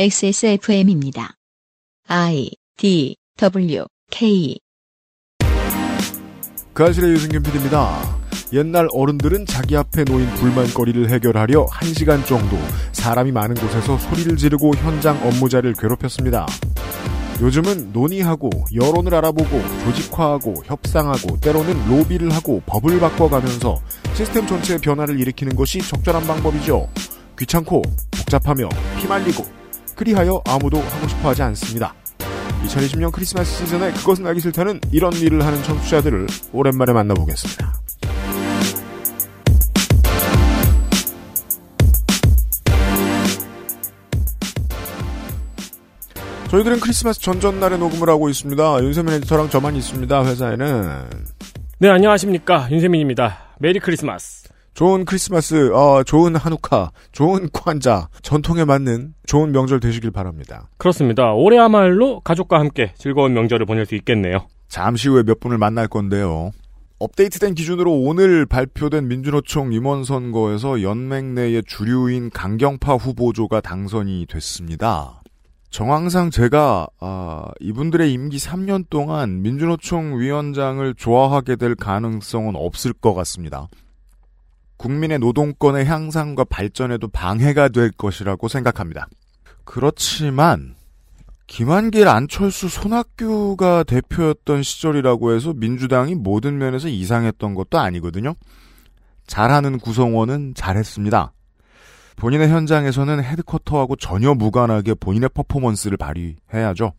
XSFM입니다. I, D, W, K. 그 아실의 유승균 PD입니다. 옛날 어른들은 자기 앞에 놓인 불만거리를 해결하려 1시간 정도 사람이 많은 곳에서 소리를 지르고 현장 업무자를 괴롭혔습니다. 요즘은 논의하고 여론을 알아보고 조직화하고 협상하고 때로는 로비를 하고 법을 바꿔가면서 시스템 전체의 변화를 일으키는 것이 적절한 방법이죠. 귀찮고 복잡하며 피말리고 그리하여 아무도 하고 싶어하지 않습니다. 2020년 크리스마스 시즌에 그것은 알기 싫다는 이런 일을 하는 청취자들을 오랜만에 만나보겠습니다. 저희들은 크리스마스 전전날에 녹음을 하고 있습니다. 윤세민 에디터랑 저만 있습니다. 회사에는. 네, 안녕하십니까. 윤세민입니다. 메리 크리스마스. 좋은 크리스마스, 좋은 한우카, 좋은 관자, 전통에 맞는 좋은 명절 되시길 바랍니다. 그렇습니다. 올해야말로 가족과 함께 즐거운 명절을 보낼 수 있겠네요. 잠시 후에 몇 분을 만날 건데요. 업데이트된 기준으로 오늘 발표된 민주노총 임원선거에서 연맹 내의 주류인 강경파 후보조가 당선이 됐습니다. 정황상 제가 이분들의 임기 3년 동안 민주노총 위원장을 좋아하게 될 가능성은 없을 것 같습니다. 국민의 노동권의 향상과 발전에도 방해가 될 것이라고 생각합니다. 그렇지만 김한길, 안철수, 손학규가 대표였던 시절이라고 해서 민주당이 모든 면에서 이상했던 것도 아니거든요. 잘하는 구성원은 잘했습니다. 본인의 현장에서는 헤드커터하고 전혀 무관하게 본인의 퍼포먼스를 발휘해야죠.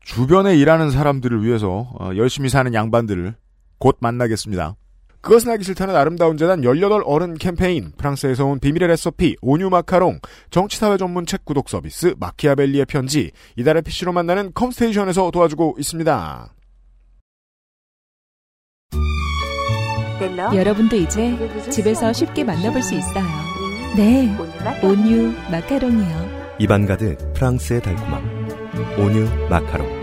주변에 일하는 사람들을 위해서 열심히 사는 양반들을 곧 만나겠습니다. 그것은 알기 싫다는 아름다운 재단 18어른 캠페인, 프랑스에서 온 비밀의 레시피 오뉴 마카롱, 정치사회 전문 책 구독 서비스 마키아벨리의 편지, 이달의 PC로 만나는 컴스테이션에서 도와주고 있습니다. 여러분도 이제 집에서 쉽게 만나볼 수 있어요. 네, 오뉴 마카롱이요. 입안 가득 프랑스의 달콤함. 오뉴 마카롱.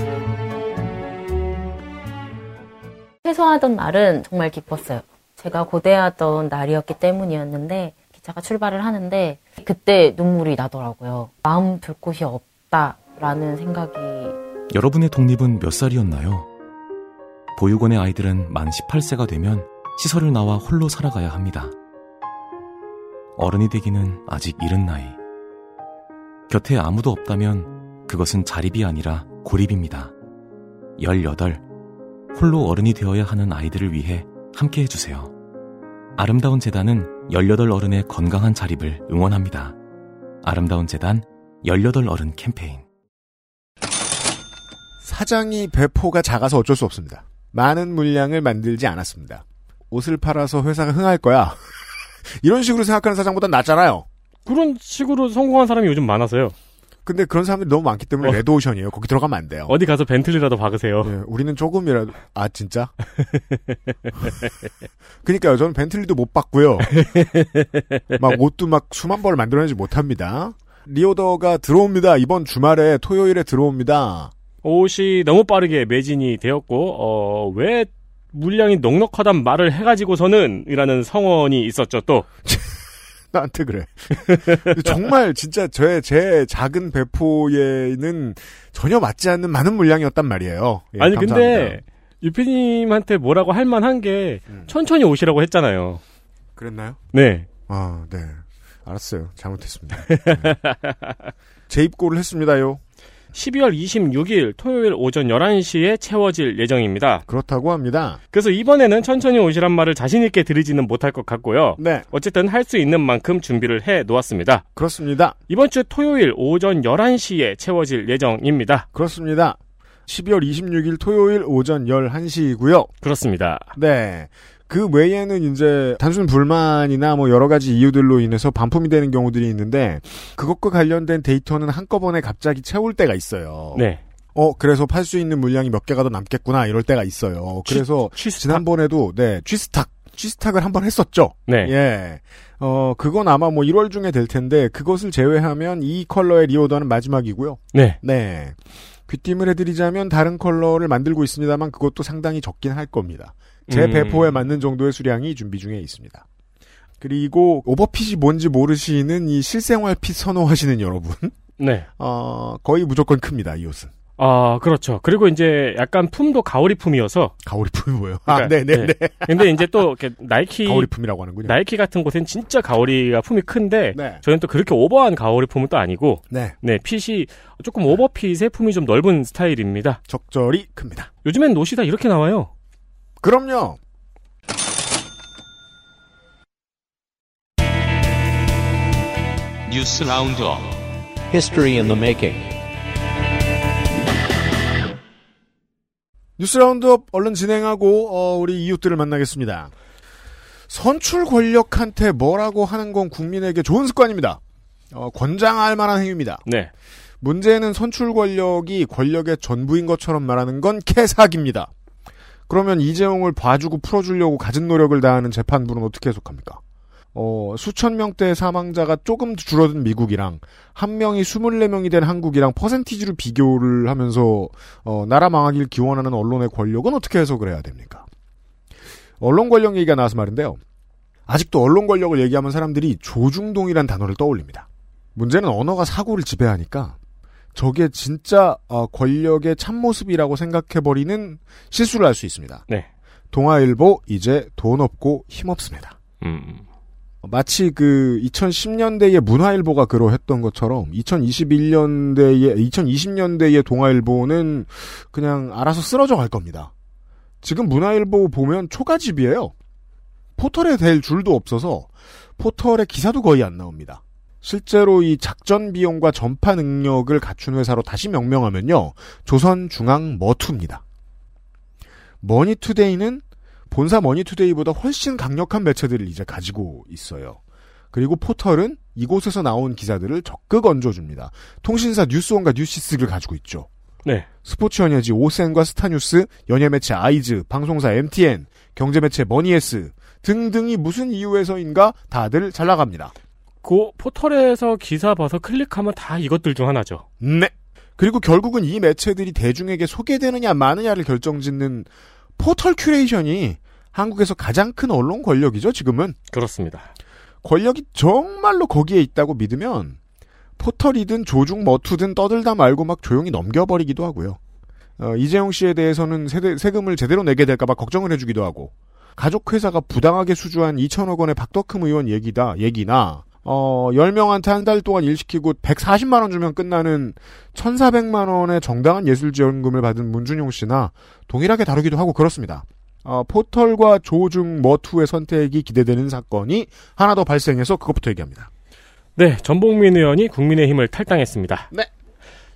회소하던 날은 정말 기뻤어요. 제가 고대하던 날이었기 때문이었는데 기차가 출발을 하는데 그때 눈물이 나더라고요. 마음 둘 곳이 없다라는 생각이. 여러분의 독립은 몇 살이었나요? 보육원의 아이들은 만 18세가 되면 시설을 나와 홀로 살아가야 합니다. 어른이 되기는 아직 이른 나이. 곁에 아무도 없다면 그것은 자립이 아니라 고립입니다. 18. 홀로 어른이 되어야 하는 아이들을 위해 함께해 주세요. 아름다운 재단은 18 어른의 건강한 자립을 응원합니다. 아름다운 재단 18 어른 캠페인. 사장이 배포가 작아서 어쩔 수 없습니다. 많은 물량을 만들지 않았습니다. 옷을 팔아서 회사가 흥할 거야. 이런 식으로 생각하는 사장보단 낫잖아요. 그런 식으로 성공한 사람이 요즘 많아서요. 근데 그런 사람들이 너무 많기 때문에 레드오션이에요. 거기 들어가면 안 돼요. 어디 가서 벤틀리라도 박으세요. 네, 우리는 조금이라도. 아, 진짜? 그러니까요. 저는 벤틀리도 못 박고요. 막 옷도 막 수만 벌 만들어내지 못합니다. 리오더가 들어옵니다. 이번 주말에 토요일에 들어옵니다. 옷이 너무 빠르게 매진이 되었고 왜 물량이 넉넉하단 말을 해가지고서는 이라는 성원이 있었죠. 또 나한테 그래. 정말 진짜 제 작은 배포에는 전혀 맞지 않는 많은 물량이었단 말이에요. 예, 아니 감사합니다. 근데 유피님한테 뭐라고 할 만한 게 천천히 오시라고 했잖아요. 그랬나요? 네. 아, 네. 알았어요. 잘못했습니다. 네. 재입고를 했습니다요. 12월 26일 토요일 오전 11시에 채워질 예정입니다. 그렇다고 합니다. 그래서 이번에는 천천히 오시란 말을 자신있게 드리지는 못할 것 같고요. 네. 어쨌든 할 수 있는 만큼 준비를 해놓았습니다. 그렇습니다. 이번 주 토요일 오전 11시에 채워질 예정입니다. 그렇습니다. 12월 26일 토요일 오전 11시이고요. 그렇습니다. 네. 그 외에는 이제 단순 불만이나 뭐 여러 가지 이유들로 인해서 반품이 되는 경우들이 있는데 그것과 관련된 데이터는 한꺼번에 갑자기 채울 때가 있어요. 네. 그래서 팔 수 있는 물량이 몇 개가 더 남겠구나 이럴 때가 있어요. 그래서 지난번에도 네, 취스탁을 한번 했었죠. 네. 예. 그건 아마 뭐 1월 중에 될 텐데 그것을 제외하면 이 컬러의 리오더는 마지막이고요. 네. 네. 귀띔을 해드리자면 다른 컬러를 만들고 있습니다만 그것도 상당히 적긴 할 겁니다. 제 배포에 맞는 정도의 수량이 준비 중에 있습니다. 그리고 오버핏이 뭔지 모르시는 이 실생활핏 선호하시는 여러분. 네. 거의 무조건 큽니다. 이 옷은. 그렇죠. 그리고 이제 약간 품도 가오리품이어서. 가오리품이 뭐예요? 그러니까, 네. 근데 이제 또 이렇게 나이키. 가오리품이라고 하는군요. 나이키 같은 곳엔 진짜 가오리가 품이 큰데. 네. 저희는 또 그렇게 오버한 가오리품은 또 아니고. 네. 네. 핏이 조금 오버핏의 품이 좀 넓은 스타일입니다. 적절히 큽니다. 요즘엔 옷이 다 이렇게 나와요. 그럼요. 뉴스 라운드업. History in the making. 뉴스 라운드업 얼른 진행하고 우리 이웃들을 만나겠습니다. 선출 권력한테 뭐라고 하는 건 국민에게 좋은 습관입니다. 권장할 만한 행위입니다. 네. 문제는 선출 권력이 권력의 전부인 것처럼 말하는 건 캐사기입니다. 그러면 이재용을 봐주고 풀어주려고 가진 노력을 다하는 재판부는 어떻게 해석합니까? 수천 명대의 사망자가 조금 줄어든 미국이랑 한 명이 24명이 된 한국이랑 퍼센티지로 비교를 하면서 나라 망하길 기원하는 언론의 권력은 어떻게 해석을 해야 됩니까? 언론 권력 얘기가 나와서 말인데요. 아직도 언론 권력을 얘기하면 사람들이 조중동이란 단어를 떠올립니다. 문제는 언어가 사고를 지배하니까 저게 진짜 권력의 참모습이라고 생각해버리는 실수를 할 수 있습니다. 네. 동아일보 이제 돈 없고 힘없습니다. 마치 그 2010년대의 문화일보가 그러했던 것처럼 2020년대의 동아일보는 그냥 알아서 쓰러져 갈 겁니다. 지금 문화일보 보면 초가집이에요. 포털에 댈 줄도 없어서 포털에 기사도 거의 안 나옵니다. 실제로 이 작전 비용과 전파 능력을 갖춘 회사로 다시 명명하면요. 조선중앙머투입니다. 머니투데이는 본사 머니투데이보다 훨씬 강력한 매체들을 이제 가지고 있어요. 그리고 포털은 이곳에서 나온 기사들을 적극 얹어줍니다. 통신사 뉴스원과 뉴시스를 가지고 있죠. 네. 스포츠 연예지 오센과 스타뉴스, 연예매체 아이즈, 방송사 MTN, 경제매체 머니에스 등등이 무슨 이유에서인가 다들 잘 나갑니다. 그 포털에서 기사 봐서 클릭하면 다 이것들 중 하나죠. 네. 그리고 결국은 이 매체들이 대중에게 소개되느냐 마느냐를 결정짓는 포털 큐레이션이 한국에서 가장 큰 언론 권력이죠, 지금은. 그렇습니다. 권력이 정말로 거기에 있다고 믿으면 포털이든 조중 머투든 떠들다 말고 막 조용히 넘겨버리기도 하고요. 이재용 씨에 대해서는 세금을 제대로 내게 될까 봐 걱정을 해주기도 하고, 가족회사가 부당하게 수주한 2천억 원의 박덕흠 의원 얘기나 10명한테 한 달 동안 일시키고 140만 원 주면 끝나는 1,400만 원의 정당한 예술지원금을 받은 문준용 씨나 동일하게 다루기도 하고 그렇습니다. 포털과 조중 머투의 선택이 기대되는 사건이 하나 더 발생해서 그것부터 얘기합니다. 네, 전봉민 의원이 국민의힘을 탈당했습니다. 네.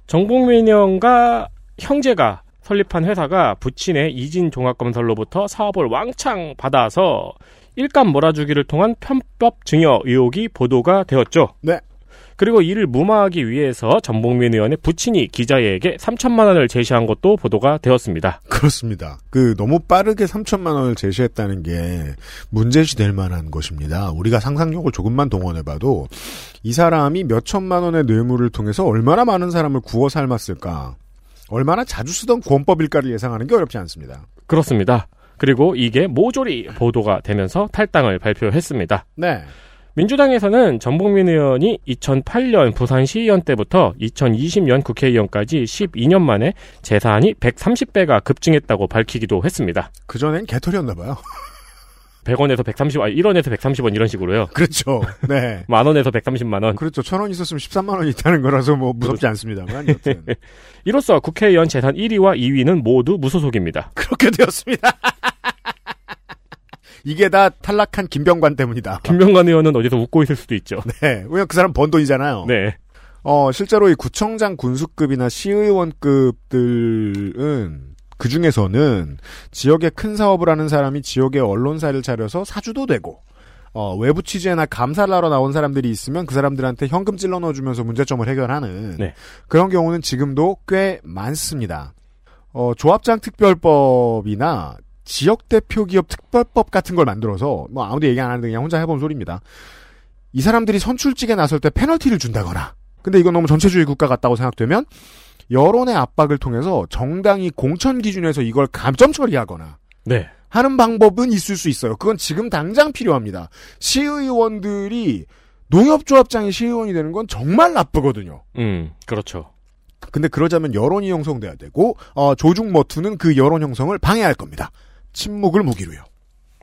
전봉민 의원과 형제가 설립한 회사가 부친의 이진종합건설로부터 사업을 왕창 받아서 일감 몰아주기를 통한 편법 증여 의혹이 보도가 되었죠. 네. 그리고 이를 무마하기 위해서 전봉민 의원의 부친이 기자에게 3천만 원을 제시한 것도 보도가 되었습니다. 그렇습니다. 너무 빠르게 3천만 원을 제시했다는 게 문제시 될 만한 것입니다. 우리가 상상력을 조금만 동원해봐도 이 사람이 몇 천만 원의 뇌물을 통해서 얼마나 많은 사람을 구워 삶았을까, 얼마나 자주 쓰던 권법일까를 예상하는 게 어렵지 않습니다. 그렇습니다. 그리고 이게 모조리 보도가 되면서 탈당을 발표했습니다. 네. 민주당에서는 전봉민 의원이 2008년 부산시의원 때부터 2020년 국회의원까지 12년 만에 재산이 130배가 급증했다고 밝히기도 했습니다. 그전엔 개털이었나 봐요. 1원에서 130원 이런 식으로요. 그렇죠. 네. 만원에서 130만 원. 그렇죠. 1,000원 있었으면 13만 원이 있다는 거라서 뭐 무섭지 않습니다만. 여튼. 이로써 국회의원 재산 1위와 2위는 모두 무소속입니다. 그렇게 되었습니다. 이게 다 탈락한 김병관 때문이다. 김병관 의원은 어디서 웃고 있을 수도 있죠. 네. 왜냐면 그 사람 번 돈이잖아요. 네. 실제로 이 구청장 군수급이나 시의원급들은 그 중에서는 지역에 큰 사업을 하는 사람이 지역의 언론사를 차려서 사주도 되고, 외부 취재나 감사를 하러 나온 사람들이 있으면 그 사람들한테 현금 찔러 넣어주면서 문제점을 해결하는, 네, 그런 경우는 지금도 꽤 많습니다. 조합장 특별법이나 지역대표기업 특별법 같은 걸 만들어서, 뭐 아무도 얘기 안 하는데 그냥 혼자 해본 소리입니다. 이 사람들이 선출직에 나설 때 페널티를 준다거나, 근데 이건 너무 전체주의 국가 같다고 생각되면 여론의 압박을 통해서 정당이 공천 기준에서 이걸 감점 처리하거나, 네, 하는 방법은 있을 수 있어요. 그건 지금 당장 필요합니다. 시의원들이 농협조합장이 시의원이 되는 건 정말 나쁘거든요. 그렇죠. 근데 그러자면 여론이 형성돼야 되고 조중 머투는 그 여론 형성을 방해할 겁니다. 침묵을 무기로요.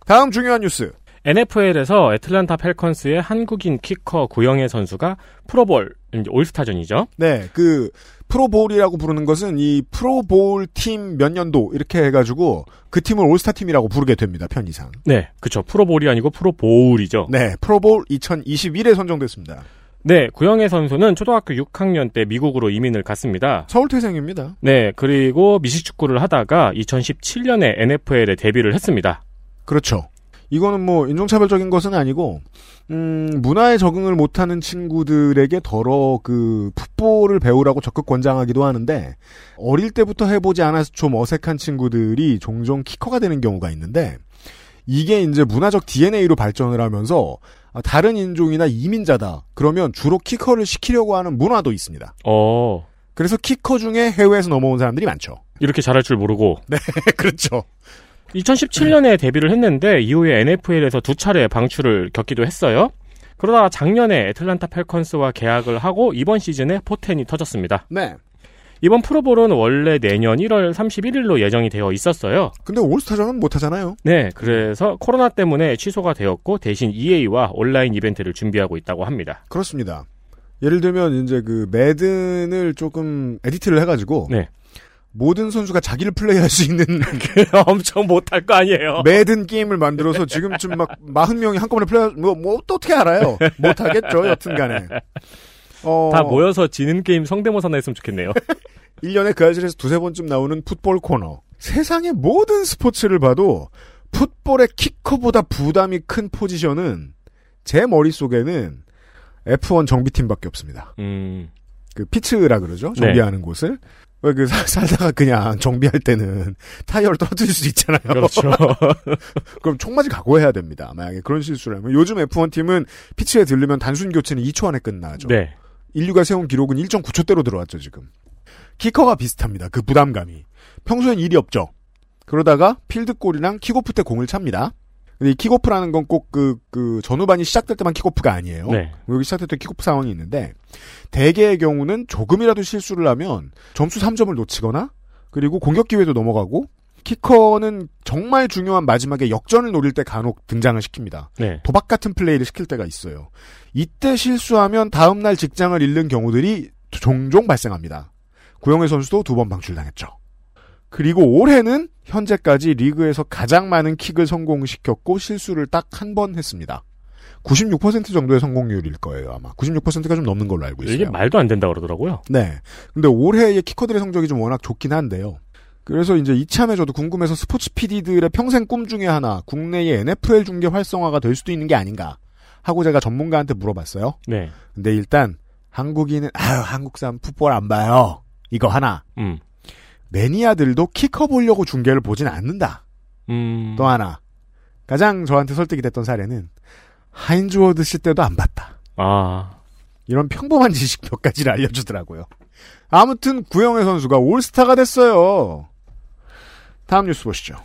다음 중요한 뉴스. NFL에서 애틀란타 펠컨스의 한국인 키커 고영애 선수가 프로볼, 올스타전이죠. 네, 그 프로볼이라고 부르는 것은 이 프로볼 팀 몇 년도 이렇게 해가지고 그 팀을 올스타 팀이라고 부르게 됩니다. 편의상. 네, 그렇죠. 프로볼이 아니고 프로볼이죠. 네, 프로볼 2021에 선정됐습니다. 네, 고영애 선수는 초등학교 6학년 때 미국으로 이민을 갔습니다. 서울 태생입니다. 네, 그리고 미식축구를 하다가 2017년에 NFL에 데뷔를 했습니다. 그렇죠. 이거는 뭐 인종차별적인 것은 아니고 문화에 적응을 못하는 친구들에게 더러 그 풋볼을 배우라고 적극 권장하기도 하는데 어릴 때부터 해보지 않아서 좀 어색한 친구들이 종종 키커가 되는 경우가 있는데 이게 이제 문화적 DNA로 발전을 하면서 다른 인종이나 이민자다 그러면 주로 키커를 시키려고 하는 문화도 있습니다. 그래서 키커 중에 해외에서 넘어온 사람들이 많죠. 이렇게 잘할 줄 모르고. 네, 그렇죠. 2017년에 데뷔를 했는데 이후에 NFL에서 두 차례 방출을 겪기도 했어요. 그러다 작년에 애틀란타 펠컨스와 계약을 하고 이번 시즌에 포텐이 터졌습니다. 네. 이번 프로볼은 원래 내년 1월 31일로 예정이 되어 있었어요. 근데 올스타전은 못하잖아요. 네, 그래서 코로나 때문에 취소가 되었고 대신 EA와 온라인 이벤트를 준비하고 있다고 합니다. 그렇습니다. 예를 들면 이제 그 매든을 조금 에디트를 해가지고 네. 모든 선수가 자기를 플레이할 수 있는 엄청 못할 거 아니에요. 매든 게임을 만들어서 지금쯤 막 40명이 한꺼번에 플레이 뭐 또 어떻게 알아요? 못하겠죠. 여튼간에 다 모여서 지는 게임 성대모사나 했으면 좋겠네요. 1년에 그 아실에서 두세 번쯤 나오는 풋볼 코너. 세상의 모든 스포츠를 봐도 풋볼의 키커보다 부담이 큰 포지션은 제 머릿속에는 F1 정비팀밖에 없습니다. 그 피츠라 그러죠. 정비하는 네. 곳을. 그 살다가 그냥 정비할 때는 타이어를 떨어뜨릴 수 있잖아요. 그렇죠. 그럼 총맞이 각오해야 됩니다. 만약에 그런 실수를 하면. 요즘 F1 팀은 피치에 들르면 단순 교체는 2초 안에 끝나죠. 네. 인류가 세운 기록은 1.9초대로 들어왔죠, 지금. 키커가 비슷합니다. 그 부담감이. 평소엔 일이 없죠. 그러다가 필드골이랑 킥오프 때 공을 찹니다. 근데 이 킥오프라는 건 꼭 그 전후반이 시작될 때만 킥오프가 아니에요. 네. 여기 시작될 때 킥오프 상황이 있는데 대개의 경우는 조금이라도 실수를 하면 점수 3점을 놓치거나 그리고 공격 기회도 넘어가고 키커는 정말 중요한 마지막에 역전을 노릴 때 간혹 등장을 시킵니다. 네. 도박 같은 플레이를 시킬 때가 있어요. 이때 실수하면 다음날 직장을 잃는 경우들이 종종 발생합니다. 고영애 선수도 두 번 방출당했죠. 그리고 올해는 현재까지 리그에서 가장 많은 킥을 성공시켰고 실수를 딱 한 번 했습니다. 96% 정도의 성공률일 거예요, 아마. 96%가 좀 넘는 걸로 알고 있어요. 이게 말도 안 된다고 그러더라고요. 네. 근데 올해의 키커들의 성적이 좀 워낙 좋긴 한데요. 그래서 이제 이참에 저도 궁금해서 스포츠 PD들의 평생 꿈 중에 하나, 국내의 NFL 중계 활성화가 될 수도 있는 게 아닌가 하고 제가 전문가한테 물어봤어요. 네. 근데 일단 한국인은 한국 사람 풋볼 안 봐요. 이거 하나. 매니아들도 키커 보려고 중계를 보진 않는다. 또 하나. 가장 저한테 설득이 됐던 사례는 하인즈 워드 씨 때도 안 봤다. 이런 평범한 지식 몇 가지를 알려주더라고요. 아무튼 구영애 선수가 올스타가 됐어요. 다음 뉴스 보시죠.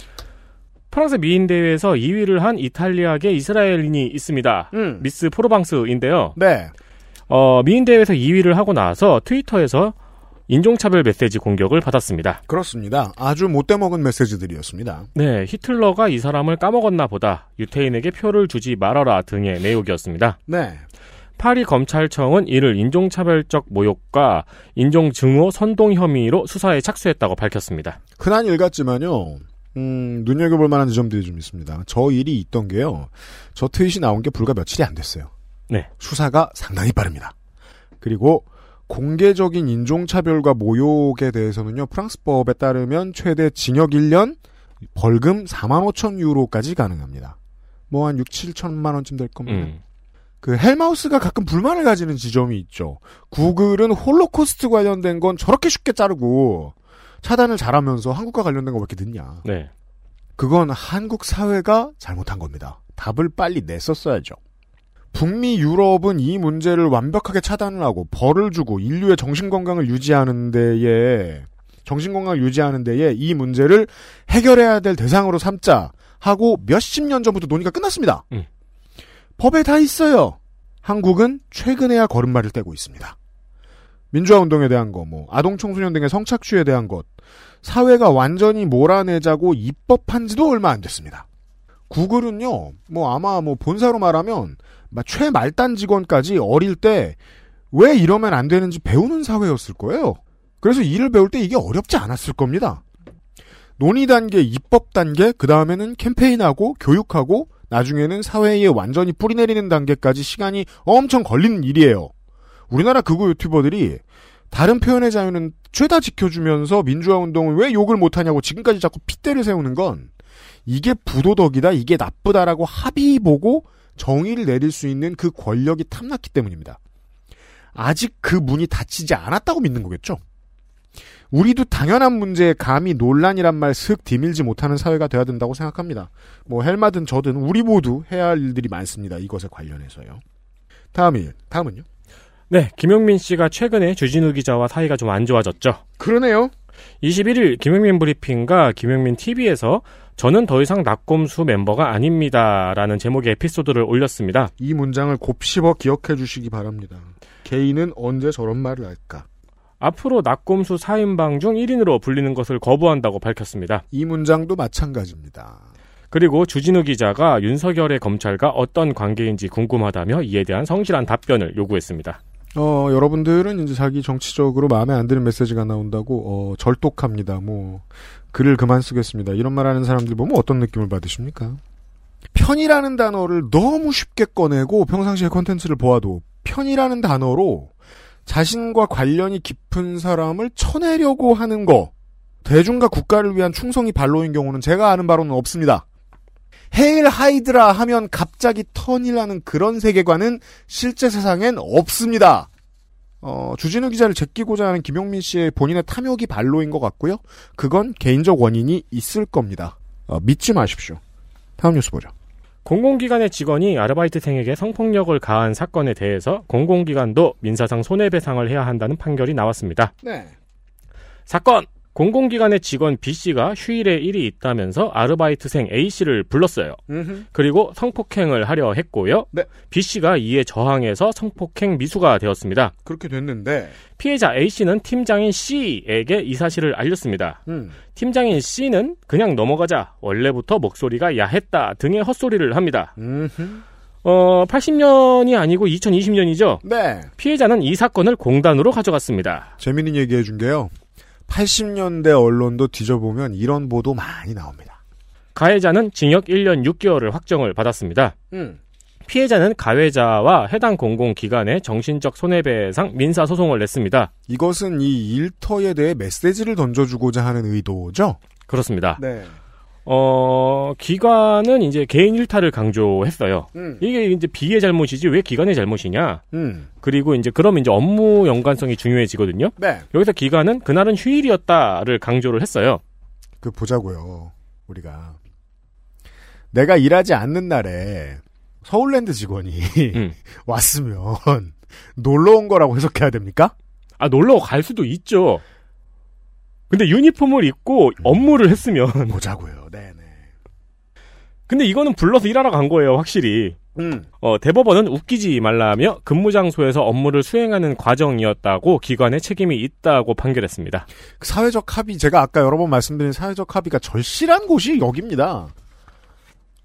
프랑스 미인대회에서 2위를 한 이탈리아계 이스라엘인이 있습니다. 미스 포르방스인데요. 네. 미인대회에서 2위를 하고 나서 트위터에서 인종차별 메시지 공격을 받았습니다. 그렇습니다. 아주 못돼먹은 메시지들이었습니다. 네, 히틀러가 이 사람을 까먹었나 보다. 유태인에게 표를 주지 말아라 등의 내용이었습니다. 네. 파리 검찰청은 이를 인종차별적 모욕과 인종증오 선동 혐의로 수사에 착수했다고 밝혔습니다. 흔한 일 같지만요. 눈여겨볼 만한 지점들이 좀 있습니다. 저 일이 있던 게요. 저 트윗이 나온 게 불과 며칠이 안 됐어요. 네. 수사가 상당히 빠릅니다. 그리고 공개적인 인종차별과 모욕에 대해서는요. 프랑스법에 따르면 최대 징역 1년, 벌금 45,000유로까지 가능합니다. 뭐 한 6,7천만 원쯤 될 겁니다. 그 헬마우스가 가끔 불만을 가지는 지점이 있죠. 구글은 홀로코스트 관련된 건 저렇게 쉽게 자르고 차단을 잘하면서 한국과 관련된 거 왜 이렇게 늦냐. 네. 그건 한국 사회가 잘못한 겁니다. 답을 빨리 냈었어야죠. 북미 유럽은 이 문제를 완벽하게 차단을 하고 벌을 주고 인류의 정신건강을 유지하는 데에 이 문제를 해결해야 될 대상으로 삼자 하고 몇십 년 전부터 논의가 끝났습니다. 법에 다 있어요. 한국은 최근에야 걸음마를 떼고 있습니다. 민주화운동에 대한 거, 뭐 아동 청소년 등의 성착취에 대한 것, 사회가 완전히 몰아내자고 입법한 지도 얼마 안 됐습니다. 구글은요, 뭐 아마 뭐 본사로 말하면 최말단 직원까지 어릴 때 왜 이러면 안 되는지 배우는 사회였을 거예요. 그래서 일을 배울 때 이게 어렵지 않았을 겁니다. 논의 단계, 입법 단계, 그 다음에는 캠페인하고 교육하고 나중에는 사회에 완전히 뿌리내리는 단계까지 시간이 엄청 걸리는 일이에요. 우리나라 극우 유튜버들이 다른 표현의 자유는 죄다 지켜주면서 민주화운동을 왜 욕을 못하냐고 지금까지 자꾸 핏대를 세우는 건 이게 부도덕이다, 이게 나쁘다라고 합의 보고 정의를 내릴 수 있는 그 권력이 탐났기 때문입니다. 아직 그 문이 닫히지 않았다고 믿는 거겠죠. 우리도 당연한 문제에 감히 논란이란 말 슥 디밀지 못하는 사회가 돼야 된다고 생각합니다. 뭐 헬마든 저든 우리 모두 해야 할 일들이 많습니다. 이것에 관련해서요. 다음은요? 네, 김영민 씨가 최근에 주진우 기자와 사이가 좀 안 좋아졌죠. 그러네요. 21일 김영민 브리핑과 김영민 TV에서 저는 더 이상 낙곰수 멤버가 아닙니다라는 제목의 에피소드를 올렸습니다. 이 문장을 곱씹어 기억해 주시기 바랍니다. 개인은 언제 저런 말을 할까? 앞으로 낙곰수 4인방 중 1인으로 불리는 것을 거부한다고 밝혔습니다. 이 문장도 마찬가지입니다. 그리고 주진우 기자가 윤석열의 검찰과 어떤 관계인지 궁금하다며 이에 대한 성실한 답변을 요구했습니다. 여러분들은 이제 자기 정치적으로 마음에 안 드는 메시지가 나온다고 절독합니다. 뭐 글을 그만 쓰겠습니다. 이런 말하는 사람들 보면 어떤 느낌을 받으십니까? 편이라는 단어를 너무 쉽게 꺼내고 평상시에 콘텐츠를 보아도 편이라는 단어로 자신과 관련이 깊은 사람을 쳐내려고 하는 거. 대중과 국가를 위한 충성이 발로인 경우는 제가 아는 바로는 없습니다. 헤일 하이드라 하면 갑자기 턴이라는 그런 세계관은 실제 세상엔 없습니다. 주진우 기자를 제끼고자 하는 김용민 씨의 본인의 탐욕이 발로인 것 같고요. 그건 개인적 원인이 있을 겁니다. 믿지 마십시오. 다음 뉴스 보죠. 공공기관의 직원이 아르바이트생에게 성폭력을 가한 사건에 대해서 공공기관도 민사상 손해배상을 해야 한다는 판결이 나왔습니다. 네. 사건! 공공기관의 직원 B씨가 휴일에 일이 있다면서 아르바이트생 A씨를 불렀어요. 그리고 성폭행을 하려 했고요. 네. B씨가 이에 저항해서 성폭행 미수가 되었습니다. 그렇게 됐는데 피해자 A씨는 팀장인 C에게 이 사실을 알렸습니다. 팀장인 C는 그냥 넘어가자, 원래부터 목소리가 야했다 등의 헛소리를 합니다. 80년이 아니고 2020년이죠? 네. 피해자는 이 사건을 공단으로 가져갔습니다. 재미있는 얘기해 준 게요. 80년대 언론도 뒤져보면 이런 보도 많이 나옵니다. 가해자는 징역 1년 6개월을 확정을 받았습니다. 피해자는 가해자와 해당 공공기관에 정신적 손해배상 민사소송을 냈습니다. 이것은 이 일터에 대해 메시지를 던져주고자 하는 의도죠? 그렇습니다. 네. 기관은 이제 개인 일탈을 강조했어요. 이게 이제 B의 잘못이지 왜 기관의 잘못이냐. 그리고 이제 그럼 이제 업무 연관성이 중요해지거든요. 네. 여기서 기관은 그날은 휴일이었다를 강조를 했어요. 그 보자고요. 우리가 내가 일하지 않는 날에 서울랜드 직원이 왔으면 놀러 온 거라고 해석해야 됩니까? 아, 놀러 갈 수도 있죠. 근데 유니폼을 입고 업무를 했으면 보자고요. 네네. 근데 이거는 불러서 일하러 간 거예요, 확실히. 대법원은 웃기지 말라며 근무 장소에서 업무를 수행하는 과정이었다고 기관의 책임이 있다고 판결했습니다. 그 사회적 합의, 제가 아까 여러 번 말씀드린 사회적 합의가 절실한 곳이 여기입니다.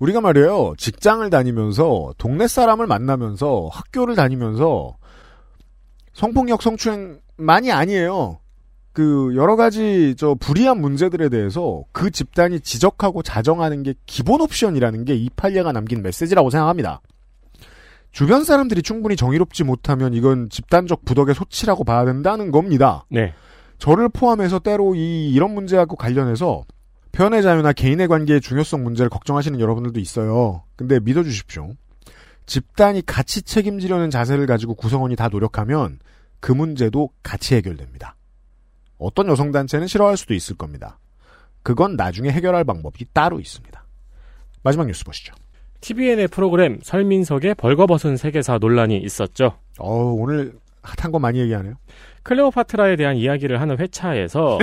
우리가 말이에요, 직장을 다니면서 동네 사람을 만나면서 학교를 다니면서 성폭력, 성추행만이 아니에요. 그 여러 가지 불이한 문제들에 대해서 그 집단이 지적하고 자정하는 게 기본 옵션이라는 게 이 판례가 남긴 메시지라고 생각합니다. 주변 사람들이 충분히 정의롭지 못하면 이건 집단적 부덕의 소치라고 봐야 된다는 겁니다. 네. 저를 포함해서 때로 이런 문제하고 관련해서 표현의 자유나 개인의 관계의 중요성 문제를 걱정하시는 여러분들도 있어요. 근데 믿어주십시오. 집단이 같이 책임지려는 자세를 가지고 구성원이 다 노력하면 그 문제도 같이 해결됩니다. 어떤 여성단체는 싫어할 수도 있을 겁니다. 그건 나중에 해결할 방법이 따로 있습니다. 마지막 뉴스 보시죠. TVN의 프로그램 설민석의 벌거벗은 세계사 논란이 있었죠. 오늘 핫한 거 많이 얘기하네요. 클레오파트라에 대한 이야기를 하는 회차에서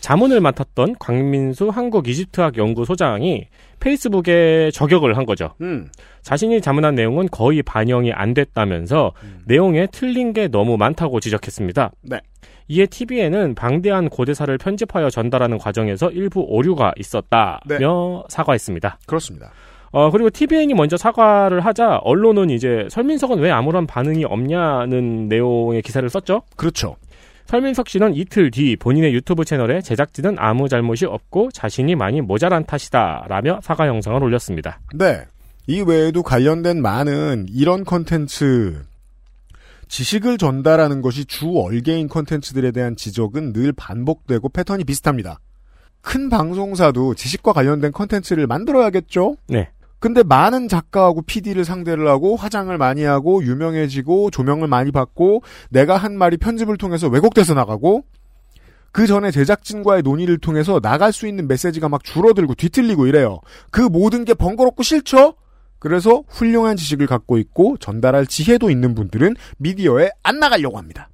자문을 맡았던 광민수 한국이집트학연구소장이 페이스북에 저격을 한 거죠. 자신이 자문한 내용은 거의 반영이 안 됐다면서 내용에 틀린 게 너무 많다고 지적했습니다. 네. 이에 TVN은 방대한 고대사를 편집하여 전달하는 과정에서 일부 오류가 있었다며 네. 사과했습니다. 그렇습니다. 그리고 TVN이 먼저 사과를 하자 언론은 이제 설민석은 왜 아무런 반응이 없냐는 내용의 기사를 썼죠. 그렇죠. 설민석 씨는 이틀 뒤 본인의 유튜브 채널에 제작진은 아무 잘못이 없고 자신이 많이 모자란 탓이다라며 사과 영상을 올렸습니다. 네. 이 외에도 관련된 많은 이런 콘텐츠, 지식을 전달하는 것이 주 얼개인 콘텐츠들에 대한 지적은 늘 반복되고 패턴이 비슷합니다. 큰 방송사도 지식과 관련된 콘텐츠를 만들어야겠죠? 네. 근데 많은 작가하고 PD를 상대를 하고 화장을 많이 하고 유명해지고 조명을 많이 받고 내가 한 말이 편집을 통해서 왜곡돼서 나가고 그 전에 제작진과의 논의를 통해서 나갈 수 있는 메시지가 막 줄어들고 뒤틀리고 이래요. 그 모든 게 번거롭고 싫죠? 그래서 훌륭한 지식을 갖고 있고 전달할 지혜도 있는 분들은 미디어에 안 나가려고 합니다.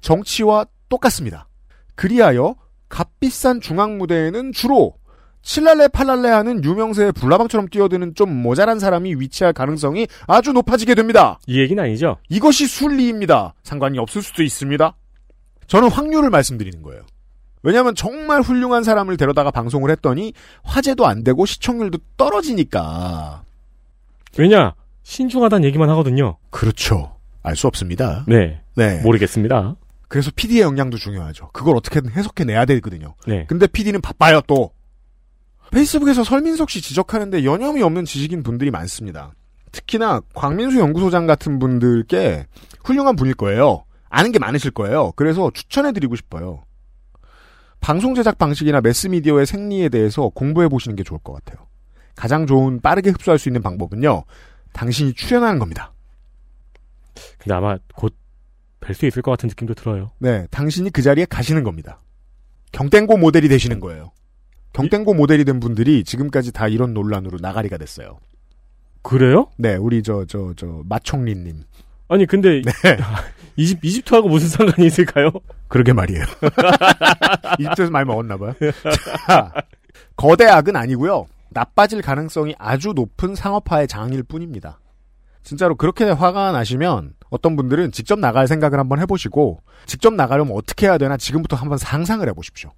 정치와 똑같습니다. 그리하여 값비싼 중앙무대에는 주로 칠랄레 팔랄레 하는 유명세의 불나방처럼 뛰어드는 좀 모자란 사람이 위치할 가능성이 아주 높아지게 됩니다. 이 얘기는 아니죠. 이것이 순리입니다. 상관이 없을 수도 있습니다. 저는 확률을 말씀드리는 거예요. 왜냐하면 정말 훌륭한 사람을 데려다가 방송을 했더니 화제도 안 되고 시청률도 떨어지니까. 왜냐? 신중하다는 얘기만 하거든요. 그렇죠. 알 수 없습니다. 네. 모르겠습니다. 그래서 PD의 역량도 중요하죠. 그걸 어떻게든 해석해내야 되거든요. 네. 근데 PD는 바빠요 또. 페이스북에서 설민석 씨 지적하는데 여념이 없는 지식인 분들이 많습니다. 특히나 광민수 연구소장 같은 분들께 훌륭한 분일 거예요. 아는 게 많으실 거예요. 그래서 추천해드리고 싶어요. 방송 제작 방식이나 매스미디어의 생리에 대해서 공부해보시는 게 좋을 것 같아요. 가장 좋은 빠르게 흡수할 수 있는 방법은요. 당신이 출연하는 겁니다. 근데 아마 곧 뵐 수 있을 것 같은 느낌도 들어요. 네. 당신이 그 자리에 가시는 겁니다. 경땡고 모델이 되시는 거예요. 경땡고 모델이 된 분들이 지금까지 다 이런 논란으로 나가리가 됐어요. 그래요? 네, 우리 마총리님. 아니 근데 네. 이집트하고 무슨 상관이 있을까요? 그러게 말이에요. 이집트에서 많이 먹었나 봐요. 자, 거대 악은 아니고요. 나빠질 가능성이 아주 높은 상업화의 장일 뿐입니다. 진짜로 그렇게 화가 나시면 어떤 분들은 직접 나갈 생각을 한번 해보시고 직접 나가려면 어떻게 해야 되나 지금부터 한번 상상을 해보십시오.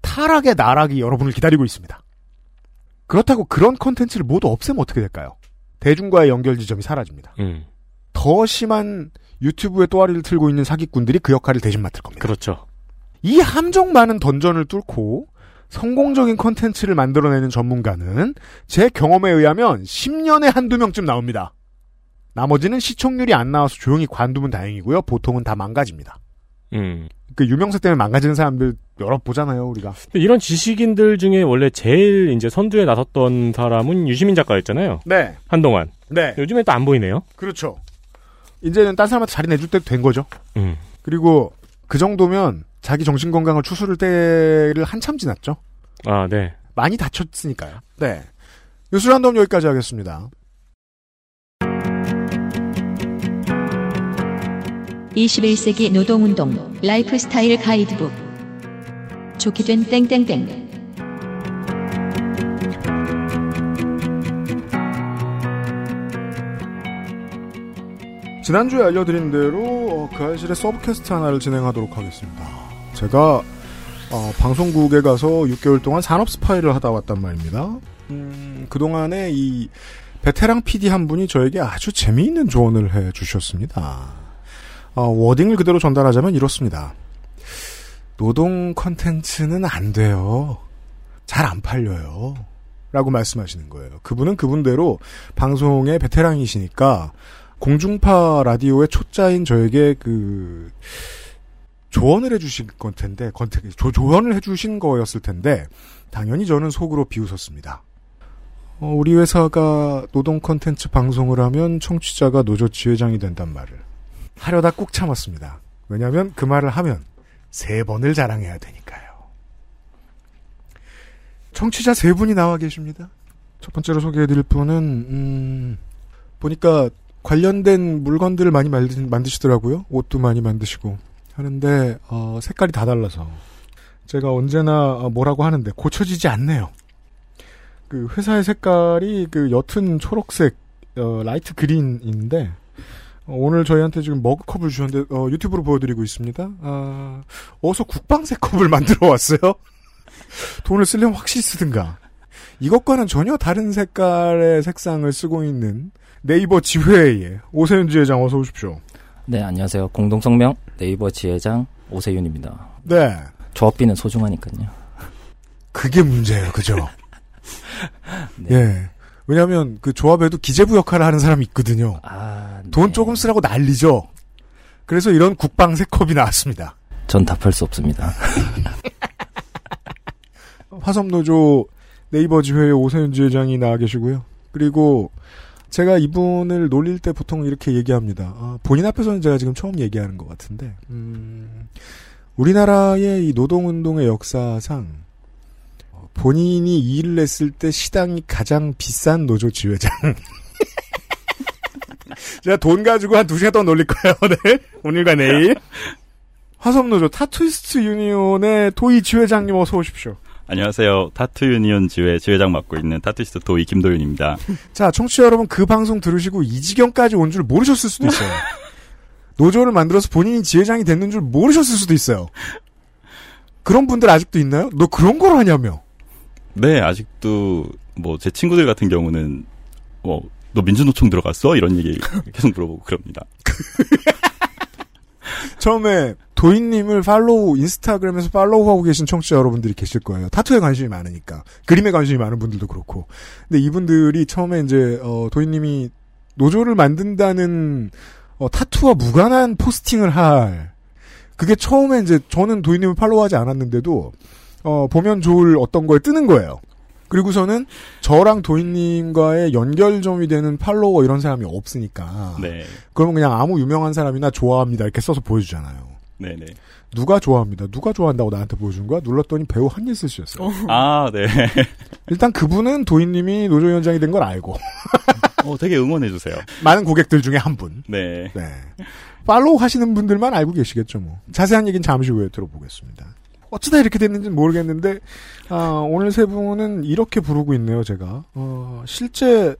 타락의 나락이 여러분을 기다리고 있습니다. 그렇다고 그런 콘텐츠를 모두 없애면 어떻게 될까요? 대중과의 연결 지점이 사라집니다. 더 심한 유튜브의 또아리를 틀고 있는 사기꾼들이 그 역할을 대신 맡을 겁니다. 그렇죠. 이 함정 많은 던전을 뚫고 성공적인 콘텐츠를 만들어내는 전문가는 제 경험에 의하면 10년에 한두 명쯤 나옵니다. 나머지는 시청률이 안 나와서 조용히 관두면 다행이고요. 보통은 다 망가집니다. 그 유명세 때문에 망가지는 사람들 여러 보잖아요, 우리가. 근데 이런 지식인들 중에 원래 제일 이제 선두에 나섰던 사람은 유시민 작가였잖아요. 네. 한동안. 네. 요즘에 또 안 보이네요. 그렇죠. 이제는 딴 사람한테 자리 내줄 때도 된 거죠. 그리고 그 정도면 자기 정신 건강을 추스를 때를 한참 지났죠. 아, 네. 많이 다쳤으니까요. 네. 뉴스 랜덤 여기까지 하겠습니다. (21세기) 노동운동 라이프스타일 가이드북 좋게 된 땡땡땡. 지난주에 알려드린 대로 그 알실에 서브캐스트 하나를 진행하도록 하겠습니다. 제가 방송국에 가서 6개월 동안 산업 스파이를 하다 왔단 말입니다. 그동안에 이 베테랑 PD 한 분이 저에게 아주 재미있는 조언을 해주셨습니다. 워딩을 그대로 전달하자면 이렇습니다. 노동 컨텐츠는 안 돼요. 잘 안 팔려요. 라고 말씀하시는 거예요. 그분은 그분대로 방송의 베테랑이시니까 공중파 라디오의 초짜인 저에게 그 조언을 해주실 건 텐데, 조언을 해주신 거였을 텐데 당연히 저는 속으로 비웃었습니다. 우리 회사가 노동 컨텐츠 방송을 하면 청취자가 노조 지회장이 된단 말을 하려다 꾹 참았습니다. 왜냐하면 그 말을 하면 세 번을 자랑해야 되니까요. 청취자 세 분이 나와 계십니다. 첫 번째로 소개해드릴 분은 보니까 관련된 물건들을 많이 만드시더라고요. 옷도 많이 만드시고 하는데 색깔이 다 달라서 제가 언제나 뭐라고 하는데 고쳐지지 않네요. 그 회사의 색깔이 그 옅은 초록색, 라이트 그린인데, 오늘 저희한테 지금 머그컵을 주셨는데, 유튜브로 보여드리고 있습니다. 아, 어서 국방색 컵을 만들어 왔어요? 돈을 쓰려면 확실히 쓰든가. 이것과는 전혀 다른 색깔의 색상을 쓰고 있는 네이버 지회의 오세윤 지회장 어서 오십시오. 네, 안녕하세요. 공동성명 네이버 지회장 오세윤입니다. 네. 조합비는 소중하니까요. 그게 문제예요, 그죠? 네. 예. 왜냐하면 그 조합에도 기재부 역할을 하는 사람이 있거든요. 아, 네. 돈 조금 쓰라고 난리죠. 그래서 이런 국방색 컵이 나왔습니다. 전 답할 수 없습니다. 화섬노조 네이버 지회의 오세윤 지회장이 나와 계시고요. 그리고 제가 이분을 놀릴 때 보통 이렇게 얘기합니다. 아, 본인 앞에서는 제가 지금 처음 얘기하는 것 같은데 우리나라의 이 노동운동의 역사상 본인이 일을 했을 때 시당이 가장 비싼 노조 지회장. 제가 돈 가지고 한 2시간 동안 놀릴 거예요. 네? 오늘과 내일. 화섬노조 타투이스트 유니온의 도이 지회장님 어서 오십시오. 안녕하세요. 타투유니온 지회장 맡고 있는 타투이스트 도이 김도윤입니다. 자, 청취자 여러분 그 방송 들으시고 이 지경까지 온 줄 모르셨을 수도 있어요. 노조를 만들어서 본인이 지회장이 됐는 줄 모르셨을 수도 있어요. 그런 분들 아직도 있나요? 너 그런 걸 하냐며. 네, 아직도 뭐 제 친구들 같은 경우는 너 민주노총 들어갔어? 이런 얘기 계속 물어보고 그럽니다. 처음에 도인님을 팔로우, 인스타그램에서 팔로우하고 계신 청취자 여러분들이 계실 거예요. 타투에 관심이 많으니까. 그림에 관심이 많은 분들도 그렇고. 근데 이분들이 처음에 이제, 도인님이 노조를 만든다는, 타투와 무관한 포스팅을 할. 그게 처음에 이제 저는 도인님을 팔로우하지 않았는데도, 보면 좋을 어떤 거에 뜨는 거예요. 그리고서는 저랑 도인님과의 연결점이 되는 팔로워 이런 사람이 없으니까. 네. 그러면 그냥 아무 유명한 사람이나 좋아합니다 이렇게 써서 보여주잖아요. 네네. 누가 좋아합니다. 누가 좋아한다고 나한테 보여준 거야? 눌렀더니 배우 한예슬 씨였어요. 아, 네. 일단 그분은 도인님이 노조위원장이 된 걸 알고. 되게 응원해주세요. 많은 고객들 중에 한 분. 네. 네. 팔로우 하시는 분들만 알고 계시겠죠, 뭐. 자세한 얘기는 잠시 후에 들어보겠습니다. 어쩌다 이렇게 됐는지는 모르겠는데 오늘 세 분은 이렇게 부르고 있네요. 제가 실제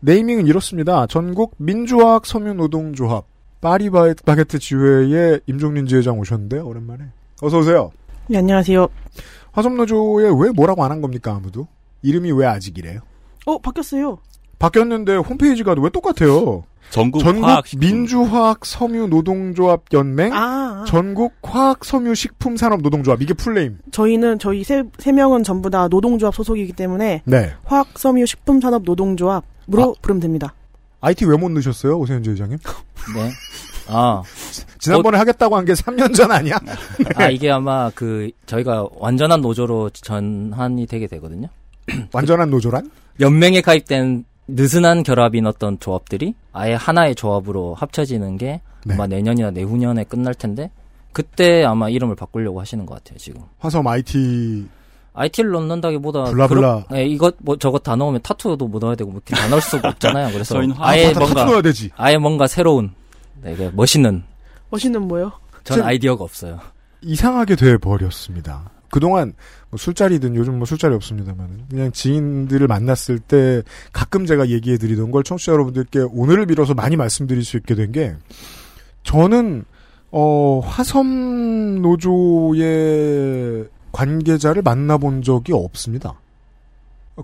네이밍은 이렇습니다. 전국 민주화학 섬유노동조합 파리바게트 지회의 임종린 지회장 오셨는데요. 오랜만에 어서 오세요. 네, 안녕하세요. 화섬노조에 왜 뭐라고 안 한 겁니까? 아무도 이름이 왜 아직 이래요? 바뀌었어요. 바뀌었는데 홈페이지가 왜 똑같아요? 전국 민주화학 섬유노동조합 연맹, 전국 화학 섬유식품 산업 노동조합 이게 풀네임. 저희는 저희 세 명은 전부 다 노동조합 소속이기 때문에 네. 화학 섬유식품 산업 노동조합으로 부르면 됩니다. IT 왜 못 넣으셨어요, 오세현 지회장님? 네. 아 지난번에 하겠다고 한 게 3년 전 아니야? 네. 아 이게 아마 그 저희가 완전한 노조로 전환이 되게 되거든요. 완전한 노조란? 연맹에 가입된 느슨한 결합인 어떤 조합들이 아예 하나의 조합으로 합쳐지는 게 네. 아마 내년이나 내후년에 끝날 텐데 그때 아마 이름을 바꾸려고 하시는 것 같아요 지금. 화섬 IT를 넣는다기보다 블라블라. 네, 이것 뭐 저것 다 넣으면 타투도 못 넣어야 되고 뭐 다 넣을 수가 없잖아요. 그래서 아예 뭔가 타투 넣어야 되지. 아예 뭔가 새로운 되게 멋있는 뭐요? 전 아이디어가 없어요. 이상하게 돼 버렸습니다. 그동안 뭐 술자리든 요즘 뭐 술자리 없습니다만 그냥 지인들을 만났을 때 가끔 제가 얘기해드리던 걸 청취자 여러분들께 오늘을 빌어서 많이 말씀드릴 수 있게 된 게 저는 화섬 노조의 관계자를 만나본 적이 없습니다.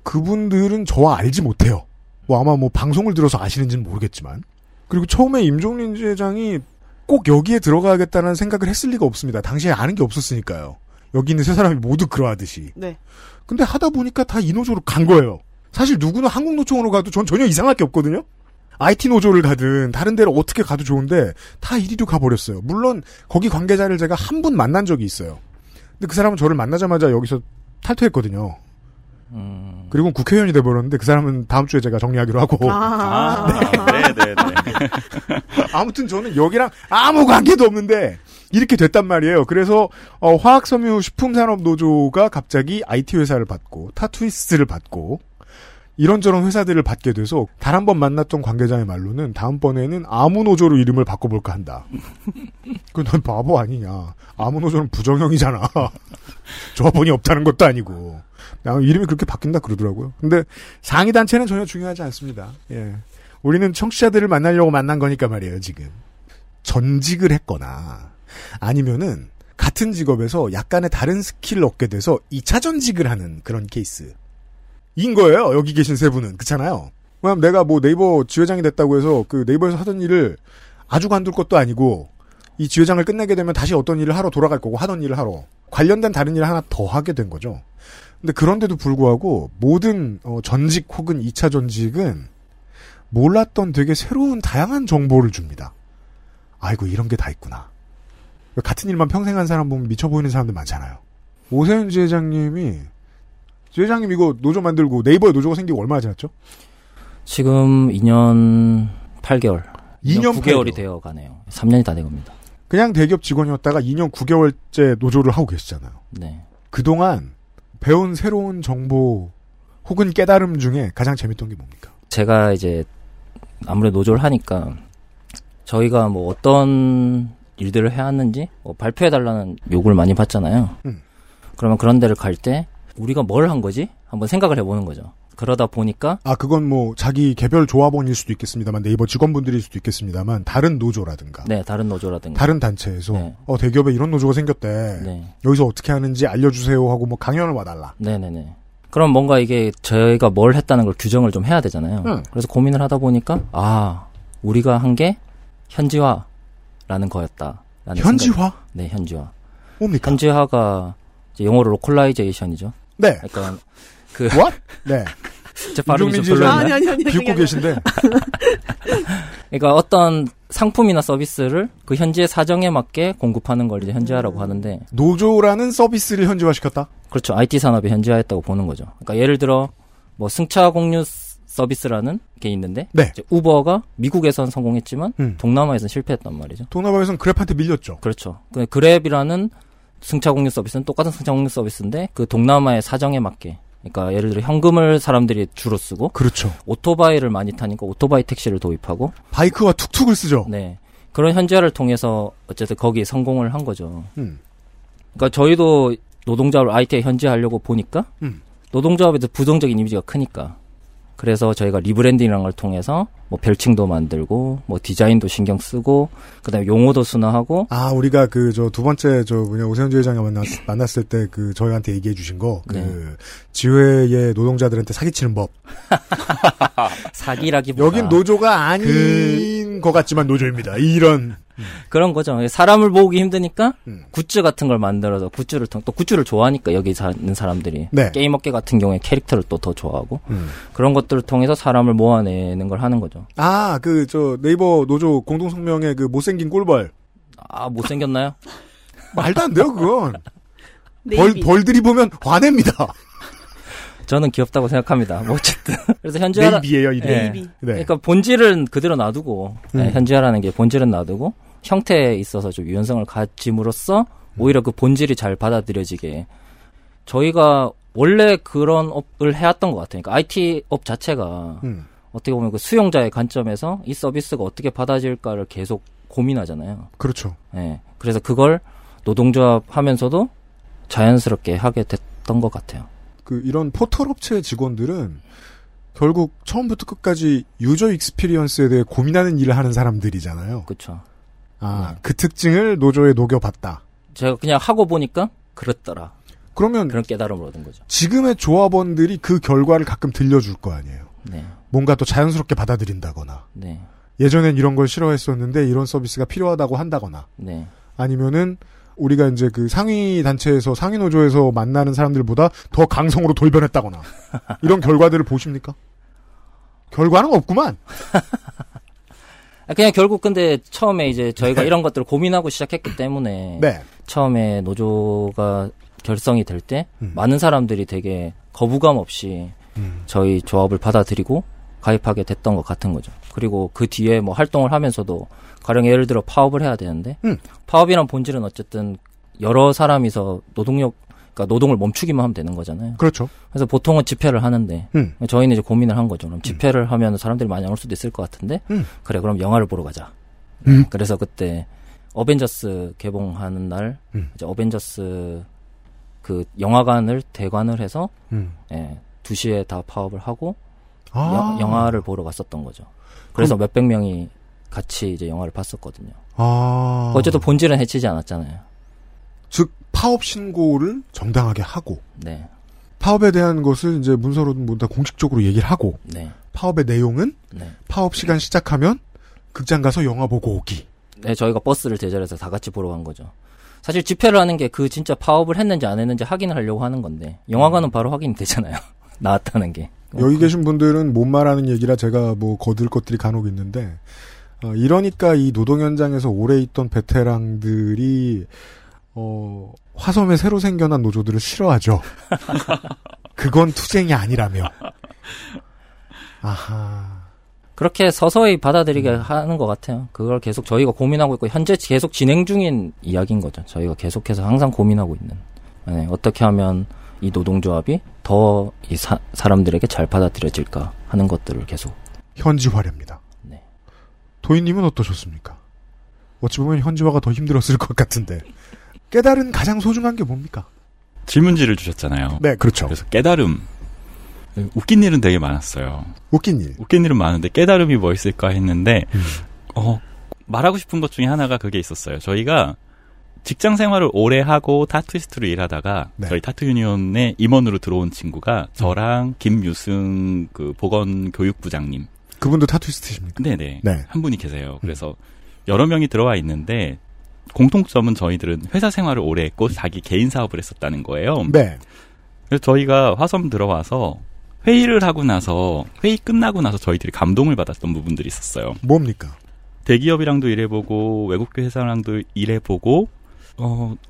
그분들은 저와 알지 못해요. 아마 방송을 들어서 아시는지는 모르겠지만 그리고 처음에 임종린 지회장이 꼭 여기에 들어가야겠다는 생각을 했을 리가 없습니다. 당시에 아는 게 없었으니까요. 여기 있는 세 사람이 모두 그러하듯이. 네. 근데 하다 보니까 다 이 노조로 간 거예요. 사실 누구나 한국 노총으로 가도 전 전혀 이상할 게 없거든요. IT 노조를 가든 다른 데를 어떻게 가도 좋은데 다 이리로 가버렸어요. 물론 거기 관계자를 제가 한 분 만난 적이 있어요. 근데 그 사람은 저를 만나자마자 여기서 탈퇴했거든요. 그리고 국회의원이 돼버렸는데 그 사람은 다음 주에 제가 정리하기로 하고. 네. 아무튼 저는 여기랑 아무 관계도 없는데 이렇게 됐단 말이에요. 그래서 화학섬유식품산업노조가 갑자기 IT 회사를 받고 타투이스트를 받고 이런저런 회사들을 받게 돼서 단 한 번 만났던 관계자의 말로는 다음번에는 아무노조로 이름을 바꿔볼까 한다. 그건 넌 바보 아니냐. 아무노조는 부정형이잖아. 조합원이 없다는 것도 아니고. 이름이 그렇게 바뀐다 그러더라고요. 근데 상위단체는 전혀 중요하지 않습니다. 예. 우리는 청취자들을 만나려고 만난 거니까 말이에요, 지금. 전직을 했거나 아니면은 같은 직업에서 약간의 다른 스킬을 얻게 돼서 2차 전직을 하는 그런 케이스. 인 거예요. 여기 계신 세 분은. 그렇잖아요. 왜냐면 내가 뭐 네이버 지회장이 됐다고 해서 그 네이버에서 하던 일을 아주 관둘 것도 아니고 이 지회장을 끝내게 되면 다시 어떤 일을 하러 돌아갈 거고 하던 일을 하러 관련된 다른 일을 하나 더 하게 된 거죠. 근데 그런데도 불구하고 모든 전직 혹은 2차 전직은 몰랐던 되게 새로운 다양한 정보를 줍니다. 아이고 이런 게 다 있구나. 같은 일만 평생 한 사람 보면 미쳐 보이는 사람들 많잖아요. 오세윤 지회장님이 지회장님 이거 노조 만들고 네이버에 노조가 생기고 얼마나 지났죠? 지금 2년 8개월 2년 9개월이 되어 가네요. 3년이 다 된 겁니다. 그냥 대기업 직원이었다가 2년 9개월째 노조를 하고 계시잖아요. 네. 그동안 배운 새로운 정보 혹은 깨달음 중에 가장 재밌던 게 뭡니까? 제가 이제 아무래도 노조를 하니까 저희가 뭐 어떤 일들을 해야 하는지 뭐 발표해달라는 요구를 많이 받잖아요. 그러면 그런 데를 갈 때 우리가 뭘 한 거지? 한번 생각을 해보는 거죠. 그러다 보니까 아 그건 뭐 자기 개별 조합원일 수도 있겠습니다만 네이버 직원분들일 수도 있겠습니다만 다른 노조라든가 네 다른 노조라든가 다른 단체에서 네. 대기업에 이런 노조가 생겼대. 네. 여기서 어떻게 하는지 알려주세요 하고 뭐 강연을 와달라. 네네네. 그럼 뭔가 이게 저희가 뭘 했다는 걸 규정을 좀 해야 되잖아요. 그래서 고민을 하다 보니까 아 우리가 한 게 현지화라는 거였다. 현지화? 생각이. 네 현지화. 뭡니까? 현지화가 이제 영어로 로컬라이제이션이죠. 네. 약간 그 What? 네. 제 발음이 좀 별로였나요? 아니. 비웃고 계신데. 그러니까 어떤 상품이나 서비스를 그 현지의 사정에 맞게 공급하는 걸 이제 현지화라고 하는데 노조라는 서비스를 현지화시켰다? 그렇죠. IT 산업이 현지화했다고 보는 거죠. 그러니까 예를 들어 뭐 승차 공유 서비스라는 게 있는데 네. 이제 우버가 미국에선 성공했지만 동남아에선 실패했단 말이죠. 동남아에선 그랩한테 밀렸죠. 그렇죠. 그랩이라는 승차 공유 서비스는 똑같은 승차 공유 서비스인데 그 동남아의 사정에 맞게 그러니까 예를 들어 현금을 사람들이 주로 쓰고 그렇죠. 오토바이를 많이 타니까 오토바이 택시를 도입하고 바이크와 툭툭을 쓰죠. 네. 그런 현지화를 통해서 어쨌든 거기에 성공을 한 거죠. 그러니까 저희도 노동조합을 IT에 현지화하려고 보니까 노동조합에도 부정적인 이미지가 크니까 그래서 저희가 리브랜딩이라는 걸 통해서 뭐 별칭도 만들고 뭐 디자인도 신경 쓰고 그다음에 용어도 순화하고 아 우리가 그 저 두 번째 저 뭐냐 오세훈 지회장이 만났을 때 그 저희한테 얘기해 주신 거 그 네. 지회의 노동자들한테 사기치는 법 사기라기보다 여긴 노조가 아닌 것 같지만 노조입니다 이런 그런 거죠. 사람을 모으기 힘드니까 굿즈 같은 걸 만들어서 굿즈를 또 굿즈를 좋아하니까 여기 사는 사람들이 네. 게임 업계 같은 경우에 캐릭터를 또 더 좋아하고 그런 것들을 통해서 사람을 모아내는 걸 하는 거죠. 아, 그 저 네이버 노조 공동성명의 그 못생긴 꿀벌. 아, 못생겼나요? 말도 안 돼요 그건. 벌들이 보면 화냅니다. 저는 귀엽다고 생각합니다. 뭐 어쨌든 그래서 현지화라 네이비예요, 이 네이비. 네. 그러니까 본질은 그대로 놔두고 네, 현지화라는 게 본질은 놔두고 형태에 있어서 좀 유연성을 가짐으로써 오히려 그 본질이 잘 받아들여지게 저희가 원래 그런 업을 해왔던 것 같아요. 그러니까 IT 업 자체가 어떻게 보면 그 수용자의 관점에서 이 서비스가 어떻게 받아질까를 계속 고민하잖아요. 그렇죠. 네, 그래서 그걸 노동조합 하면서도 자연스럽게 하게 됐던 것 같아요. 그 이런 포털업체 직원들은 결국 처음부터 끝까지 유저 익스피리언스에 대해 고민하는 일을 하는 사람들이잖아요. 그렇죠. 아, 네. 그 특징을 노조에 녹여봤다. 제가 그냥 하고 보니까 그렇더라. 그러면 그런 깨달음을 얻은 거죠. 지금의 조합원들이 그 결과를 가끔 들려줄 거 아니에요. 네. 뭔가 또 자연스럽게 받아들인다거나. 네. 예전엔 이런 걸 싫어했었는데 이런 서비스가 필요하다고 한다거나. 네. 아니면은 우리가 이제 그 상위 단체에서 상위 노조에서 만나는 사람들보다 더 강성으로 돌변했다거나 이런 결과들을 보십니까? 결과는 없구만. 그냥 결국 근데 처음에 이제 저희가 네. 이런 것들을 고민하고 시작했기 때문에 네. 처음에 노조가 결성이 될 때 많은 사람들이 되게 거부감 없이 저희 조합을 받아들이고 가입하게 됐던 것 같은 거죠. 그리고 그 뒤에 뭐 활동을 하면서도 가령 예를 들어 파업을 해야 되는데 파업이란 본질은 어쨌든 여러 사람이서 노동력 그러니까 노동을 멈추기만 하면 되는 거잖아요. 그렇죠. 그래서 보통은 집회를 하는데 저희는 이제 고민을 한 거죠. 그럼 집회를 하면 사람들이 많이 안 올 수도 있을 것 같은데 그래 그럼 영화를 보러 가자. 그래서 그때 어벤져스 개봉하는 날 이제 어벤져스 그 영화관을 대관을 해서 2시에 다 파업을 하고 영화를 보러 갔었던 거죠. 그래서 몇백 명이 같이 이제 영화를 봤었거든요. 아. 어쨌든 본질은 해치지 않았잖아요. 즉 파업 신고를 정당하게 하고, 네. 파업에 대한 것을 이제 문서로든 뭐든 공식적으로 얘기를 하고, 네. 파업의 내용은 네. 파업 시간 시작하면 극장 가서 영화 보고 오기. 네, 저희가 버스를 대절해서 다 같이 보러 간 거죠. 사실 집회를 하는 게 그 진짜 파업을 했는지 안 했는지 확인을 하려고 하는 건데 영화관은 바로 확인이 되잖아요. 나왔다는 게. 여기 계신 분들은 못 말하는 얘기라 제가 뭐 거들 것들이 간혹 있는데 이러니까 이 노동 현장에서 오래 있던 베테랑들이 화섬에 새로 생겨난 노조들을 싫어하죠. 그건 투쟁이 아니라며. 아하. 그렇게 서서히 받아들이게 하는 것 같아요. 그걸 계속 저희가 고민하고 있고 현재 계속 진행 중인 이야기인 거죠. 저희가 계속해서 항상 고민하고 있는. 네, 어떻게 하면 이 노동조합이 더 이 사람들에게 잘 받아들여질까 하는 것들을 계속. 현지화랍니다. 네. 도희님은 어떠셨습니까? 어찌 보면 현지화가 더 힘들었을 것 같은데. 깨달은 가장 소중한 게 뭡니까? 질문지를 주셨잖아요. 네, 그렇죠. 그래서 깨달음. 웃긴 일은 되게 많았어요. 웃긴 일? 웃긴 일은 많은데 깨달음이 뭐 있을까 했는데 말하고 싶은 것 중에 하나가 그게 있었어요. 저희가 직장 생활을 오래 하고 타투이스트로 일하다가 네. 저희 타투유니온의 임원으로 들어온 친구가 저랑 김유승 그 보건교육부장님. 그분도 타투이스트십니까? 네네. 네. 한 분이 계세요. 그래서 여러 명이 들어와 있는데 공통점은 저희들은 회사 생활을 오래 했고 자기 개인 사업을 했었다는 거예요. 네. 그래서 저희가 화섬 들어와서 회의를 하고 나서 회의 끝나고 나서 저희들이 감동을 받았던 부분들이 있었어요. 뭡니까? 대기업이랑도 일해보고 외국계 회사랑도 일해보고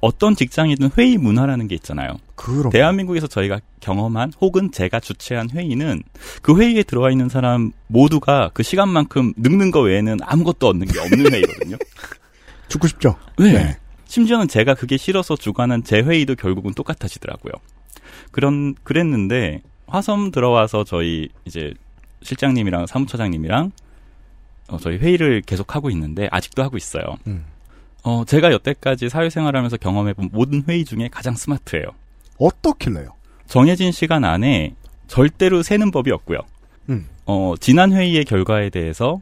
어떤 직장이든 회의 문화라는 게 있잖아요. 그럼. 대한민국에서 저희가 경험한 혹은 제가 주최한 회의는 그 회의에 들어와 있는 사람 모두가 그 시간만큼 늙는 거 외에는 아무것도 얻는 게 없는 회의거든요. 죽고 싶죠? 네. 네. 심지어는 제가 그게 싫어서 주관한 제 회의도 결국은 똑같아지더라고요. 그랬는데 화섬 들어와서 저희 이제 실장님이랑 사무처장님이랑 저희 회의를 계속 하고 있는데 아직도 하고 있어요. 제가 여태까지 사회생활하면서 경험해본 모든 회의 중에 가장 스마트해요. 어떻길래요? 정해진 시간 안에 절대로 새는 법이 없고요. 지난 회의의 결과에 대해서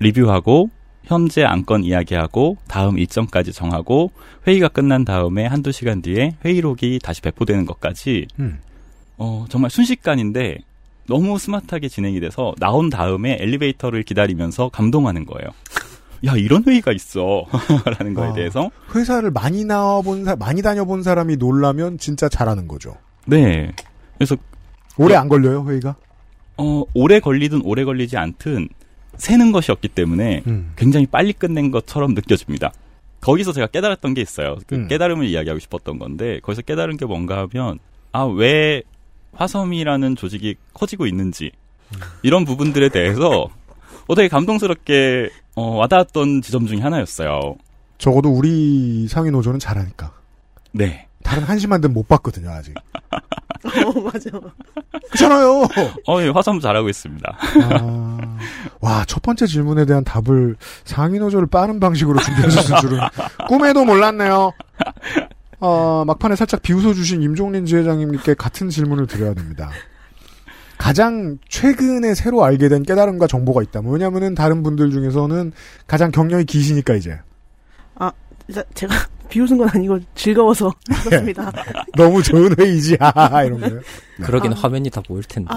리뷰하고 현재 안건 이야기하고 다음 일정까지 정하고 회의가 끝난 다음에 한두 시간 뒤에 회의록이 다시 배포되는 것까지 정말 순식간인데 너무 스마트하게 진행이 돼서 나온 다음에 엘리베이터를 기다리면서 감동하는 거예요. 야, 이런 회의가 있어. 라는 거에 대해서. 회사를 많이 다녀본 사람이 놀라면 진짜 잘하는 거죠. 네. 그래서 오래 안 걸려요, 회의가? 오래 걸리든 오래 걸리지 않든 새는 것이었기 때문에 굉장히 빨리 끝낸 것처럼 느껴집니다. 거기서 제가 깨달았던 게 있어요. 그 깨달음을 이야기하고 싶었던 건데 거기서 깨달은 게 뭔가 하면 왜 화섬이라는 조직이 커지고 있는지 이런 부분들에 대해서 되게 감동스럽게 와닿았던 지점 중에 하나였어요. 적어도 우리 상위노조는 잘하니까. 네. 다른 한심한 데는 못 봤거든요, 아직. 맞아. 그렇잖아요. 예, 화섬 잘하고 있습니다. 와, 첫 번째 질문에 대한 답을 상인호조를 빠른 방식으로 준비하셨을 줄은 꿈에도 몰랐네요. 막판에 살짝 비웃어주신 임종린 지회장님께 같은 질문을 드려야 됩니다. 가장 최근에 새로 알게 된 깨달음과 정보가 있다면, 왜냐면은 다른 분들 중에서는 가장 경력이 기시니까 이제. 제가 비웃은 건 아니고 즐거워서 그렇습니다. 너무 좋은 회의지. 이런 거요. 네. 그러긴 화면이 다 보일 텐데.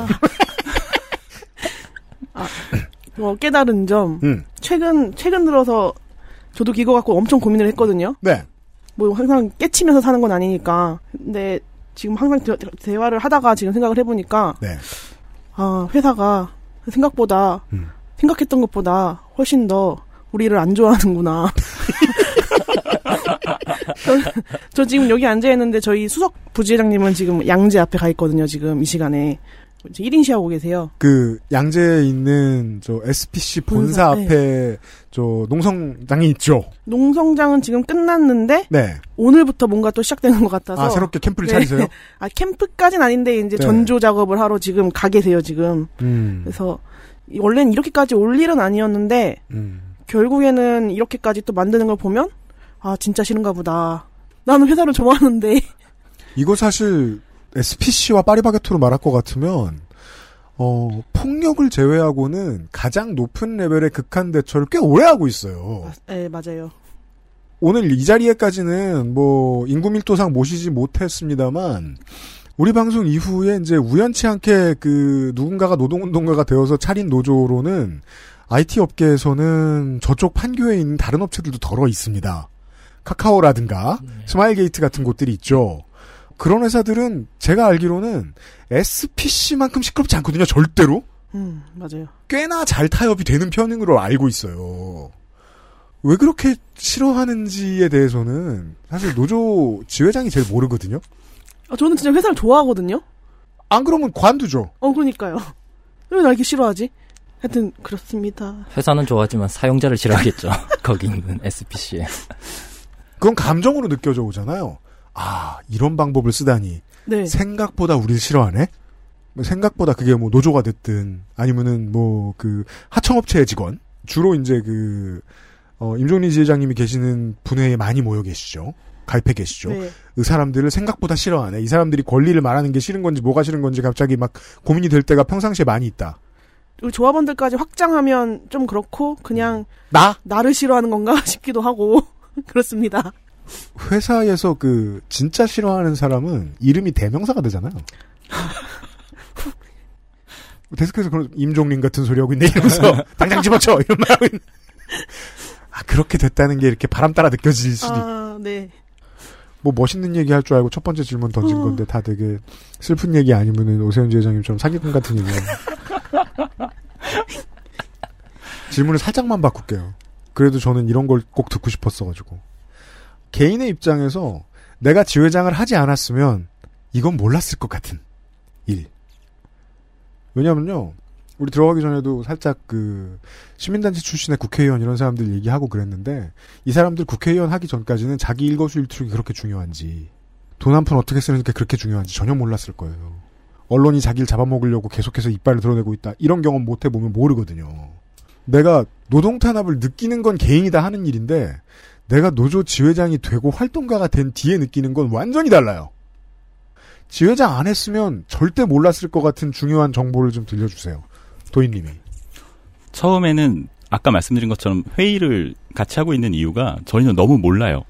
깨달은 점. 최근 들어서 저도 이거 갖고 엄청 고민을 했거든요. 네. 뭐 항상 깨치면서 사는 건 아니니까. 근데 지금 항상 대화를 하다가 지금 생각을 해보니까 네. 회사가 생각보다 생각했던 것보다 훨씬 더 우리를 안 좋아하는구나. 저 지금 여기 앉아있는데 저희 수석 부지회장님은 지금 양재 앞에 가 있거든요. 지금 이 시간에. 1인시 하고 계세요. 그 양재에 있는 저 SPC 본사 앞에 네. 저 농성장이 있죠. 농성장은 지금 끝났는데 네. 오늘부터 뭔가 또 시작되는 것 같아서 아 새롭게 캠프를 네. 차리세요? 아 캠프까지는 아닌데 이제 네. 전조 작업을 하러 지금 가 계세요 지금. 그래서 원래는 이렇게까지 올 일은 아니었는데 결국에는 이렇게까지 또 만드는 걸 보면 아 진짜 싫은가 보다. 나는 회사를 좋아하는데. 이거 사실. SPC와 파리바게트로 말할 것 같으면 폭력을 제외하고는 가장 높은 레벨의 극한 대처를 꽤 오래 하고 있어요. 네, 맞아요. 오늘 이 자리에까지는 뭐 인구밀도상 모시지 못했습니다만 우리 방송 이후에 이제 우연치 않게 그 누군가가 노동운동가가 되어서 차린 노조로는 IT 업계에서는 저쪽 판교에 있는 다른 업체들도 덜어 있습니다. 카카오라든가 스마일게이트 같은 곳들이 있죠. 그런 회사들은 제가 알기로는 SPC만큼 시끄럽지 않거든요. 절대로. 맞아요. 꽤나 잘 타협이 되는 편으로 알고 있어요. 왜 그렇게 싫어하는지에 대해서는 사실 노조 지회장이 제일 모르거든요. 아, 저는 진짜 회사를 좋아하거든요. 안 그러면 관두죠. 그러니까요. 왜 나 이렇게 싫어하지? 하여튼 그렇습니다. 회사는 좋아하지만 사용자를 싫어하겠죠. 거기 있는 SPC에. 그건 감정으로 느껴져 오잖아요. 아, 이런 방법을 쓰다니. 네. 생각보다 우리를 싫어하네? 생각보다 그게 뭐 노조가 됐든, 아니면은 뭐 그 하청업체의 직원. 주로 이제 그, 임종린 지회장님이 계시는 분회에 많이 모여 계시죠. 가입해 계시죠. 네. 그 사람들을 생각보다 싫어하네. 이 사람들이 권리를 말하는 게 싫은 건지 뭐가 싫은 건지 갑자기 막 고민이 될 때가 평상시에 많이 있다. 조합원들까지 확장하면 좀 그렇고, 그냥. 나를 싫어하는 건가 싶기도 하고. 그렇습니다. 회사에서 그 진짜 싫어하는 사람은 이름이 대명사가 되잖아요. 데스크에서 그런 임종린 같은 소리 하고 있네 이러면서 당장 집어쳐 이런 말 하고 있네. 아 그렇게 됐다는 게 이렇게 바람 따라 느껴질 수도. 아 네. 뭐 멋있는 얘기 할 줄 알고 첫 번째 질문 던진 건데 다 되게 슬픈 얘기 아니면은 오세훈 지회장님처럼 사기꾼 같은 얘기. 질문을 살짝만 바꿀게요. 그래도 저는 이런 걸 꼭 듣고 싶었어가지고. 개인의 입장에서 내가 지회장을 하지 않았으면 이건 몰랐을 것 같은 일. 왜냐면요. 우리 들어가기 전에도 살짝 그 시민단체 출신의 국회의원 이런 사람들 얘기하고 그랬는데 이 사람들 국회의원 하기 전까지는 자기 일거수일투족이 그렇게 중요한지 돈 한 푼 어떻게 쓰는 게 그렇게 중요한지 전혀 몰랐을 거예요. 언론이 자기를 잡아먹으려고 계속해서 이빨을 드러내고 있다. 이런 경험 못 해보면 모르거든요. 내가 노동 탄압을 느끼는 건 개인이다 하는 일인데 내가 노조 지회장이 되고 활동가가 된 뒤에 느끼는 건 완전히 달라요. 지회장 안 했으면 절대 몰랐을 것 같은 중요한 정보를 좀 들려주세요. 도인님이. 처음에는 아까 말씀드린 것처럼 회의를 같이 하고 있는 이유가 저희는 너무 몰라요.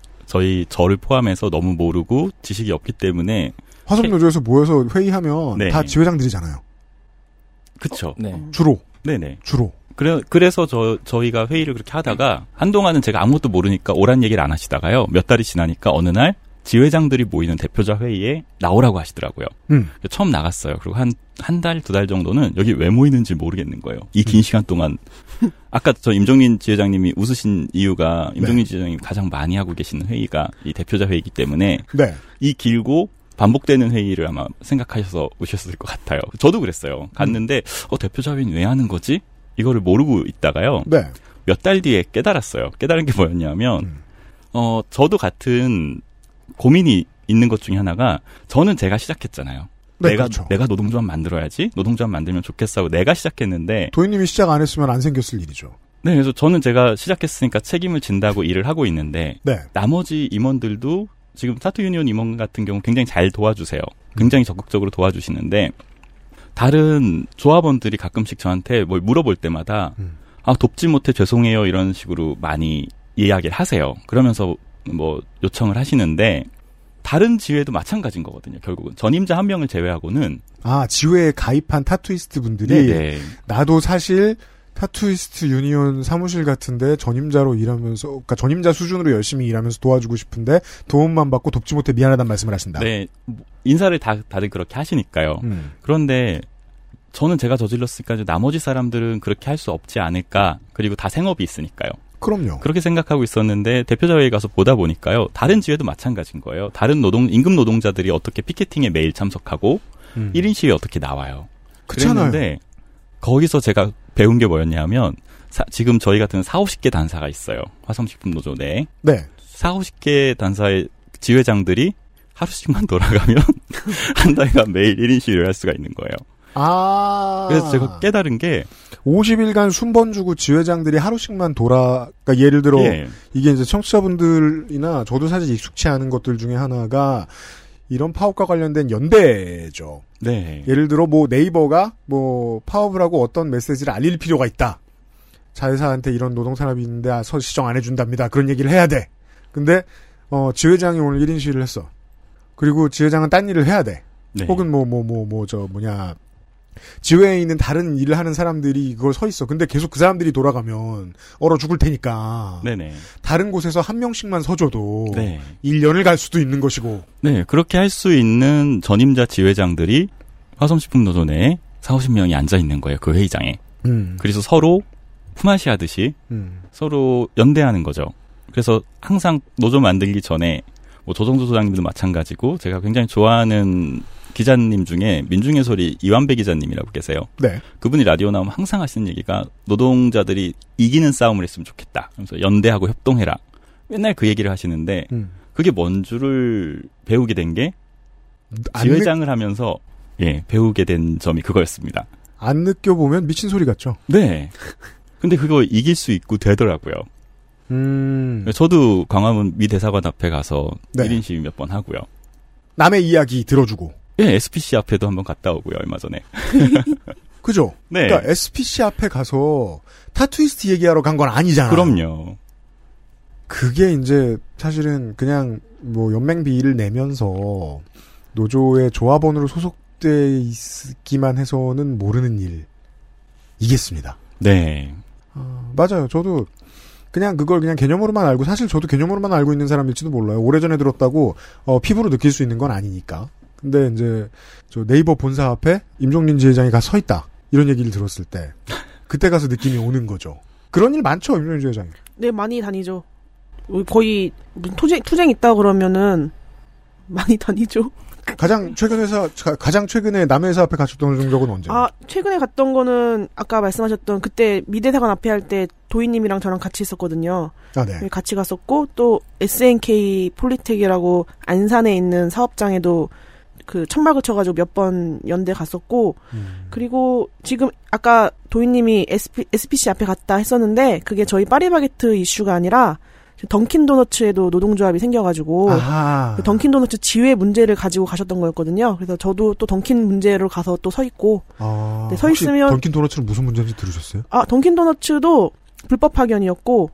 저를 포함해서 너무 모르고 지식이 없기 때문에. 화섬노조에서 모여서 회의하면 네. 다 지회장들이잖아요. 그쵸. 네. 주로. 네네. 주로. 그래서 저희가 회의를 그렇게 하다가 한동안은 제가 아무것도 모르니까 오란 얘기를 안 하시다가요. 몇 달이 지나니까 어느 날 지회장들이 모이는 대표자 회의에 나오라고 하시더라고요. 처음 나갔어요. 그리고 한 달, 두 달 정도는 여기 왜 모이는지 모르겠는 거예요. 이 긴 시간 동안. 아까 저 임종린 지회장님이 웃으신 이유가 임종린 네. 지회장님이 가장 많이 하고 계시는 회의가 이 대표자 회의이기 때문에 네. 이 길고 반복되는 회의를 아마 생각하셔서 오셨을 것 같아요. 저도 그랬어요. 갔는데 대표자 회의는 왜 하는 거지? 이거를 모르고 있다가요. 네. 몇 달 뒤에 깨달았어요. 깨달은 게 뭐였냐면 저도 같은 고민이 있는 것 중에 하나가 저는 제가 시작했잖아요. 네, 내가 그렇죠. 내가 노동조합 만들어야지. 노동조합 만들면 좋겠어 하고 내가 시작했는데 도인님이 시작 안 했으면 안 생겼을 일이죠. 네, 그래서 저는 제가 시작했으니까 책임을 진다고 일을 하고 있는데 네. 나머지 임원들도 지금 타투유니온 임원 같은 경우 굉장히 잘 도와주세요. 굉장히 적극적으로 도와주시는데 다른 조합원들이 가끔씩 저한테 뭘 물어볼 때마다 아 돕지 못해 죄송해요 이런 식으로 많이 이야기를 하세요. 그러면서 뭐 요청을 하시는데 다른 지회도 마찬가지인 거거든요. 결국은 전임자 한 명을 제외하고는 아 지회에 가입한 타투이스트 분들이 네네. 나도 사실 타투이스트 유니온 사무실 같은데 전임자로 일하면서 그러니까 전임자 수준으로 열심히 일하면서 도와주고 싶은데 도움만 받고 돕지 못해 미안하다는 말씀을 하신다. 네. 인사를 다들 그렇게 하시니까요. 그런데 저는 제가 저질렀으니까 나머지 사람들은 그렇게 할 수 없지 않을까. 그리고 다 생업이 있으니까요. 그럼요. 그렇게 생각하고 있었는데 대표자회의 가서 보다 보니까요. 다른 지회도 마찬가지인 거예요. 다른 임금 노동자들이 어떻게 피켓팅에 매일 참석하고 1인 시위에 어떻게 나와요. 그랬는데 거기서 제가 배운 게 뭐였냐면 지금 저희 같은 40, 50개 단사가 있어요. 화섬식품노조 내에. 네. 40, 50개 단사의 지회장들이 하루씩만 돌아가면 한 달간 매일 1인씩 일할 수가 있는 거예요. 아. 그래서 제가 깨달은 게 50일간 순번 주고 지회장들이 하루씩만 그러니까 예를 들어 예. 이게 이제 청취자분들이나 저도 사실 익숙치 않은 것들 중에 하나가 이런 파업과 관련된 연대죠. 네. 예를 들어 네이버가 파업을 하고 어떤 메시지를 알릴 필요가 있다. 자회사한테 이런 노동산업이 있는데 시정 안 해준답니다. 그런 얘기를 해야 돼. 근데 지회장이 오늘 1인 시위를 했어. 그리고 지회장은 딴 일을 해야 돼. 네. 혹은 지회에 있는 다른 일을 하는 사람들이 그걸 서 있어. 근데 계속 그 사람들이 돌아가면 얼어 죽을 테니까. 네네. 다른 곳에서 한 명씩만 서줘도 네. 1년을 갈 수도 있는 것이고. 네, 그렇게 할 수 있는 전임자 지회장들이 화섬식품노조 내에 40, 50명이 앉아 있는 거예요. 그 회의장에. 그래서 서로 품앗이 하듯이 서로 연대하는 거죠. 그래서 항상 노조 만들기 전에 조정조 소장님도 마찬가지고 제가 굉장히 좋아하는 기자님 중에 민중의 소리 이완배 기자님이라고 계세요. 네. 그분이 라디오 나오면 항상 하시는 얘기가 노동자들이 이기는 싸움을 했으면 좋겠다. 그래서 연대하고 협동해라. 맨날 그 얘기를 하시는데 그게 뭔 줄을 배우게 된 게 지회장을 하면서 배우게 된 점이 그거였습니다. 안 느껴보면 미친 소리 같죠. 네. 근데 그거 이길 수 있고 되더라고요. 저도 광화문 미 대사관 앞에 가서 네. 1인 시위 몇 번 하고요. 남의 이야기 들어주고. 예, SPC 앞에도 한번 갔다 오고요, 얼마 전에. 그죠? 네. 그러니까 SPC 앞에 가서 타투이스트 얘기하러 간 건 아니잖아요. 그럼요. 그게 이제 사실은 그냥 연맹비를 내면서 노조의 조합원으로 소속돼 있기만 해서는 모르는 일이겠습니다. 네. 맞아요. 저도 그걸 개념으로만 알고, 사실 저도 개념으로만 알고 있는 사람일지도 몰라요. 오래전에 들었다고 피부로 느낄 수 있는 건 아니니까. 근데 이제 저 네이버 본사 앞에 임종린 지회장이 가서 서 있다 이런 얘기를 들었을 때 그때 가서 느낌이 오는 거죠. 그런 일 많죠, 임종린 지회장이. 네, 많이 다니죠. 거의 무슨 투쟁 있다 그러면은 많이 다니죠. 가장 최근에 남의 회사 앞에 갔던 적은 언제? 아, 최근에 갔던 거는 아까 말씀하셨던 그때 미대사관 앞에 할 때 도이님이랑 저랑 같이 있었거든요. 아, 네. 같이 갔었고 또 SNK 폴리텍이라고 안산에 있는 사업장에도 그 천막을 쳐가지고 몇 번 연대 갔었고 그리고 지금 아까 도이님이 SPC 앞에 갔다 했었는데 그게 저희 파리바게트 이슈가 아니라 던킨도너츠에도 노동조합이 생겨가지고 아하. 던킨도너츠 지회 문제를 가지고 가셨던 거였거든요. 그래서 저도 또 던킨 문제로 가서 또 서 있고 아, 네, 서 있으면 던킨도너츠는 무슨 문제인지 들으셨어요? 아, 던킨도너츠도 불법 파견이었고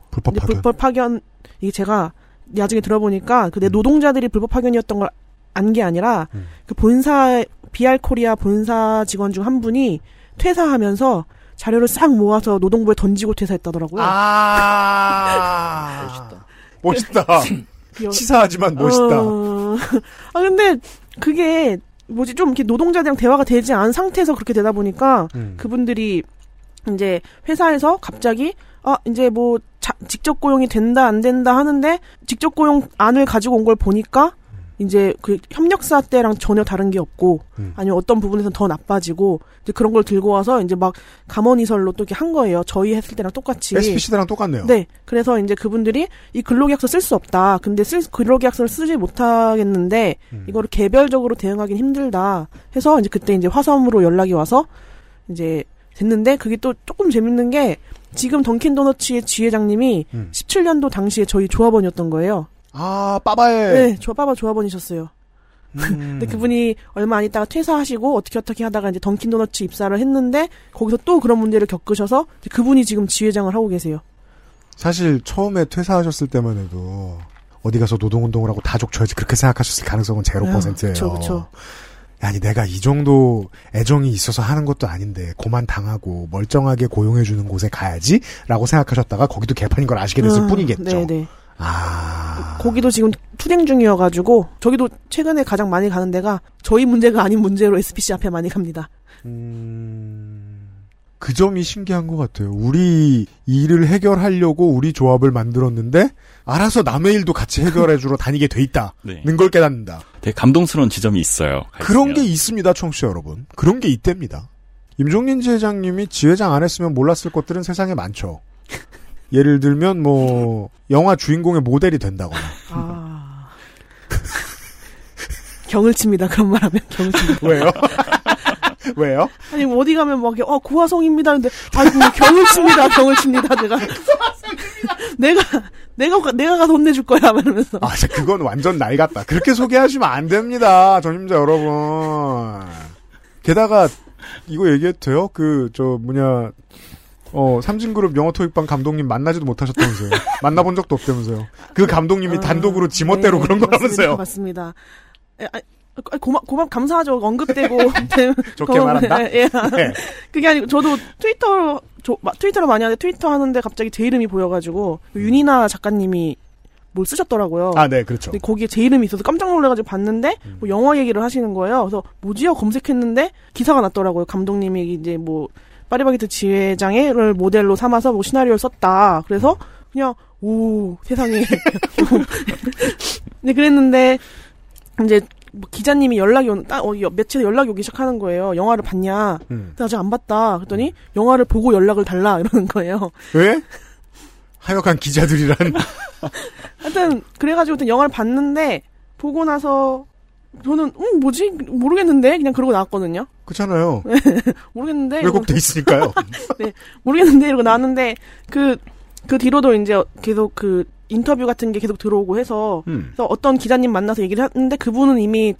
불법 파견 이게 제가 나중에 들어보니까 그 노동자들이 불법 파견이었던 걸 안 게 아니라 그 본사 BR코리아 본사 직원 중 한 분이 퇴사하면서 자료를 싹 모아서 노동부에 던지고 퇴사했다더라고요. 아~ 멋있다. 치사하지만 멋있다. 근데 그게 좀 이렇게 노동자들이랑 대화가 되지 않은 상태에서 그렇게 되다 보니까 그분들이 이제 회사에서 갑자기 직접 고용이 된다 안 된다 하는데 직접 고용 안을 가지고 온 걸 보니까 이제 그 협력사 때랑 전혀 다른 게 없고 아니면 어떤 부분에서 더 나빠지고 이제 그런 걸 들고 와서 이제 막 감언이설로 또 이렇게 한 거예요. 저희 했을 때랑 똑같이. SPC 때랑 똑같네요. 네. 그래서 이제 그분들이 이 근로계약서 쓸 수 없다. 근데 근로계약서를 쓰지 못하겠는데 이거를 개별적으로 대응하기는 힘들다. 해서 이제 그때 이제 화섬으로 연락이 와서 이제 됐는데 그게 또 조금 재밌는 게 지금 던킨도너츠의 지회장님이 17년도 당시에 저희 조합원이었던 거예요. 아, 빠바에. 네, 저 빠바 조합원이셨어요. 근데 그분이 얼마 안 있다가 퇴사하시고 어떻게 하다가 이제 던킨도너츠 입사를 했는데 거기서 또 그런 문제를 겪으셔서 그분이 지금 지회장을 하고 계세요. 사실 처음에 퇴사하셨을 때만 해도 어디 가서 노동운동을 하고 다 족쳐야지 그렇게 생각하셨을 가능성은 0%예요. 그렇죠. 아니, 내가 이 정도 애정이 있어서 하는 것도 아닌데 고만 당하고 멀쩡하게 고용해주는 곳에 가야지라고 생각하셨다가 거기도 개판인 걸 아시게 됐을 뿐이겠죠. 네네. 아. 거기도 지금 투쟁 중이어가지고, 저기도 최근에 가장 많이 가는 데가 저희 문제가 아닌 문제로 SPC 앞에 많이 갑니다. 그 점이 신기한 것 같아요. 우리 일을 해결하려고 우리 조합을 만들었는데, 알아서 남의 일도 같이 해결해주러 다니게 돼 있다. 네. 는 걸 깨닫는다. 되게 감동스러운 지점이 있어요. 그런 게 있습니다, 청취자 여러분. 그런 게 있답니다. 임종린 지회장님이 지회장 안 했으면 몰랐을 것들은 세상에 많죠. 예를 들면 뭐 영화 주인공의 모델이 된다거나. 아... 경을 칩니다. 그런 말하면 경을 칩니다. 왜요? 왜요? 아니 뭐 어디 가면 막 고화성입니다. 근데 아이고 경을 칩니다. 경을 칩니다. 내가 가서 혼내줄 거야 이러면서. 아, 그건 완전 날 같다. 그렇게 소개하시면 안 됩니다, 전임자 여러분. 게다가 이거 얘기해도 돼요? 삼진그룹 영어토익반 감독님 만나지도 못하셨다면서요. 만나본 적도 없다면서요. 그 감독님이 단독으로 지멋대로 그런 거라면서요. 맞습니다. 감사하죠. 언급되고. 좋게 말한다? 예. 그게 아니고, 저도 트위터를 많이 하는데, 트위터 하는데 갑자기 제 이름이 보여가지고, 윤이나 작가님이 뭘 쓰셨더라고요. 아, 네, 그렇죠. 근데 거기에 제 이름이 있어서 깜짝 놀라가지고 봤는데, 뭐 영어 얘기를 하시는 거예요. 그래서, 뭐지요? 검색했는데, 기사가 났더라고요. 감독님이 이제 파리바게트 지회장을 모델로 삼아서 시나리오를 썼다. 그래서, 그냥, 오, 세상에. 네, 그랬는데, 이제, 기자님이 며칠 연락이 오기 시작하는 거예요. 영화를 봤냐? 아직 안 봤다. 그랬더니 영화를 보고 연락을 달라 이러는 거예요. 왜? 하여간 기자들이란. 하여튼 그래가지고 영화를 봤는데 보고 나서 저는 뭐지? 모르겠는데 그냥 그러고 나왔거든요. 그렇잖아요. 모르겠는데. 왜곡돼 있으니까요. 네, 모르겠는데 이러고 나왔는데 그 뒤로도 이제 계속 인터뷰 같은 게 계속 들어오고 해서 그래서 어떤 기자님 만나서 얘기를 했는데 그분은 이미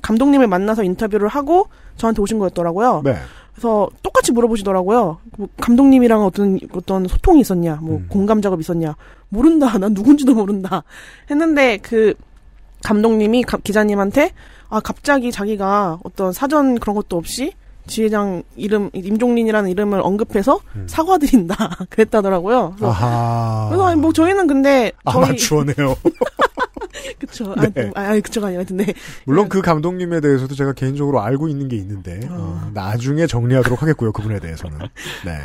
감독님을 만나서 인터뷰를 하고 저한테 오신 거였더라고요. 네. 그래서 똑같이 물어보시더라고요. 감독님이랑 어떤 소통이 있었냐, 공감 작업 있었냐, 모른다, 난 누군지도 모른다 했는데 그 감독님이 기자님한테 갑자기 자기가 어떤 사전 그런 것도 없이 지회장 이름 임종린이라는 이름을 언급해서 사과드린다 그랬다더라고요. 아하. 그래서 아니 저희는 근데 아마추어네요. 그쵸. 네. 그쵸가 아니라 근데 물론 그 감독님에 대해서도 제가 개인적으로 알고 있는 게 있는데 나중에 정리하도록 하겠고요. 그분에 대해서는. 네.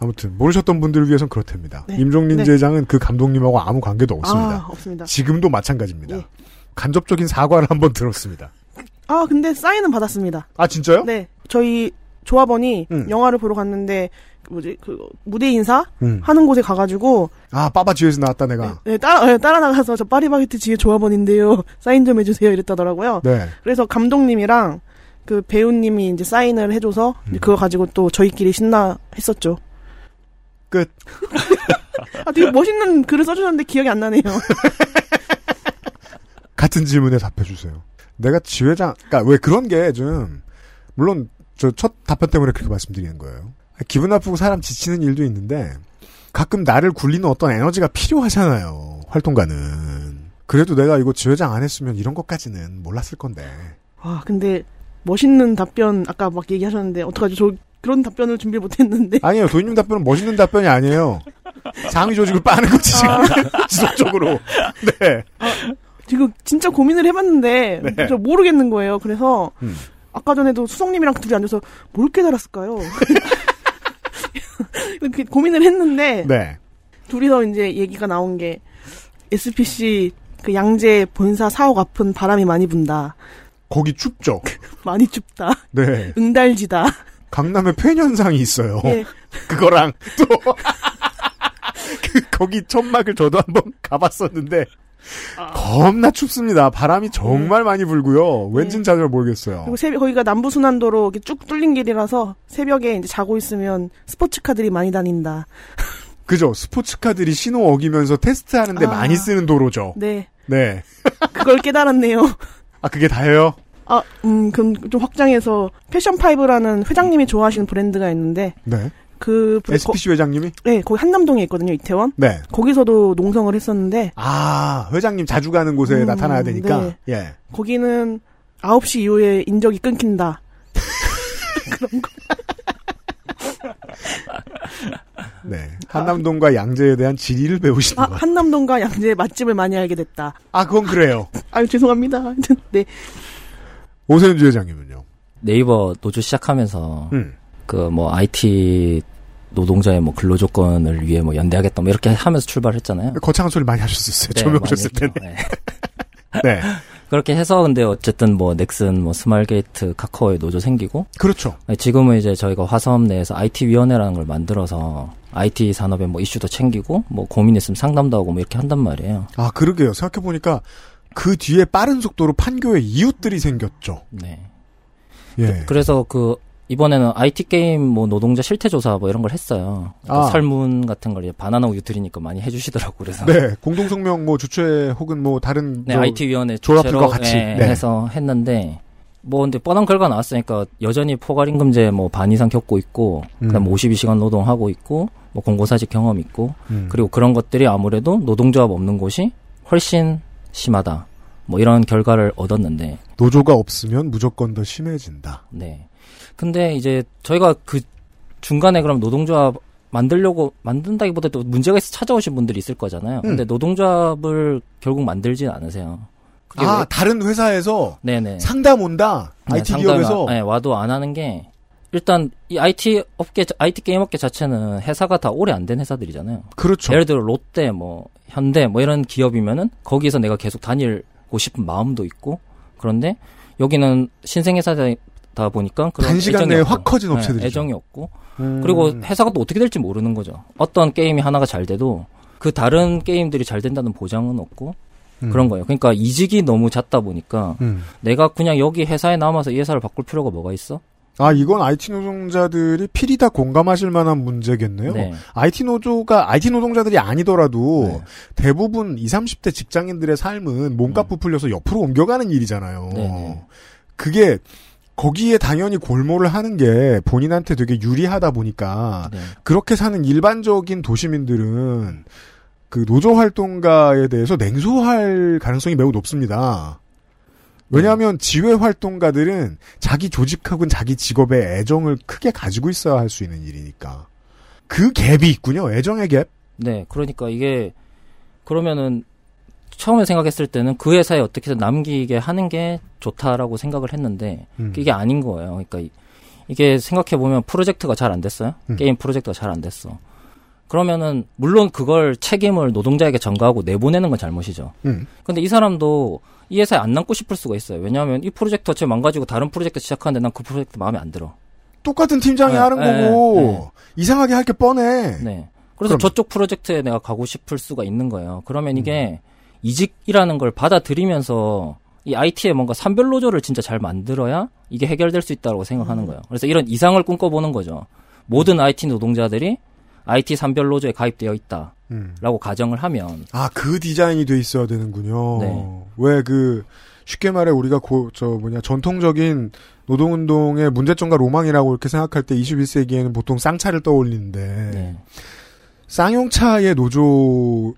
아무튼 모르셨던 분들을 위해서는 그렇답니다. 네. 임종린 네. 지회장은 그 감독님하고 아무 관계도 없습니다. 없습니다. 지금도 마찬가지입니다. 예. 간접적인 사과를 한번 들었습니다. 근데 사인은 받았습니다. 아, 진짜요? 네. 저희 조합원이 영화를 보러 갔는데 무대 인사 하는 곳에 가가지고 빠바 지회에서 나왔다 내가. 네, 따라 나가서 저 파리바게트 지회 조합원인데요. 사인 좀 해주세요 이랬다더라고요. 네. 그래서 감독님이랑 그 배우님이 이제 사인을 해줘서 그거 가지고 또 저희끼리 신나했었죠. 끝. 되게 멋있는 글을 써주셨는데 기억이 안 나네요. 같은 질문에 답해주세요. 내가 지회장, 왜 그런 게 좀 물론 저 첫 답변 때문에 그렇게 말씀드리는 거예요. 기분 나쁘고 사람 지치는 일도 있는데 가끔 나를 굴리는 어떤 에너지가 필요하잖아요. 활동가는. 그래도 내가 이거 지회장 안 했으면 이런 것까지는 몰랐을 건데. 아 근데 멋있는 답변 아까 막 얘기하셨는데 어떡하죠? 저 그런 답변을 준비 못했는데. 아니에요. 도인님 답변은 멋있는 답변이 아니에요. 상위 조직을 빠는 거지 지금. 지속적으로. 네. 지금 진짜 고민을 해봤는데 네. 저 모르겠는 거예요. 그래서 아까 전에도 수성님이랑 둘이 앉아서 뭘 깨달았을까요? 이렇게 고민을 했는데 네. 둘이서 이제 얘기가 나온 게 SPC 그 양재 본사 사옥 앞은 바람이 많이 분다. 거기 춥죠? 많이 춥다. 네. 응달지다. 강남에 폐현상이 있어요. 네. 그거랑 또 거기 천막을 저도 한번 가봤었는데 겁나 춥습니다. 바람이 정말 많이 불고요. 왠진 잘 모르겠어요. 그리고 거기가 남부순환도로 이렇게 쭉 뚫린 길이라서 새벽에 이제 자고 있으면 스포츠카들이 많이 다닌다. 그죠. 스포츠카들이 신호 어기면서 테스트하는데 많이 쓰는 도로죠. 네. 네. 그걸 깨달았네요. 그게 다예요? 그럼 좀 확장해서 패션파이브라는 회장님이 좋아하시는 브랜드가 있는데. 네. SPC 회장님이? 네, 거기 한남동에 있거든요, 이태원. 네. 거기서도 농성을 했었는데. 회장님 자주 가는 곳에 나타나야 되니까. 네. 예. 거기는 9시 이후에 인적이 끊긴다. 그런 거. 네. 한남동과 양재에 대한 지리를 배우신다. 한남동과 양재의 맛집을 많이 알게 됐다. 그건 그래요. 죄송합니다. 네. 오세윤 주회장님은요? 네이버 노조 시작하면서. IT 노동자의 근로 조건을 위해 연대하겠다 이렇게 하면서 출발했잖아요. 거창한 소리 많이 하셨었어요. 네, 처음에 오셨을 때는. 네. 네. 그렇게 해서 근데 어쨌든 뭐 넥슨, 뭐 스마일게이트, 카카오의 노조 생기고. 그렇죠. 지금은 이제 저희가 화섬 내에서 IT 위원회라는 걸 만들어서 IT 산업의 뭐 이슈도 챙기고 뭐 고민 있으면 상담도 하고 뭐 이렇게 한단 말이에요. 아, 그러게요. 생각해 보니까 그 뒤에 빠른 속도로 판교에 이웃들이 생겼죠. 네. 예. 그래서 그 이번에는 IT 게임 뭐 노동자 실태 조사 뭐 이런 걸 했어요. 그러니까 아. 설문 같은 걸 이제 바나나 우유 드리니까 많이 해주시더라고. 그래서 네, 공동성명 뭐 주최 혹은 뭐 다른 네, IT 위원회 조합들과 같이 네, 네. 해서 했는데 뭐 근데 뻔한 결과 나왔으니까 여전히 포괄임금제 뭐 반 이상 겪고 있고 그다음 52시간 노동하고 있고 뭐 공고사직 경험 있고 그리고 그런 것들이 아무래도 노동조합 없는 곳이 훨씬 심하다. 뭐 이런 결과를 얻었는데 노조가 없으면 무조건 더 심해진다. 네. 근데 이제 저희가 그 중간에 그럼 노동조합 만들려고 만든다기보다 또 문제가 있어 찾아오신 분들이 있을 거잖아요. 근데 노동조합을 결국 만들진 않으세요. 아 왜? 다른 회사에서 네네. 상담 온다. 네, IT 기업에서 네, 와도 안 하는 게 일단 이 IT 업계, IT 게임 업계 자체는 회사가 다 오래 안 된 회사들이잖아요. 그렇죠. 예를 들어 롯데, 뭐 현대, 뭐 이런 기업이면은 거기에서 내가 계속 다니고 싶은 마음도 있고 그런데 여기는 신생 회사다. 보니까 그런 단시간 내에 확 커진 업체들이죠. 네, 애정이 없고 그리고 회사가 또 어떻게 될지 모르는 거죠. 어떤 게임이 하나가 잘 돼도 그 다른 게임들이 잘 된다는 보장은 없고 그런 거예요. 그러니까 이직이 너무 잦다 보니까 내가 그냥 여기 회사에 남아서 이 회사를 바꿀 필요가 뭐가 있어? 아 이건 IT 노동자들이 필히 다 공감하실 만한 문제겠네요. 네. IT 노조가 IT 노동자들이 아니더라도 네. 대부분 20, 30대 직장인들의 삶은 몸값 부풀려서 옆으로 옮겨가는 일이잖아요. 네네. 그게 거기에 당연히 골몰을 하는 게 본인한테 되게 유리하다 보니까 네. 그렇게 사는 일반적인 도시민들은 그 노조 활동가에 대해서 냉소할 가능성이 매우 높습니다. 왜냐하면 지회 활동가들은 자기 조직 혹은 자기 직업에 애정을 크게 가지고 있어야 할 수 있는 일이니까. 그 갭이 있군요. 애정의 갭. 네. 그러니까 이게 그러면은 처음에 생각했을 때는 그 회사에 어떻게든 남기게 하는 게 좋다라고 생각을 했는데 이게 아닌 거예요. 그러니까 이게 생각해보면 프로젝트가 잘 안 됐어요. 게임 프로젝트가 잘 안 됐어. 그러면은 물론 그걸 책임을 노동자에게 전가하고 내보내는 건 잘못이죠. 근데 이 사람도 이 회사에 안 남고 싶을 수가 있어요. 왜냐하면 이 프로젝트 자체 망가지고 다른 프로젝트 시작하는데 난 그 프로젝트 마음에 안 들어. 똑같은 팀장이 네, 하는 네, 거고 네. 이상하게 할 게 뻔해. 네. 그래서 그럼. 저쪽 프로젝트에 내가 가고 싶을 수가 있는 거예요. 그러면 이게 이직이라는 걸 받아들이면서 이 IT에 뭔가 산별 노조를 진짜 잘 만들어야 이게 해결될 수 있다고 생각하는 거예요. 그래서 이런 이상을 꿈꿔보는 거죠. 모든 IT 노동자들이 IT 산별 노조에 가입되어 있다라고 가정을 하면 아, 그 디자인이 돼 있어야 되는군요. 네. 왜 그 쉽게 말해 우리가 전통적인 노동운동의 문제점과 로망이라고 이렇게 생각할 때 21세기에는 보통 쌍차를 떠올리는데 네. 쌍용차의 노조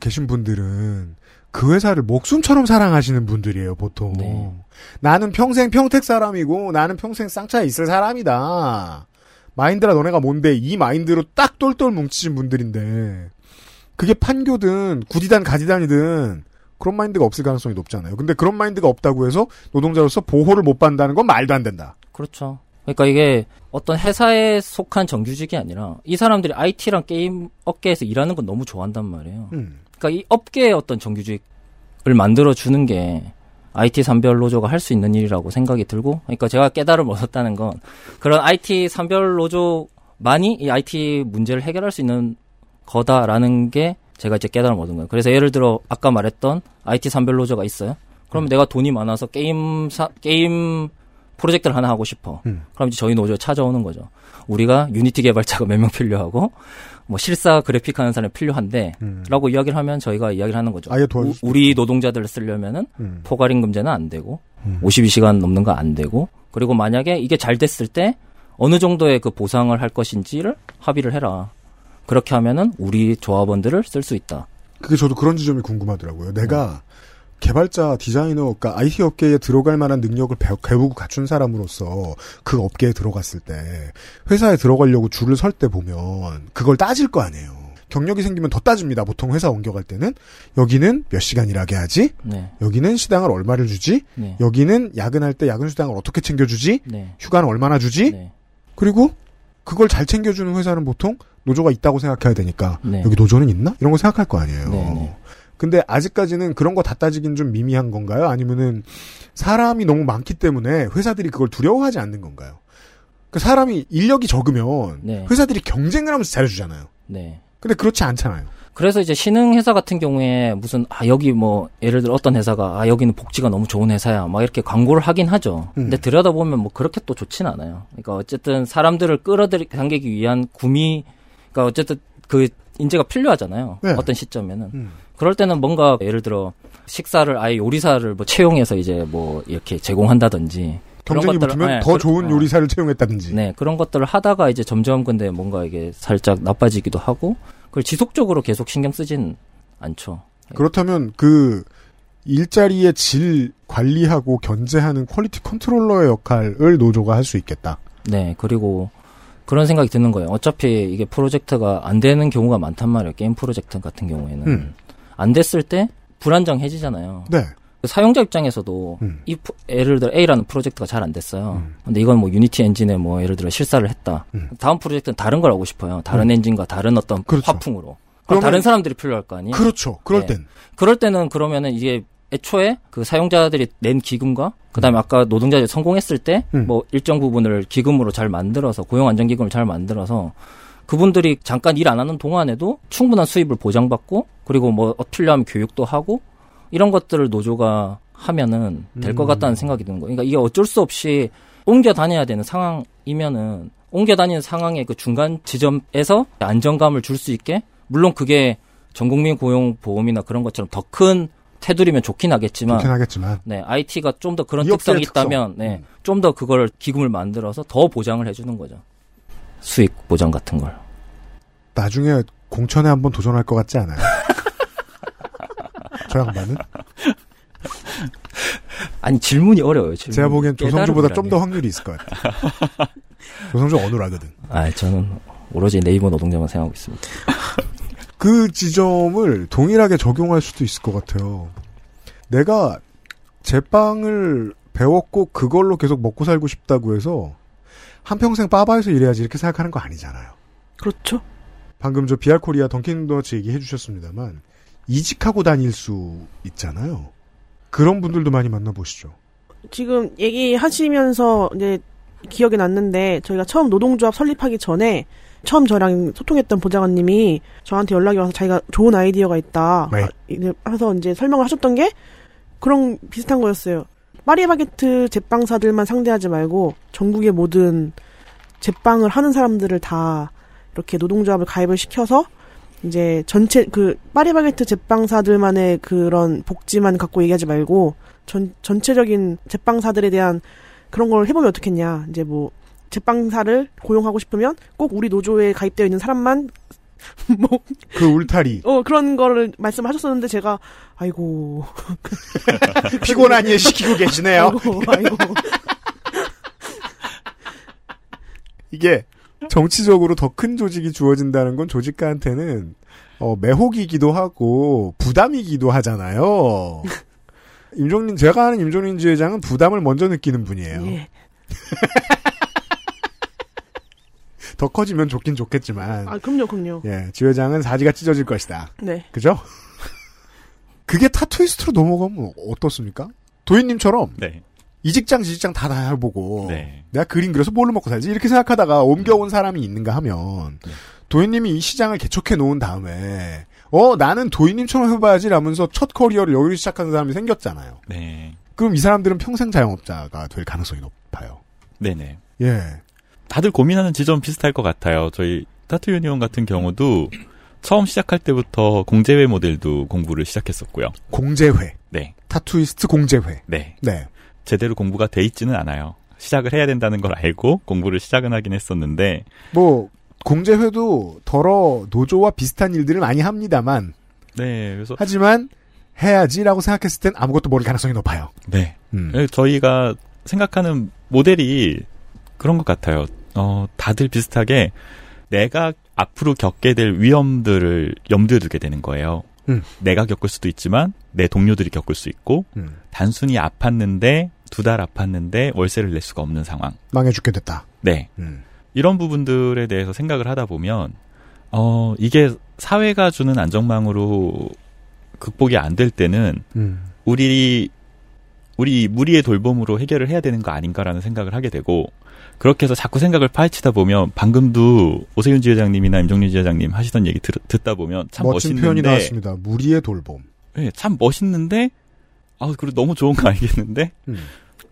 계신 분들은 그 회사를 목숨처럼 사랑하시는 분들이에요, 보통. 네. 나는 평생 평택 사람이고 나는 평생 쌍차에 있을 사람이다. 마인드라 너네가 뭔데 이 마인드로 딱 똘똘 뭉치신 분들인데 그게 판교든 구디단 가디단이든 그런 마인드가 없을 가능성이 높잖아요. 근데 그런 마인드가 없다고 해서 노동자로서 보호를 못 받는다는 건 말도 안 된다. 그렇죠. 그러니까 이게 어떤 회사에 속한 정규직이 아니라 이 사람들이 IT랑 게임 업계에서 일하는 건 너무 좋아한단 말이에요. 그러니까 이 업계의 어떤 정규직을 만들어주는 게 IT 산별 노조가 할 수 있는 일이라고 생각이 들고 그러니까 제가 깨달음을 얻었다는 건 그런 IT 산별 노조만이 이 IT 문제를 해결할 수 있는 거다라는 게 제가 이제 깨달음을 얻은 거예요. 그래서 예를 들어 아까 말했던 IT 산별 노조가 있어요. 그럼 내가 돈이 많아서 게임 프로젝트를 하나 하고 싶어. 그럼 이제 저희 노조에 찾아오는 거죠. 우리가 유니티 개발자가 몇 명 필요하고 뭐 실사 그래픽 하는 사람이 필요한데 라고 이야기를 하면 저희가 이야기를 하는 거죠. 아예 우리 노동자들을 쓰려면은 포괄임금제는 안 되고 52시간 넘는 거 안 되고 그리고 만약에 이게 잘 됐을 때 어느 정도의 그 보상을 할 것인지를 합의를 해라. 그렇게 하면은 우리 조합원들을 쓸 수 있다. 그게 저도 그런 지점이 궁금하더라고요. 내가 개발자, 디자이너, 그러니까 IT 업계에 들어갈 만한 능력을 배우고 갖춘 사람으로서 그 업계에 들어갔을 때 회사에 들어가려고 줄을 설 때 보면 그걸 따질 거 아니에요. 경력이 생기면 더 따집니다. 보통 회사 옮겨갈 때는 여기는 몇 시간 일하게 하지? 네. 여기는 시당을 얼마를 주지? 네. 여기는 야근할 때 야근 수당을 어떻게 챙겨주지? 네. 휴가는 얼마나 주지? 네. 그리고 그걸 잘 챙겨주는 회사는 보통 노조가 있다고 생각해야 되니까 네. 여기 노조는 있나? 이런 거 생각할 거 아니에요. 네, 네. 근데 아직까지는 그런 거 다 따지긴 좀 미미한 건가요? 아니면은 사람이 너무 많기 때문에 회사들이 그걸 두려워하지 않는 건가요? 그 사람이 인력이 적으면 네. 회사들이 경쟁을 하면서 잘해주잖아요. 네. 근데 그렇지 않잖아요. 그래서 이제 신흥 회사 같은 경우에 무슨 여기 뭐 예를 들어 어떤 회사가 여기는 복지가 너무 좋은 회사야 막 이렇게 광고를 하긴 하죠. 근데 들여다보면 뭐 그렇게 또 좋진 않아요. 그러니까 어쨌든 사람들을 끌어당기기 위한 구미, 그러니까 어쨌든 그 인재가 필요하잖아요. 네. 어떤 시점에는. 그럴 때는 뭔가 예를 들어 식사를 아예 요리사를 뭐 채용해서 이제 뭐 이렇게 제공한다든지. 경쟁이 붙으면 네, 더 좋은 요리사를 채용했다든지. 네, 그런 것들을 하다가 이제 점점 근데 뭔가 이게 살짝 나빠지기도 하고 그걸 지속적으로 계속 신경 쓰진 않죠. 그렇다면 그 일자리의 질 관리하고 견제하는 퀄리티 컨트롤러의 역할을 노조가 할 수 있겠다. 네, 그리고 그런 생각이 드는 거예요. 어차피 이게 프로젝트가 안 되는 경우가 많단 말이에요. 게임 프로젝트 같은 경우에는. 안 됐을 때 불안정해지잖아요. 네. 사용자 입장에서도 이 예를 들어 A라는 프로젝트가 잘 안 됐어요. 근데 이건 뭐 유니티 엔진에 뭐 예를 들어 실사를 했다. 다음 프로젝트는 다른 걸 하고 싶어요. 다른 엔진과 다른 어떤 그렇죠. 화풍으로. 그럼 다른 사람들이 필요할 거 아니에요. 그렇죠. 그럴 네. 땐. 그럴 때는 그러면은 이게 애초에 그 사용자들이 낸 기금과 그다음에 아까 노동자들이 성공했을 때 뭐 일정 부분을 기금으로 잘 만들어서 고용 안정 기금을 잘 만들어서 그분들이 잠깐 일 안 하는 동안에도 충분한 수입을 보장받고 그리고 뭐 필요하면 교육도 하고 이런 것들을 노조가 하면은 될 것 같다는 생각이 드는 거예요. 그러니까 이게 어쩔 수 없이 옮겨 다녀야 되는 상황이면은 옮겨 다니는 상황의 그 중간 지점에서 안정감을 줄 수 있게 물론 그게 전국민 고용보험이나 그런 것처럼 더 큰 테두리면 좋긴 하겠지만 네, IT가 좀 더 그런 특성이 있다면 네, 좀 더 그걸 기금을 만들어서 더 보장을 해주는 거죠. 수익 보장 같은 걸. 나중에 공천에 한번 도전할 것 같지 않아요? 저 양반은? 아니 질문이 어려워요. 질문이. 제가 보기엔 조성주보다 좀 더 확률이 있을 것 같아요. 조성주 어눌하거든. 아, 저는 오로지 네이버 노동자만 생각하고 있습니다. 그 지점을 동일하게 적용할 수도 있을 것 같아요. 내가 제빵을 배웠고 그걸로 계속 먹고 살고 싶다고 해서 한평생 빠바에서 일해야지 이렇게 생각하는 거 아니잖아요. 그렇죠. 방금 저 비알코리아 던킨도너츠 얘기해 주셨습니다만 이직하고 다닐 수 있잖아요. 그런 분들도 많이 만나보시죠. 지금 얘기하시면서 이제 기억이 났는데 저희가 처음 노동조합 설립하기 전에 처음 저랑 소통했던 보좌관님이 저한테 연락이 와서 자기가 좋은 아이디어가 있다 해서 이제 설명을 하셨던 게 그런 비슷한 거였어요. 파리바게트 제빵사들만 상대하지 말고 전국의 모든 제빵을 하는 사람들을 다 이렇게 노동조합을 가입을 시켜서 이제 전체 그 파리바게트 제빵사들만의 그런 복지만 갖고 얘기하지 말고 전체적인 제빵사들에 대한 그런 걸 해보면 어떻겠냐. 이제 뭐 제빵사를 고용하고 싶으면 꼭 우리 노조에 가입되어 있는 사람만 뭐 그 울타리 그런 거를 말씀하셨었는데 제가 아이고 피곤한 일 시키고 계시네요. 아이고. 이게 정치적으로 더 큰 조직이 주어진다는 건 조직가한테는 매혹이기도 하고 부담이기도 하잖아요. 임종린 제가 아는 임종린 지회장은 부담을 먼저 느끼는 분이에요. 예. 더 커지면 좋긴 좋겠지만. 아, 그럼요. 예, 지회장은 사지가 찢어질 것이다. 네. 그죠? 그게 타투이스트로 넘어가면 어떻습니까? 도희님처럼. 네. 이직장, 지직장 다 다녀보고 네. 내가 그림 그려서 뭘로 먹고 살지? 이렇게 생각하다가 옮겨온 사람이 있는가 하면 도희님이 이 시장을 개척해 놓은 다음에 나는 도희님처럼 해봐야지 라면서 첫 커리어를 여기서 시작하는 사람이 생겼잖아요. 네. 그럼 이 사람들은 평생 자영업자가 될 가능성이 높아요. 네네. 예. 다들 고민하는 지점 비슷할 것 같아요. 저희 타투유니온 같은 경우도 처음 시작할 때부터 공제회 모델도 공부를 시작했었고요. 공제회? 네. 타투이스트 공제회? 네. 네. 제대로 공부가 돼 있지는 않아요. 시작을 해야 된다는 걸 알고 공부를 시작은 하긴 했었는데 뭐 공제회도 덜어 노조와 비슷한 일들을 많이 합니다만 네, 그래서 하지만 해야지라고 생각했을 땐 아무것도 모를 가능성이 높아요. 네, 저희가 생각하는 모델이 그런 것 같아요. 다들 비슷하게 내가 앞으로 겪게 될 위험들을 염두에 두게 되는 거예요. 내가 겪을 수도 있지만 내 동료들이 겪을 수 있고 단순히 아팠는데 2달 아팠는데 월세를 낼 수가 없는 상황 망해 죽게 됐다. 네. 이런 부분들에 대해서 생각을 하다 보면 이게 사회가 주는 안전망으로 극복이 안 될 때는 우리 무리의 돌봄으로 해결을 해야 되는 거 아닌가라는 생각을 하게 되고, 그렇게 해서 자꾸 생각을 파헤치다 보면, 방금도 오세윤 지회장님이나 임종린 지회장님 하시던 얘기 듣다 보면 참 멋있는 표현이 나왔습니다. 무리의 돌봄. 네, 참 멋있는데, 아, 그래 너무 좋은 거 알겠는데,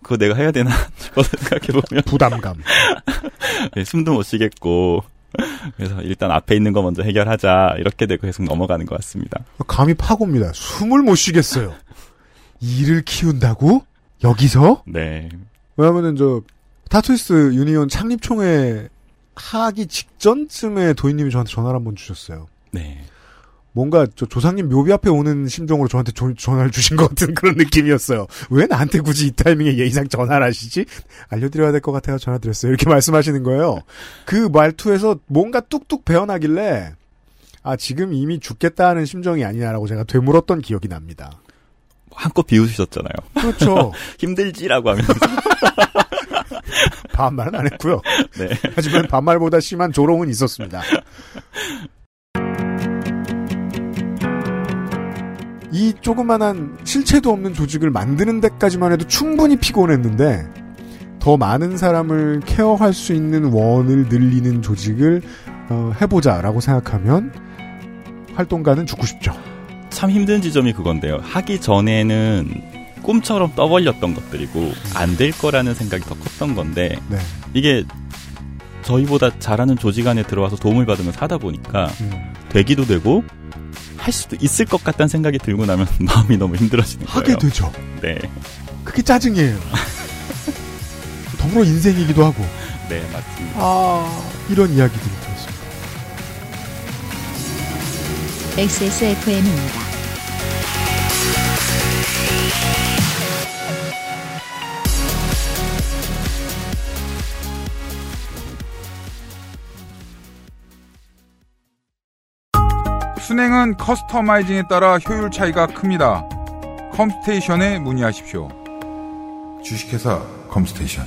그거 내가 해야 되나 싶어 생각해 보면 부담감. 네, 숨도 못 쉬겠고. 그래서 일단 앞에 있는 거 먼저 해결하자, 이렇게 되고 계속 넘어가는 것 같습니다. 감히 파고입니다. 숨을 못 쉬겠어요. 일을 키운다고? 여기서? 네. 왜냐면은 타투이스트 유니온 창립총회 하기 직전쯤에 도희님이 저한테 전화를 한번 주셨어요. 네. 뭔가 조상님 묘비 앞에 오는 심정으로 저한테 전화를 주신 것 같은 그런 느낌이었어요. 왜 나한테 굳이 이 타이밍에 예의상 전화를 하시지? 알려드려야 될 것 같아서 전화드렸어요. 이렇게 말씀하시는 거예요. 그 말투에서 뭔가 뚝뚝 배어나길래, 아, 지금 이미 죽겠다 하는 심정이 아니냐라고 제가 되물었던 기억이 납니다. 한껏 비웃으셨잖아요. 그렇죠. 힘들지라고 하면서. 반말은 안 했고요. 네. 하지만 반말보다 심한 조롱은 있었습니다. 이 조그만한 실체도 없는 조직을 만드는 데까지만 해도 충분히 피곤했는데, 더 많은 사람을 케어할 수 있는 원을 늘리는 조직을 해보자라고 생각하면 활동가는 죽고 싶죠. 참 힘든 지점이 그건데요. 하기 전에는 꿈처럼 떠벌렸던 것들이고 안 될 거라는 생각이 더 컸던 건데, 네. 이게 저희보다 잘하는 조직 안에 들어와서 도움을 받으면서 하다 보니까 되기도 되고 할 수도 있을 것 같다는 생각이 들고 나면 마음이 너무 힘들어지는 거예요. 하게 되죠. 네. 그게 짜증이에요. 더불어 인생이기도 하고. 네, 맞습니다. 아, 이런 이야기들이 들었습니다. XSFM입니다. 순행은 커스터마이징에 따라 효율 차이가 큽니다. 컴스테이션에 문의하십시오. 주식회사 컴스테이션.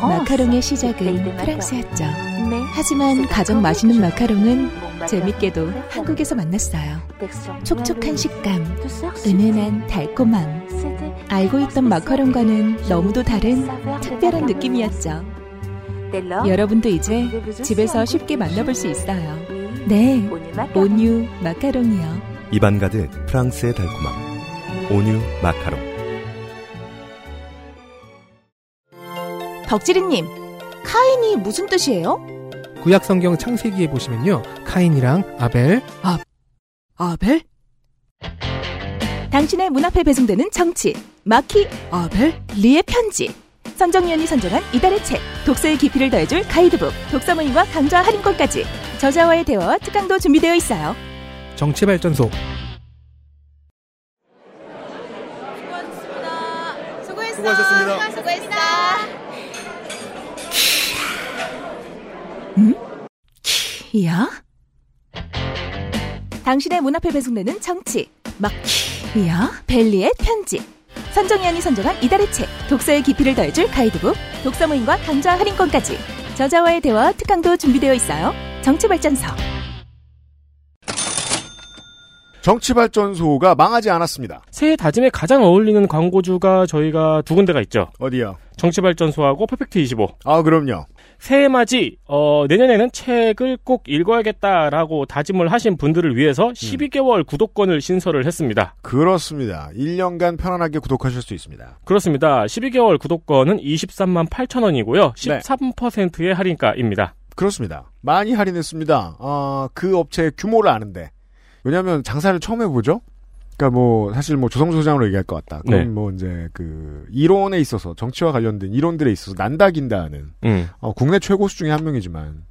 마카롱의 시작은 프랑스였죠. 하지만 가장 맛있는 마카롱은 재밌게도 한국에서 만났어요. 촉촉한 식감, 은은한 달콤함. 알고 있던 마카롱과는 너무도 다른 특별한 느낌이었죠. 여러분도 이제 집에서 쉽게 만나볼 수 있어요. 네, 오뉴 마카롱이요. 입안 가득 프랑스의 달콤함. 오뉴 마카롱. 덕지리님, 카인이 무슨 뜻이에요? 구약 성경 창세기에 보시면요, 카인이랑 아벨, 아벨? 당신의 문 앞에 배송되는 정치, 마키아벨리의 편지. 선정위원이 선정한 이달의 책, 독서의 깊이를 더해줄 가이드북, 독서 모임과 강좌 할인권까지 저자와의 대화와 특강도 준비되어 있어요. 정치발전소. 수고하셨습니다. 수고했어. 키야? 당신의 문 앞에 배송되는 정치 마키아벨리의 편지. 선정위원이 선정한 이달의 책, 독서의 깊이를 더해줄 가이드북, 독서 모임과 강좌 할인권까지 저자와의 대화와 특강도 준비되어 있어요. 정치발전소. 정치발전소가 망하지 않았습니다. 새해 다짐에 가장 어울리는 광고주가 저희가 두 군데가 있죠. 어디요? 정치발전소하고 퍼펙트25. 아, 그럼요. 새해 맞이 내년에는 책을 꼭 읽어야겠다라고 다짐을 하신 분들을 위해서 12개월 구독권을 신설을 했습니다. 그렇습니다. 1년간 편안하게 구독하실 수 있습니다. 그렇습니다. 12개월 구독권은 238,000원이고요. 13%의 할인가입니다. 그렇습니다. 많이 할인했습니다. 그 업체의 규모를 아는데. 왜냐하면 장사를 처음 해보죠. 그러니까 사실 조성조 소장으로 얘기할 것 같다. 그럼 네. 이제 이론에 있어서, 정치와 관련된 이론들에 있어서 난다긴다는 국내 최고수 중에 한 명이지만,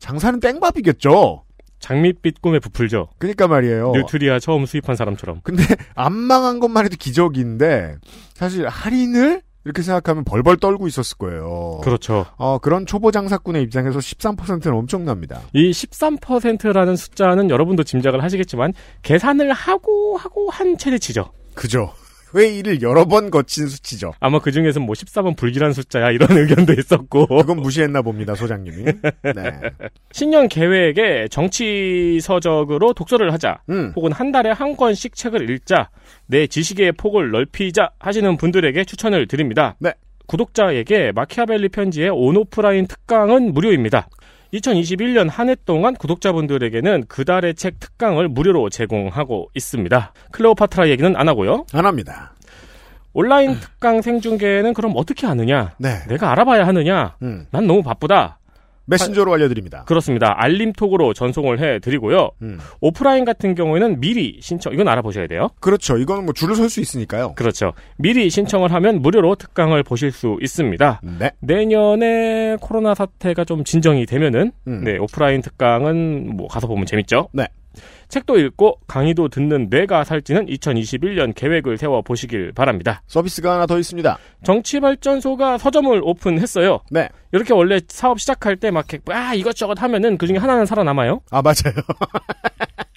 장사는 땡밥이겠죠. 장밋빛 꿈에 부풀죠. 그러니까 말이에요. 뉴트리아 처음 수입한 사람처럼. 근데 안 망한 것만 해도 기적인데, 사실 할인을 이렇게 생각하면 벌벌 떨고 있었을 거예요. 그렇죠. 그런 초보 장사꾼의 입장에서 13%는 엄청납니다. 이 13%라는 숫자는 여러분도 짐작을 하시겠지만 계산을 하고 한 최대치죠. 그죠. 회의를 여러 번 거친 수치죠. 아마 그중에서 뭐 14번 불길한 숫자야 이런 의견도 있었고. 그건 무시했나 봅니다, 소장님이. 네. 신년 계획에 정치서적으로 독서를 하자, 혹은 한 달에 한 권씩 책을 읽자, 내 지식의 폭을 넓히자 하시는 분들에게 추천을 드립니다. 네. 구독자에게 마키아벨리 편지의 온오프라인 특강은 무료입니다. 2021년 한 해 동안 구독자분들에게는 그달의 책 특강을 무료로 제공하고 있습니다. 클레오파트라 얘기는 안 하고요. 안 합니다. 온라인 특강 생중계는 그럼 어떻게 하느냐? 네. 내가 알아봐야 하느냐? 난 너무 바쁘다. 메신저로 알려드립니다. 그렇습니다. 알림톡으로 전송을 해드리고요. 오프라인 같은 경우에는 미리 신청, 이건 알아보셔야 돼요. 그렇죠. 이거는 뭐 줄을 설 수 있으니까요. 그렇죠. 미리 신청을 하면 무료로 특강을 보실 수 있습니다. 네. 내년에 코로나 사태가 좀 진정이 되면은, 네, 오프라인 특강은 뭐 가서 보면 재밌죠. 네. 책도 읽고 강의도 듣는 뇌가 살찌는 2021년 계획을 세워보시길 바랍니다. 서비스가 하나 더 있습니다. 정치발전소가 서점을 오픈했어요. 네. 이렇게 원래 사업 시작할 때 막 이것저것 하면은 그중에 하나는 살아남아요. 아, 맞아요.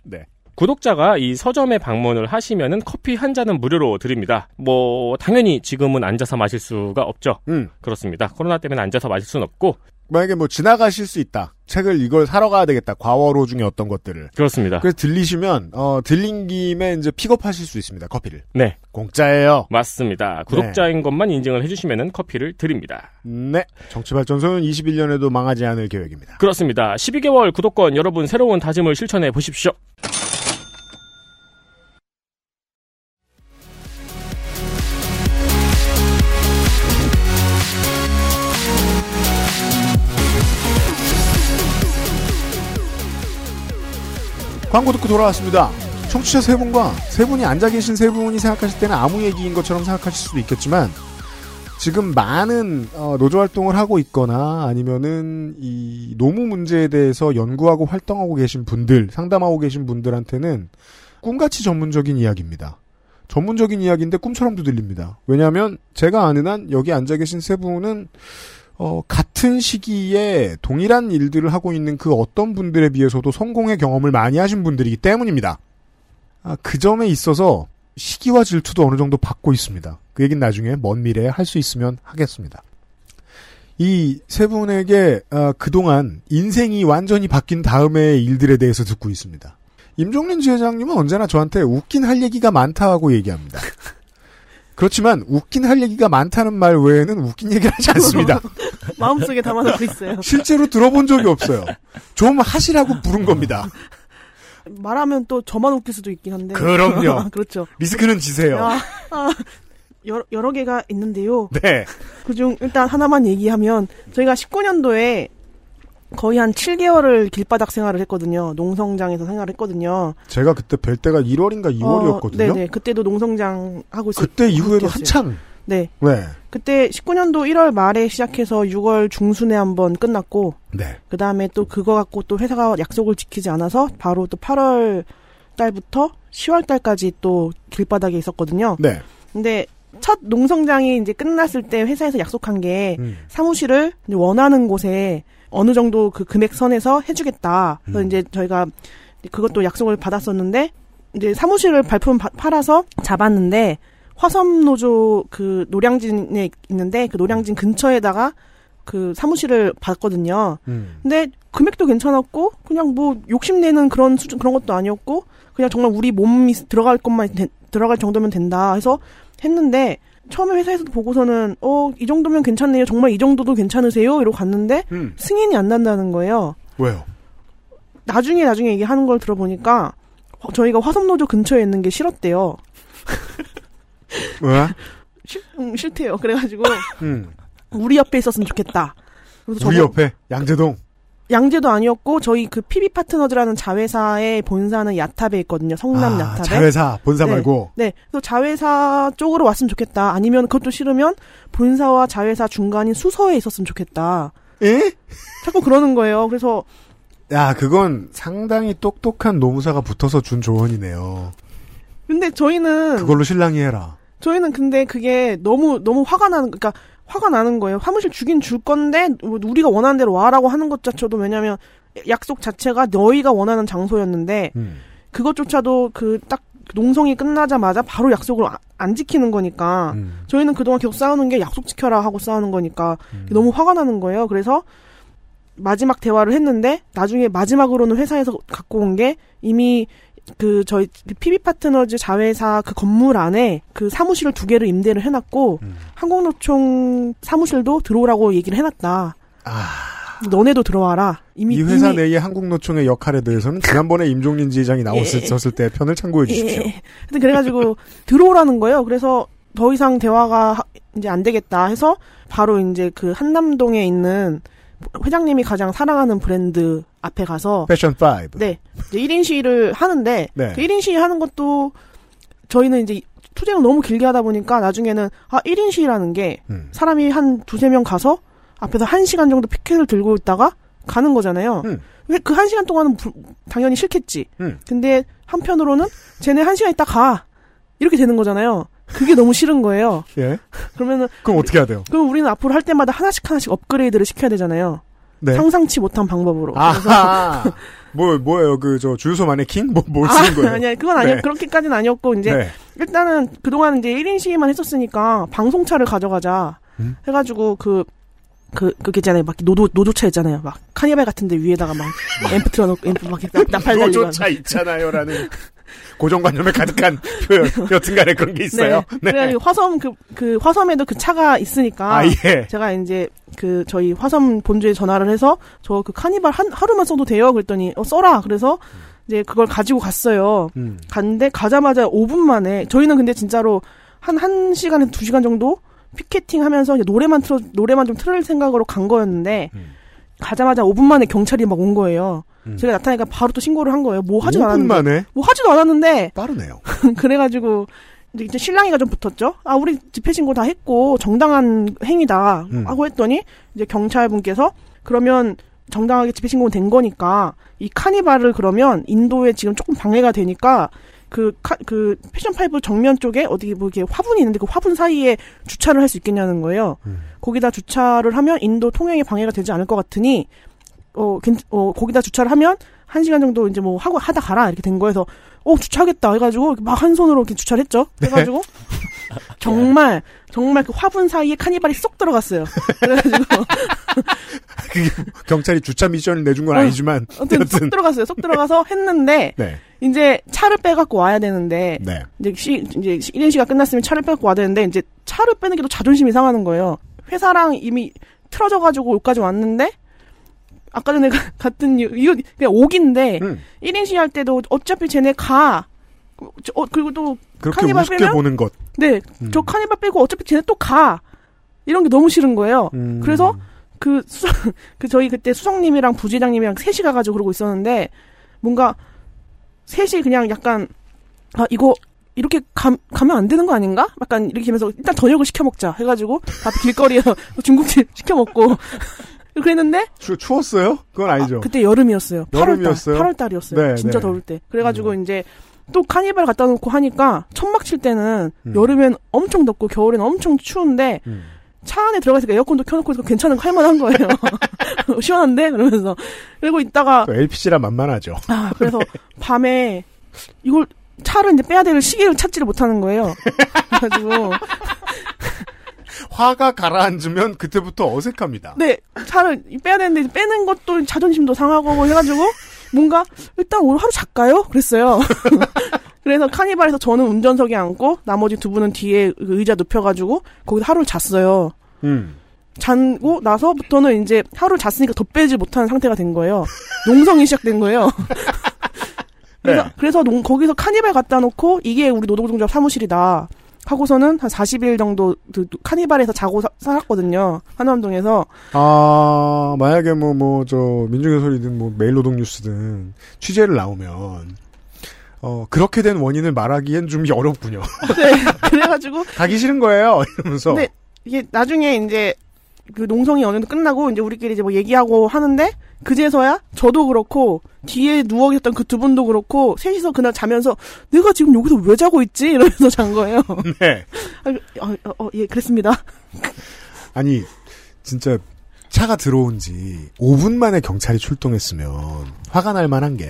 네. 구독자가 이 서점에 방문을 하시면은 커피 한 잔은 무료로 드립니다. 뭐 당연히 지금은 앉아서 마실 수가 없죠. 그렇습니다. 코로나 때문에 앉아서 마실 수는 없고, 만약에 뭐 지나가실 수 있다, 책을 이걸 사러 가야 되겠다, 과워로 중에 어떤 것들을, 그렇습니다. 그래서 들리시면 들린 김에 이제 픽업하실 수 있습니다. 커피를. 네. 공짜예요. 맞습니다. 구독자인, 네, 것만 인증을 해주시면은 커피를 드립니다. 네. 정치발전소는 21년에도 망하지 않을 계획입니다. 그렇습니다. 12개월 구독권, 여러분 새로운 다짐을 실천해 보십시오. 광고 듣고 돌아왔습니다. 청취자 세 분과 세 분이 앉아 계신 세 분이 생각하실 때는 아무 얘기인 것처럼 생각하실 수도 있겠지만, 지금 많은 노조 활동을 하고 있거나 아니면은 이 노무 문제에 대해서 연구하고 활동하고 계신 분들, 상담하고 계신 분들한테는 꿈같이 전문적인 이야기입니다. 전문적인 이야기인데 꿈처럼도 들립니다. 왜냐하면 제가 아는 한 여기 앉아 계신 세 분은 같은 시기에 동일한 일들을 하고 있는 그 어떤 분들에 비해서도 성공의 경험을 많이 하신 분들이기 때문입니다. 아, 그 점에 있어서 시기와 질투도 어느 정도 받고 있습니다. 그 얘기는 나중에 먼 미래에 할 수 있으면 하겠습니다. 이 세 분에게 그동안 인생이 완전히 바뀐 다음의 일들에 대해서 듣고 있습니다. 임종린 지회장님은 언제나 저한테 웃긴 할 얘기가 많다고 얘기합니다. 그렇지만 웃긴 할 얘기가 많다는 말 외에는 웃긴 얘기를 하지 않습니다. 마음속에 담아놓고 있어요. 실제로 들어본 적이 없어요. 좀 하시라고 부른 겁니다. 말하면 또 저만 웃길 수도 있긴 한데. 그럼요. 그렇죠. 리스크는 지세요. 여러 개가 있는데요. 네. 그중 일단 하나만 얘기하면, 저희가 19년도에 거의 한 7개월을 길바닥 생활을 했거든요. 농성장에서 생활을 했거든요. 제가 그때 뵐 때가 1월인가 2월이었거든요. 네네. 그때도 농성장 하고 있었어요. 그때 이후에도 한참. 네. 네. 그때 19년도 1월 말에 시작해서 6월 중순에 한번 끝났고. 네. 그 다음에 또 그거 갖고 또 회사가 약속을 지키지 않아서 바로 또 8월 달부터 10월 달까지 또 길바닥에 있었거든요. 네. 근데 첫 농성장이 이제 끝났을 때 회사에서 약속한 게, 사무실을 원하는 곳에 어느 정도 그 금액 선에서 해주겠다. 그래서 이제 저희가 그것도 약속을 받았었는데, 이제 사무실을 발품 팔아서 잡았는데, 화섬노조 그 노량진에 있는데, 그 노량진 근처에다가 그 사무실을 받았거든요. 근데 금액도 괜찮았고, 그냥 뭐 욕심내는 그런 수준, 그런 것도 아니었고, 그냥 정말 우리 몸이 들어갈 것만, 들어갈 정도면 된다 해서 했는데, 처음에 회사에서 보고서는 이 정도면 괜찮네요, 정말 이 정도도 괜찮으세요? 이러고 갔는데 승인이 안 난다는 거예요. 왜요? 나중에 얘기하는 걸 들어보니까 저희가 화섬노조 근처에 있는 게 싫었대요. 왜? 싫대요. 그래가지고 우리 옆에 있었으면 좋겠다. 그래서 우리 옆에? 양재동? 양재도 아니었고, 저희 그 PB 파트너즈라는 자회사의 본사는 야탑에 있거든요. 성남 야탑에. 자회사 본사. 네. 말고. 네. 그래서 자회사 쪽으로 왔으면 좋겠다. 아니면 그것도 싫으면 본사와 자회사 중간인 수서에 있었으면 좋겠다. 에? 자꾸 그러는 거예요. 그래서 야, 그건 상당히 똑똑한 노무사가 붙어서 준 조언이네요. 근데 저희는 그걸로 실랑이 해라. 저희는 근데 그게 너무 화가 나는 거예요. 사무실 주긴 줄 건데 우리가 원하는 대로 와라고 하는 것 자체도, 왜냐하면 약속 자체가 너희가 원하는 장소였는데 그것조차도 그 딱 농성이 끝나자마자 바로 약속을 안 지키는 거니까 저희는 그동안 계속 싸우는 게 약속 지켜라 하고 싸우는 거니까 너무 화가 나는 거예요. 그래서 마지막 대화를 했는데 나중에 마지막으로는 회사에서 갖고 온 게 이미 그 저희 PB 파트너즈 자회사 그 건물 안에 그 사무실을 2개를 임대를 해놨고 한국노총 사무실도 들어오라고 얘기를 해놨다. 아... 너네도 들어와라. 이미, 이 회사 내의 한국노총의 역할에 대해서는 지난번에 임종린 지회장이 나왔을 때 편을 참고해 주십시오. 하여튼 그래가지고 들어오라는 거예요. 그래서 더 이상 대화가 이제 안 되겠다 해서 바로 이제 그 한남동에 있는 회장님이 가장 사랑하는 브랜드 앞에 가서 패션 5. 네. 이제 1인 시위를 하는데 네. 그 1인 시위 하는 것도 저희는 이제 투쟁을 너무 길게 하다 보니까 나중에는 1인 시위라는 게 사람이 한 2-3명 가서 앞에서 1시간 정도 피켓을 들고 있다가 가는 거잖아요. 왜 그 1시간 동안은 당연히 싫겠지. 근데 한편으로는 쟤네 1시간 있다 가. 이렇게 되는 거잖아요. 그게 너무 싫은 거예요. 예. 그럼 어떻게 해야 돼요? 그럼 우리는 앞으로 할 때마다 하나씩 업그레이드를 시켜야 되잖아요. 네. 상상치 못한 방법으로. 아. 뭐예요? 주유소 마네킹? 뭘 쓰는 거예요? 아니야. 그건 아니에요. 네. 그렇게까지는 아니었고 이제 네. 일단은 그동안 이제 1인 시위만 했었으니까 방송차를 가져가자. 해 가지고 그게 있잖아요. 막 노조차 있잖아요. 막 카니발 같은 데 위에다가 막 앰프 틀어놓고 앰프 막 나팔 달리고 노조차 있잖아요라는 고정관념에 가득한 표현. 여튼간에 그런 게 있어요. 네. 네. 그래가지고 화섬 화섬에도 그 차가 있으니까 예. 제가 이제 저희 화섬 본주에 전화를 해서 저 그 카니발 하루만 써도 돼요. 그랬더니 써라. 그래서 이제 그걸 가지고 갔어요. 갔는데 가자마자 5분 만에 저희는 근데 진짜로 한 시간에서 2시간 정도 피켓팅 하면서 노래만 좀 틀을 생각으로 간 거였는데, 가자마자 5분 만에 경찰이 막 온 거예요. 제가 나타나니까 바로 또 신고를 한 거예요. 뭐 하지도 않았는데. 빠르네요. 그래가지고, 이제 신랑이가 좀 붙었죠? 우리 집회 신고 다 했고, 정당한 행위다. 하고 했더니, 이제 경찰분께서, 그러면 정당하게 집회 신고는 된 거니까, 이 카니발을 그러면 인도에 지금 조금 방해가 되니까, 패션 파이브 정면 쪽에 어디 이렇게 화분이 있는데 그 화분 사이에 주차를 할 수 있겠냐는 거예요. 거기다 주차를 하면 인도 통행에 방해가 되지 않을 것 같으니, 거기다 주차를 하면 1시간 정도 이제 뭐 하다 가라 이렇게 된 거에서, 주차하겠다 해가지고 막 한 손으로 이렇게 주차를 했죠. 해가지고 네. 정말 정말 그 화분 사이에 카니발이 쏙 들어갔어요. 그래가지고 그게 경찰이 주차 미션을 내준 건 아니지만 쏙 들어갔어요. 쏙 들어가서 했는데. 네. 이제 차를 빼갖고 와야 되는데 네. 이제 1인 시가 끝났으면 차를 빼갖고 와야 되는데 이제 차를 빼는 게 또 자존심이 상하는 거예요. 회사랑 이미 틀어져가지고 여기까지 왔는데 아까 전에 같은 이유 그냥 옥인데 1인 시 할 때도 어차피 쟤네 가. 그리고 또 카니발 빼면 보는 것. 네, 저 카니발 빼고 어차피 쟤네 또 가. 이런 게 너무 싫은 거예요. 그래서 저희 그때 수석님이랑 부지장님이랑 셋이 가가지고 그러고 있었는데 뭔가 셋이 그냥 약간 이거 이렇게 가면 안 되는 거 아닌가? 약간 이렇게 하면서 일단 저녁을 시켜 먹자 해가지고 앞 길거리에서 중국집 시켜 먹고 그랬는데 추웠어요? 그건 아니죠. 그때 여름이었어요. 8월달이었어요. 네, 진짜 네. 더울 때. 그래가지고 이제 또 카니발 갖다 놓고 하니까 천막 칠 때는 여름엔 엄청 덥고 겨울엔 엄청 추운데 차 안에 들어가니까 에어컨도 켜놓고 괜찮은 거 할만한 거예요. 시원한데? 그러면서. 그리고 이따가. LPG라 만만하죠. 그래서 네. 밤에 이걸 차를 이제 빼야 될 시계를 찾지를 못하는 거예요. 그래가지고. 화가 가라앉으면 그때부터 어색합니다. 네. 차를 빼야 되는데 빼는 것도 자존심도 상하고 해가지고 뭔가 일단 오늘 하루 잘까요? 그랬어요. 그래서 카니발에서 저는 운전석에 앉고 나머지 두 분은 뒤에 의자 눕혀가지고 거기서 하루를 잤어요. 자고 나서부터는 이제 하루를 잤으니까 더 빼지 못하는 상태가 된 거예요. 농성이 시작된 거예요. 그래서, 네. 그래서 거기서 카니발 갖다 놓고 이게 우리 노동조합 사무실이다 하고서는 한 40일 정도 카니발에서 자고 살았거든요. 한남동에서. 만약에 민중의 소리든 매일 노동 뉴스든 취재를 나오면 그렇게 된 원인을 말하기엔 좀 어렵군요. 네, 그래가지고. 가기 싫은 거예요, 이러면서. 근데 이게 나중에 이제, 농성이 어느 정도 끝나고, 이제 우리끼리 이제 얘기하고 하는데, 그제서야 저도 그렇고, 뒤에 누워 계셨던 그 두 분도 그렇고, 셋이서 그날 자면서, 내가 지금 여기서 왜 자고 있지? 이러면서 잔 거예요. 네. 예, 그랬습니다. 아니, 진짜, 차가 들어온 지 5분 만에 경찰이 출동했으면, 화가 날 만한 게,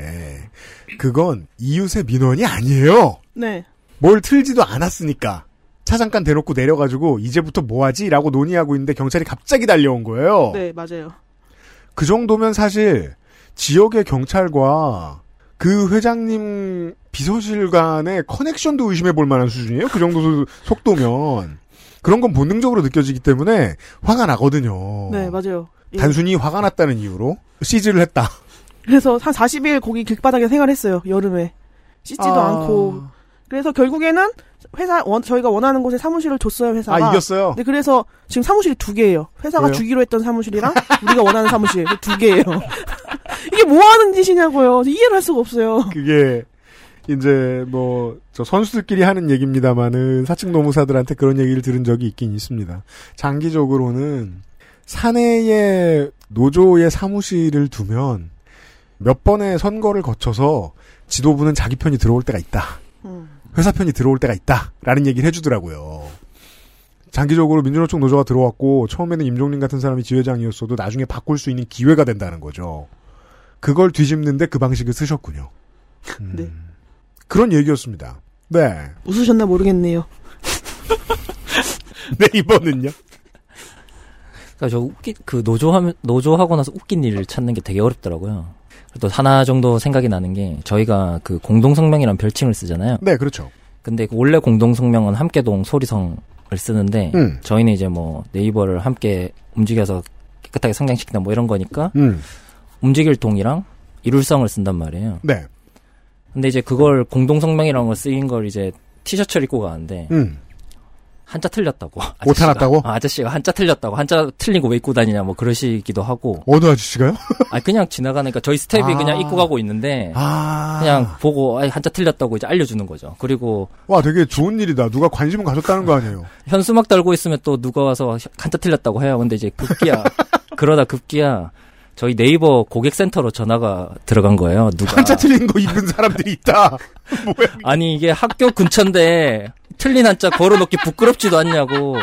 그건 이웃의 민원이 아니에요. 네. 뭘 틀지도 않았으니까. 차 잠깐 대놓고 내려가지고 이제부터 뭐하지? 라고 논의하고 있는데 경찰이 갑자기 달려온 거예요. 네, 맞아요. 그 정도면 사실 지역의 경찰과 그 회장님 비서실 간의 커넥션도 의심해볼 만한 수준이에요. 그 정도 속도면. 그런 건 본능적으로 느껴지기 때문에 화가 나거든요. 네, 맞아요. 단순히 화가 났다는 이유로 시즈를 했다. 그래서 한 40일 거기 길바닥에 생활했어요. 여름에. 씻지도 않고. 그래서 결국에는 저희가 원하는 곳에 사무실을 줬어요, 회사가. 아, 이겼어요? 네, 그래서 지금 사무실이 2개예요. 회사가 왜요? 주기로 했던 사무실이랑 우리가 원하는 사무실 2개예요. 이게 뭐 하는 짓이냐고요. 이해를 할 수가 없어요. 그게 이제 저 선수들끼리 하는 얘기입니다만은 사측 노무사들한테 그런 얘기를 들은 적이 있긴 있습니다. 장기적으로는 사내에 노조의 사무실을 두면 몇 번의 선거를 거쳐서 지도부는 자기 편이 들어올 때가 있다. 회사 편이 들어올 때가 있다라는 얘기를 해주더라고요. 장기적으로 민주노총 노조가 들어왔고 처음에는 임종린 같은 사람이 지회장이었어도 나중에 바꿀 수 있는 기회가 된다는 거죠. 그걸 뒤집는데 그 방식을 쓰셨군요. 네. 그런 얘기였습니다. 네. 웃으셨나 모르겠네요. 네, 이번은요. 그러니까 노조하고 나서 웃긴 일을 찾는 게 되게 어렵더라고요. 또 하나 정도 생각이 나는 게 저희가 그 공동성명이라는 별칭을 쓰잖아요. 네, 그렇죠. 근데 원래 공동성명은 함께동, 소리성을 쓰는데 저희는 이제 네이버를 함께 움직여서 깨끗하게 성장시킨다 이런 거니까 움직일 동이랑 이룰성을 쓴단 말이에요. 네. 근데 이제 그걸 공동성명이라는 걸 쓰인 걸 이제 티셔츠를 입고 가는데 한자 틀렸다고. 오타났다고? 아저씨가 한자 틀렸다고. 한자 틀리고 왜 입고 다니냐 그러시기도 하고. 어느 아저씨가요? 그냥 지나가니까 저희 스텝이 그냥 입고 가고 있는데 그냥 보고 한자 틀렸다고 이제 알려주는 거죠. 그리고 와, 되게 좋은 일이다. 누가 관심을 가졌다는 거 아니에요? 현수막 달고 있으면 또 누가 와서 한자 틀렸다고 해요. 근데 이제 그러다 급기야 저희 네이버 고객센터로 전화가 들어간 거예요. 누가 한자 틀린 거 입은 사람들이 있다. 뭐야? 아니 이게 학교 근처인데 틀린 한자 걸어놓기 부끄럽지도 않냐고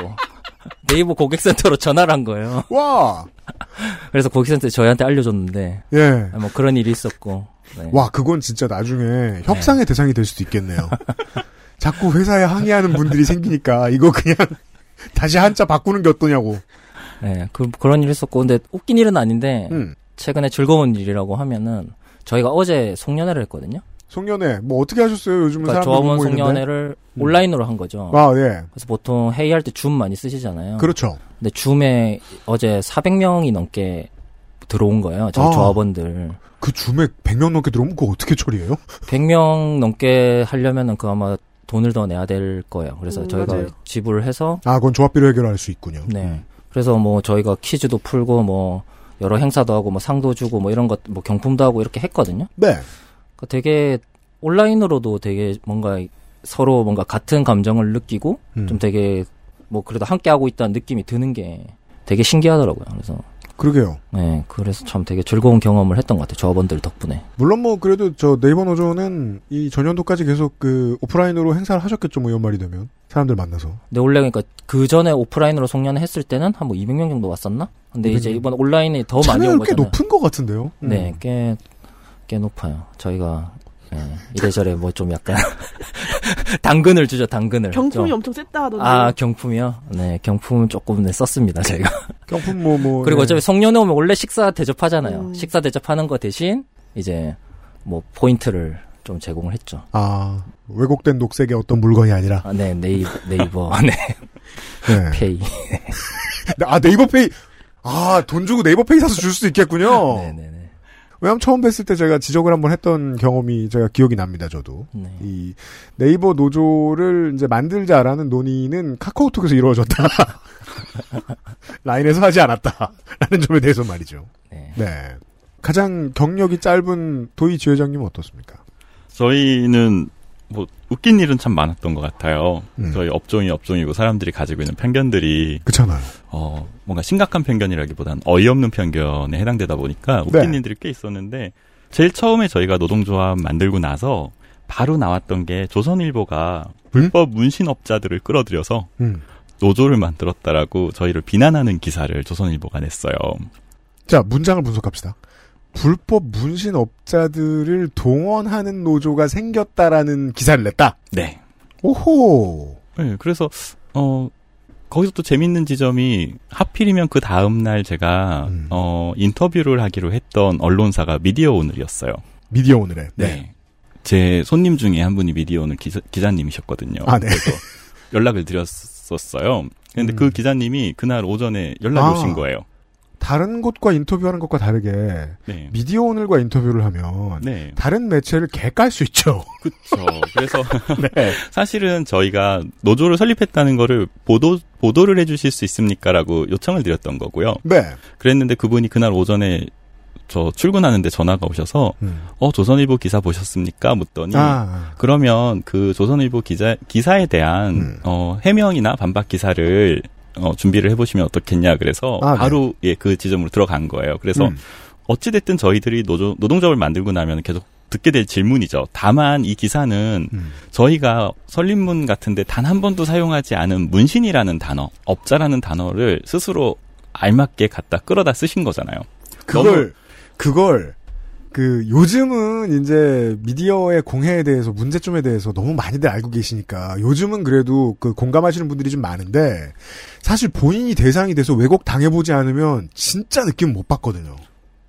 네이버 고객센터로 전화를 한 거예요. 와. 그래서 고객센터에 저희한테 알려줬는데 예. 그런 일이 있었고. 네. 와, 그건 진짜 나중에 협상의 대상이 될 수도 있겠네요. 자꾸 회사에 항의하는 분들이 생기니까 이거 그냥 다시 한자 바꾸는 게 어떠냐고. 네, 그런 일이 있었고, 근데 웃긴 일은 아닌데, 최근에 즐거운 일이라고 하면은, 저희가 어제 송년회를 했거든요? 송년회, 어떻게 하셨어요? 요즘은 사람들이 조합원 송년회를 온라인으로 한 거죠. 아, 예. 그래서 보통 회의할 때 줌 많이 쓰시잖아요. 그렇죠. 근데 줌에 어제 400명이 넘게 들어온 거예요. 저희 조합원들. 그 줌에 100명 넘게 들어오면 그거 어떻게 처리해요? 100명 넘게 하려면은 그 아마 돈을 더 내야 될 거예요. 그래서 저희가 맞아요. 지불을 해서. 아, 그건 조합비로 해결할 수 있군요. 네. 그래서 저희가 퀴즈도 풀고 여러 행사도 하고 상도 주고 이런 것 경품도 하고 이렇게 했거든요. 네. 되게 온라인으로도 되게 서로 같은 감정을 느끼고 좀 되게 그래도 함께 하고 있다는 느낌이 드는 게 되게 신기하더라고요. 그래서 그러게요. 네, 그래서 참 되게 즐거운 경험을 했던 것 같아요. 조합원들 덕분에. 물론 그래도 저 네이버 노조는 이 전년도까지 계속 그 오프라인으로 행사를 하셨겠죠. 연말이 되면 사람들 만나서. 근데 원래 그러니까 그 전에 오프라인으로 송년회 했을 때는 한 200명 정도 왔었나? 근데 200명. 이제 이번 온라인이 더 많이 온 거잖아요. 꽤 높은 것 같은데요. 네, 꽤 높아요. 저희가 이래저래 좀 약간 당근을 주죠. 당근을. 경품이 좀. 엄청 셌다 하던데. 아, 경품이요? 네, 경품은 조금 썼습니다. 저희가. 경품 그리고 어차피 송년회 오면 원래 식사 대접하잖아요. 식사 대접하는 거 대신 이제 포인트를 좀 제공을 했죠. 아, 왜곡된 녹색의 어떤 물건이 아니라. 아, 네, 네이버. 네. 네. 페이. 아, 네이버 페이. 아, 돈 주고 네이버 페이 사서 줄 수도 있겠군요. 네, 네, 네. 왜냐면 처음 뵀을 때 제가 지적을 한번 했던 경험이 제가 기억이 납니다, 저도. 네. 이 네이버 노조를 이제 만들자라는 논의는 카카오톡에서 이루어졌다. 라인에서 하지 않았다. 라는 점에 대해서 말이죠. 네. 네. 가장 경력이 짧은 도이 지회장님은 어떻습니까? 저희는 웃긴 일은 참 많았던 것 같아요. 저희 업종이고 사람들이 가지고 있는 편견들이 그렇잖아요. 심각한 편견이라기보다는 어이없는 편견에 해당되다 보니까 웃긴 일들이 꽤 있었는데 제일 처음에 저희가 노동조합 만들고 나서 바로 나왔던 게 조선일보가 불법 문신업자들을 끌어들여서 노조를 만들었다라고 저희를 비난하는 기사를 조선일보가 냈어요. 자, 문장을 분석합시다. 불법 문신업자들을 동원하는 노조가 생겼다라는 기사를 냈다? 네. 오호. 네, 그래서 거기서 또 재밌는 지점이 하필이면 그 다음날 제가 인터뷰를 하기로 했던 언론사가 미디어 오늘이었어요. 미디어 오늘에. 네. 네. 제 손님 중에 한 분이 미디어 오늘 기자님이셨거든요. 아, 네. 그래서 연락을 드렸었어요. 그런데 그 기자님이 그날 오전에 연락이 오신 거예요. 다른 곳과 인터뷰하는 것과 다르게 네. 미디어 오늘과 인터뷰를 하면 네. 다른 매체를 개깔 수 있죠. 그렇죠. 그래서 네. 사실은 저희가 노조를 설립했다는 거를 보도를 해주실 수 있습니까라고 요청을 드렸던 거고요. 네. 그랬는데 그분이 그날 오전에 저 출근하는데 전화가 오셔서 조선일보 기사 보셨습니까? 묻더니 그러면 그 조선일보 기사에 대한 해명이나 반박 기사를 준비를 해보시면 어떻겠냐 그래서 바로 네. 예, 그 지점으로 들어간 거예요. 그래서 어찌됐든 저희들이 노동조합을 만들고 나면 계속 듣게 될 질문이죠. 다만 이 기사는 저희가 설립문 같은데 단 한 번도 사용하지 않은 문신이라는 단어, 업자라는 단어를 스스로 알맞게 갖다 끌어다 쓰신 거잖아요. 그걸 그 요즘은 이제 미디어의 공해에 대해서 문제점에 대해서 너무 많이들 알고 계시니까 요즘은 그래도 그 공감하시는 분들이 좀 많은데 사실 본인이 대상이 돼서 왜곡 당해보지 않으면 진짜 느낌 못 받거든요.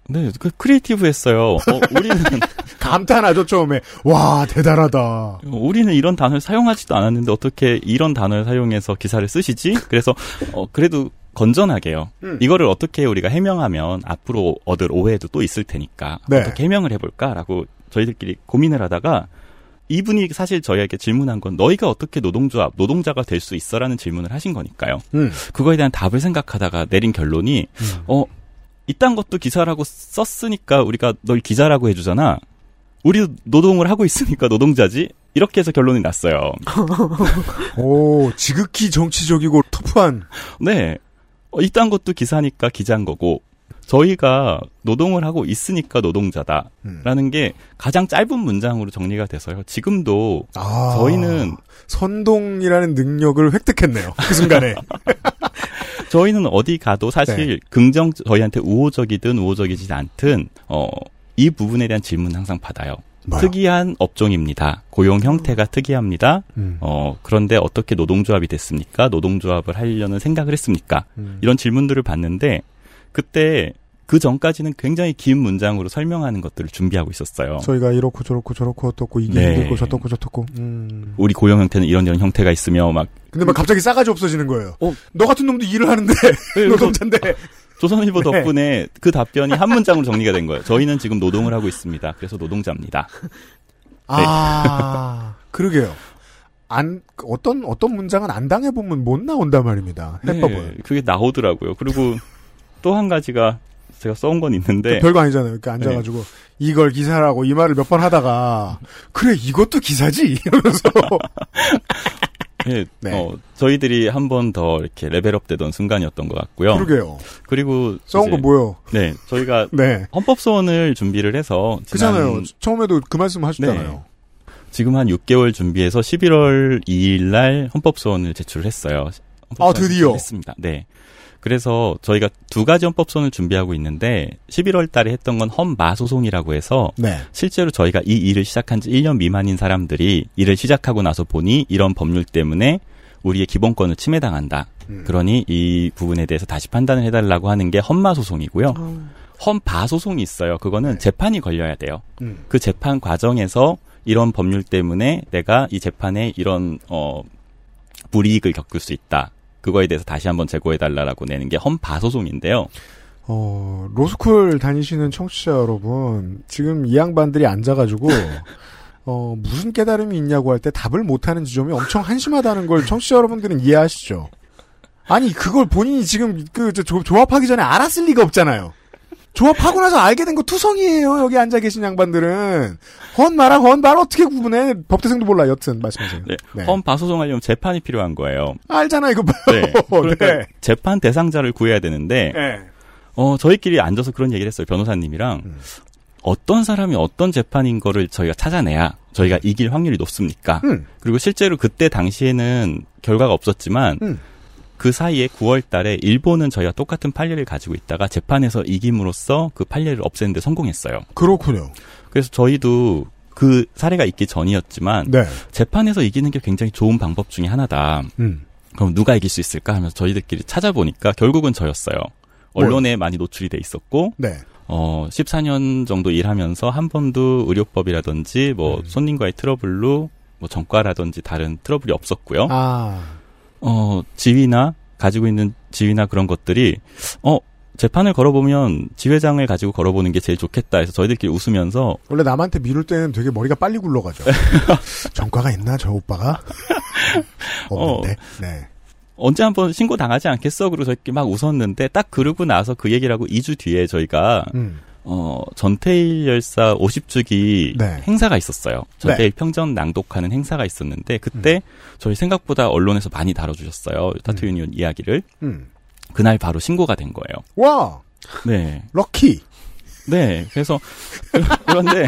네, 그 크리에이티브했어요. 우리는 감탄하죠 처음에. 와 대단하다. 우리는 이런 단어를 사용하지도 않았는데 어떻게 이런 단어를 사용해서 기사를 쓰시지? 그래서 그래도 건전하게요. 이거를 어떻게 우리가 해명하면 앞으로 얻을 오해도 또 있을 테니까 네. 어떻게 해명을 해볼까라고 저희들끼리 고민을 하다가 이분이 사실 저희에게 질문한 건 너희가 어떻게 노동조합, 노동자가 될 수 있어라는 질문을 하신 거니까요. 그거에 대한 답을 생각하다가 내린 결론이 이딴 것도 기사라고 썼으니까 우리가 널 기자라고 해주잖아. 우리도 노동을 하고 있으니까 노동자지. 이렇게 해서 결론이 났어요. 오, 지극히 정치적이고 터프한. 네. 이딴 것도 기사니까 기자인 거고 저희가 노동을 하고 있으니까 노동자다라는 게 가장 짧은 문장으로 정리가 돼서요. 지금도 저희는 선동이라는 능력을 획득했네요. 그 순간에. 저희는 어디 가도 사실 네. 저희한테 우호적이든 우호적이지 않든 이 부분에 대한 질문은 항상 받아요. 뭐요? 특이한 업종입니다. 고용 형태가 특이합니다. 그런데 어떻게 노동조합이 됐습니까? 노동조합을 하려는 생각을 했습니까? 이런 질문들을 받는데 그때 그 전까지는 굉장히 긴 문장으로 설명하는 것들을 준비하고 있었어요. 저희가 이렇고 저렇고 저렇고 어떻고 이게 네. 이렇고 저렇고 저렇고 우리 고용 형태는 이런 형태가 있으며 막 근데 막 갑자기 싸가지 없어지는 거예요. 너 같은 놈도 일을 하는데 네, 노동자인데 조선일보 네. 덕분에 그 답변이 한 문장으로 정리가 된 거예요. 저희는 지금 노동을 하고 있습니다. 그래서 노동자입니다. 네. 그러게요. 어떤 문장은 안 당해보면 못 나온단 말입니다. 해법은. 네, 그게 나오더라고요. 그리고 또 한 가지가 제가 써온 건 있는데. 별거 아니잖아요. 이렇게 앉아가지고 네. 이걸 기사라고 이 말을 몇 번 하다가 그래 이것도 기사지 이러면서. 네, 네. 저희들이 한 번 더 이렇게 레벨업 되던 순간이었던 것 같고요. 그러게요. 그리고. 써온 거 뭐요? 네, 저희가. 네. 헌법소원을 준비를 해서. 그잖아요. 처음에도 그 말씀 하셨잖아요. 네. 지금 한 6개월 준비해서 11월 2일날 헌법소원을 제출을 했어요. 드디어. 했습니다. 네. 그래서 저희가 두 가지 헌법소원을 준비하고 있는데 11월 달에 했던 건 헌마소송이라고 해서 네. 실제로 저희가 이 일을 시작한 지 1년 미만인 사람들이 일을 시작하고 나서 보니 이런 법률 때문에 우리의 기본권을 침해당한다. 그러니 이 부분에 대해서 다시 판단을 해달라고 하는 게 헌마소송이고요. 헌바소송이 있어요. 그거는 네. 재판이 걸려야 돼요. 그 재판 과정에서 이런 법률 때문에 내가 이 재판에 이런 불이익을 겪을 수 있다. 그거에 대해서 다시 한번 제고해달라고 내는 게 헌바소송인데요. 로스쿨 다니시는 청취자 여러분, 지금 이 양반들이 앉아가지고, 무슨 깨달음이 있냐고 할 때 답을 못하는 지점이 엄청 한심하다는 걸 청취자 여러분들은 이해하시죠? 아니, 그걸 본인이 지금 조합하기 전에 알았을 리가 없잖아요. 조합하고 나서 알게 된 거 투성이에요, 여기 앉아 계신 양반들은. 헌마랑 헌발 어떻게 구분해? 법대생도 몰라, 여튼, 말씀하세요. 네. 네. 헌바소송 하려면 재판이 필요한 거예요. 알잖아, 이거 봐요. 네. 그러니까 네. 재판 대상자를 구해야 되는데, 네. 저희끼리 앉아서 그런 얘기를 했어요, 변호사님이랑. 어떤 사람이 어떤 재판인 거를 저희가 찾아내야 저희가 이길 확률이 높습니까? 그리고 실제로 그때 당시에는 결과가 없었지만, 그 사이에 9월 달에 일본은 저희와 똑같은 판례를 가지고 있다가 재판에서 이김으로써 그 판례를 없애는 데 성공했어요. 그렇군요. 그래서 저희도 그 사례가 있기 전이었지만 네. 재판에서 이기는 게 굉장히 좋은 방법 중에 하나다. 그럼 누가 이길 수 있을까 하면서 저희들끼리 찾아보니까 결국은 저였어요. 언론에 많이 노출이 돼 있었고 네. 14년 정도 일하면서 한 번도 의료법이라든지 뭐 손님과의 트러블로 뭐 전과라든지 다른 트러블이 없었고요. 아. 지위나 가지고 있는 지위나 그런 것들이 재판을 걸어보면 지회장을 가지고 걸어보는 게 제일 좋겠다 해서 저희들끼리 웃으면서 원래 남한테 미룰 때는 되게 머리가 빨리 굴러가죠. 전과가 있나 저 오빠가? 없는데. 네. 언제 한번 신고 당하지 않겠어? 그러고 저희끼리 막 웃었는데 딱 그러고 나서 그 얘기를 하고 2주 뒤에 저희가 전태일 열사 50주기 네. 행사가 있었어요. 전태일 네. 평전 낭독하는 행사가 있었는데 그때 저희 생각보다 언론에서 많이 다뤄주셨어요. 타투유니온 이야기를. 그날 바로 신고가 된 거예요. 와! 네. 럭키! 네. 그래서, 그런데.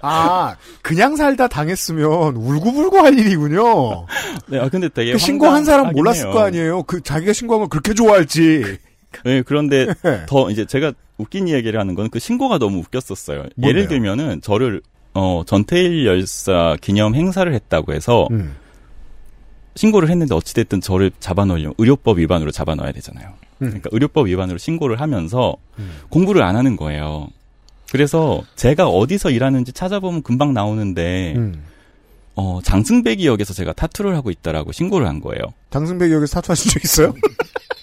아, 그냥 살다 당했으면 울고불고 할 일이군요. 네, 아, 근데 되게. 그 신고한 사람 몰랐을 해요. 거 아니에요? 그 자기가 신고한 걸 그렇게 좋아할지. 네, 그런데 더 이제 제가 웃긴 이야기를 하는 건 그 신고가 너무 웃겼었어요. 뭔데요? 예를 들면은 저를, 전태일 열사 기념 행사를 했다고 해서. 신고를 했는데 어찌됐든 저를 잡아넣으려면 의료법 위반으로 잡아넣어야 되잖아요. 그러니까 의료법 위반으로 신고를 하면서 공부를 안 하는 거예요. 그래서 제가 어디서 일하는지 찾아보면 금방 나오는데 장승배기역에서 제가 타투를 하고 있다라고 신고를 한 거예요. 장승배기역에서 타투하신 적 있어요?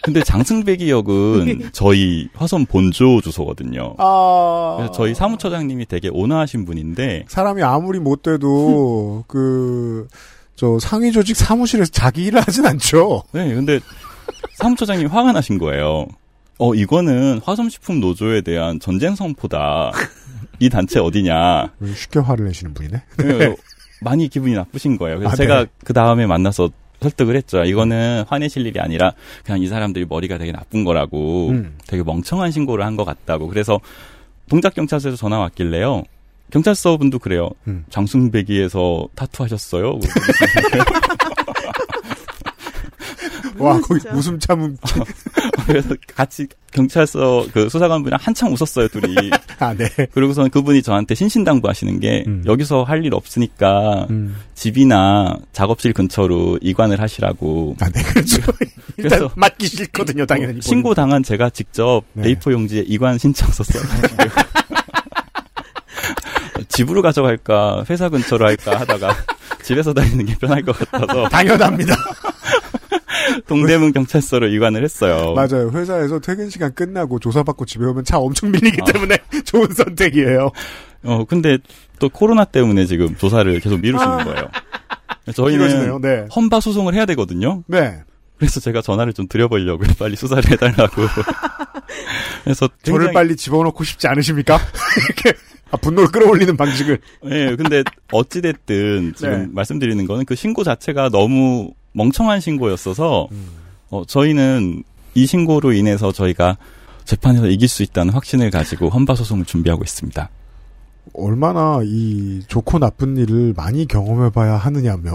근데 장승배기역은 저희 화섬 본조 주소거든요. 아... 그래서 저희 사무처장님이 되게 온화하신 분인데 사람이 아무리 못돼도 저 상위 조직 사무실에서 자기 일을 하진 않죠. 네, 근데 사무처장님 화가 나신 거예요. 이거는 화섬식품 노조에 대한 전쟁 선포다. 이 단체 어디냐. 쉽게 화를 내시는 분이네. 네. 많이 기분이 나쁘신 거예요. 그래서 제가 네. 그 다음에 만나서 설득을 했죠. 이거는 화내실 일이 아니라 그냥 이 사람들이 머리가 되게 나쁜 거라고 되게 멍청한 신고를 한 것 같다고. 그래서 동작경찰서에서 전화 왔길래요. 경찰서 분도 그래요. 장승배기에서 타투하셨어요? 와, 거기 웃음 참은. 그래서 같이 경찰서 그 수사관 분이랑 한참 웃었어요, 둘이. 아, 네. 그러고서는 그분이 저한테 신신당부 하시는 게, 여기서 할 일 없으니까, 집이나 작업실 근처로 이관을 하시라고. 아, 네, 그렇죠. 그래서 맞기 싫거든요, 당연히. 신고당한 제가 직접 A4 네. 용지에 이관 신청 썼어요. 집으로 가져갈까 회사 근처로 할까 하다가 집에서 다니는 게 편할 것 같아서 당연합니다. 동대문 경찰서로 이관을 했어요. 맞아요. 회사에서 퇴근 시간 끝나고 조사받고 집에 오면 차 엄청 밀리기 때문에 좋은 선택이에요. 근데 또 코로나 때문에 지금 조사를 계속 미루시는 거예요. 저희는 네. 헌바 소송을 해야 되거든요. 네. 그래서 제가 전화를 좀 드려보려고요. 빨리 수사를 해달라고. 그래서 저를 빨리 집어넣고 싶지 않으십니까? 이렇게. 아, 분노를 끌어올리는 방식을. 네, 근데 어찌됐든 지금 네. 말씀드리는 거는 그 신고 자체가 너무 멍청한 신고였어서 저희는 이 신고로 인해서 저희가 재판에서 이길 수 있다는 확신을 가지고 헌바 소송을 준비하고 있습니다. 얼마나 이 좋고 나쁜 일을 많이 경험해봐야 하느냐면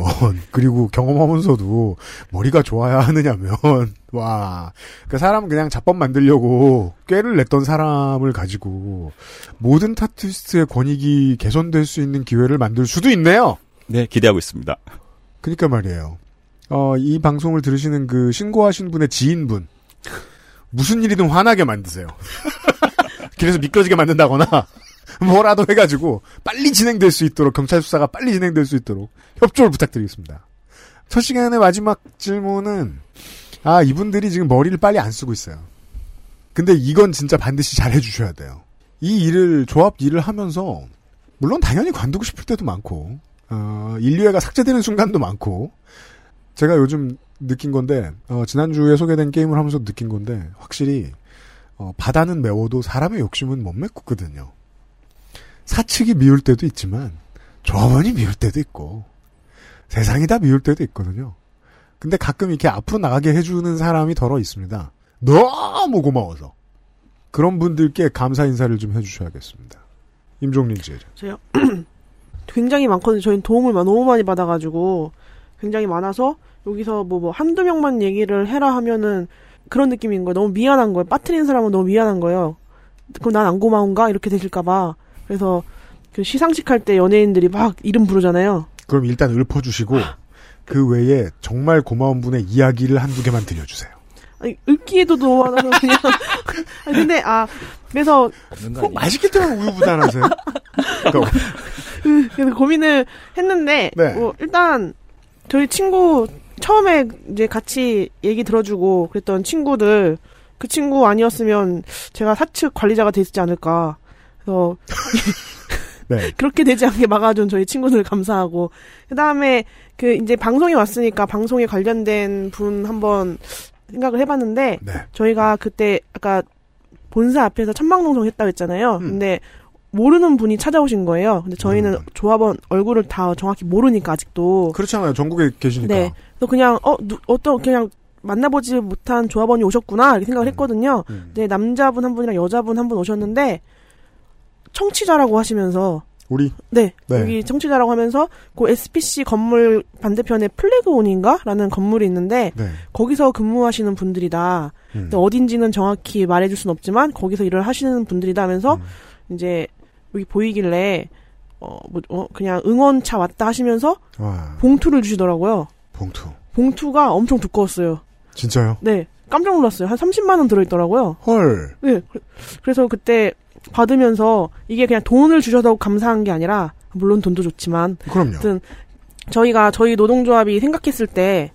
그리고 경험하면서도 머리가 좋아야 하느냐면 와 그러니까 사람 그냥 자법 만들려고 꾀를 냈던 사람을 가지고 모든 타투이스트의 권익이 개선될 수 있는 기회를 만들 수도 있네요. 네, 기대하고 있습니다. 그러니까 말이에요. 이 방송을 들으시는 그 신고하신 분의 지인분 무슨 일이든 화나게 만드세요. 길에서 미끄러지게 만든다거나 뭐라도 해가지고 빨리 진행될 수 있도록 경찰 수사가 빨리 진행될 수 있도록 협조를 부탁드리겠습니다. 첫 시간의 마지막 질문은 이분들이 지금 머리를 빨리 안 쓰고 있어요. 근데 이건 진짜 반드시 잘해주셔야 돼요. 이 일을 조합 일을 하면서 물론 당연히 관두고 싶을 때도 많고 인류애가 삭제되는 순간도 많고 제가 요즘 느낀 건데 지난주에 소개된 게임을 하면서 느낀 건데 확실히 바다는 매워도 사람의 욕심은 못 메꾸거든요. 사측이 미울 때도 있지만 조합원이 미울 때도 있고 세상이 다 미울 때도 있거든요. 근데 가끔 이렇게 앞으로 나가게 해주는 사람이 덜어 있습니다. 너무 고마워서. 그런 분들께 감사 인사를 좀 해주셔야겠습니다. 임종린 지회장. 저요? 굉장히 많거든요. 저희는 도움을 너무 많이 받아가지고 굉장히 많아서 여기서 뭐 한두 명만 얘기를 해라 하면은 그런 느낌인 거예요. 너무 미안한 거예요. 빠뜨린 사람은 너무 미안한 거예요. 그럼 난 안 고마운가? 이렇게 되실까 봐. 그래서 그 시상식 할 때 연예인들이 막 이름 부르잖아요. 그럼 일단 읊어주시고 그 외에 정말 고마운 분의 이야기를 한두 개만 들려주세요. 아니, 읊기에도 노하나서 그냥. 아니, 근데 그래서 꼭 맛있기 때문에 우유부단하세요. 그래서 고민을 했는데 네. 일단 저희 친구 처음에 이제 같이 얘기 들어주고 그랬던 친구들 그 친구 아니었으면 제가 사측 관리자가 됐지 않을까. 그래서 네. 그렇게 되지 않게 막아준 저희 친구들 감사하고 그 다음에 그 이제 방송에 왔으니까 방송에 관련된 분 한번 생각을 해봤는데 네. 저희가 그때 아까 본사 앞에서 천막농성 했다고 했잖아요. 근데 모르는 분이 찾아오신 거예요. 근데 저희는 조합원 얼굴을 다 정확히 모르니까 아직도 그렇잖아요. 전국에 계시니까. 네. 또 그냥 그냥 만나보지 못한 조합원이 오셨구나 이렇게 생각을 했거든요. 근데 남자분 한 분이랑 여자분 한 분 오셨는데 청취자라고 하시면서 우리 네. 여기 청취자라고 하면서 그 SPC 건물 반대편에 플래그온인가라는 건물이 있는데 네. 거기서 근무하시는 분들이다. 근데 어딘지는 정확히 말해줄 순 없지만 거기서 일을 하시는 분들이다 하면서 이제 여기 보이길래 그냥 응원차 왔다 하시면서 와. 봉투를 주시더라고요. 봉투가 엄청 두꺼웠어요. 진짜요? 네. 깜짝 놀랐어요. 한 30만 원 들어있더라고요. 헐. 네. 그래서 그때 받으면서 이게 그냥 돈을 주셔서 감사한 게 아니라 물론 돈도 좋지만 그럼요. 아무튼 저희가 저희 노동조합이 생각했을 때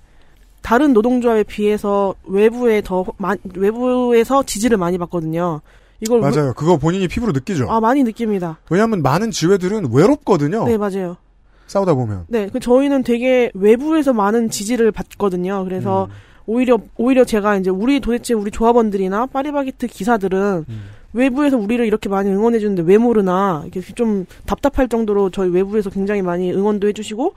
다른 노동조합에 비해서 외부에서 지지를 많이 받거든요. 이걸 맞아요. 그거 본인이 피부로 느끼죠. 많이 느낍니다. 왜냐하면 많은 지회들은 외롭거든요. 네, 맞아요. 싸우다 보면. 네, 저희는 되게 외부에서 많은 지지를 받거든요. 그래서 오히려 제가 이제 도대체 우리 조합원들이나 파리바게트 기사들은 외부에서 우리를 이렇게 많이 응원해주는데 왜 모르나 이렇게 좀 답답할 정도로 저희 외부에서 굉장히 많이 응원도 해주시고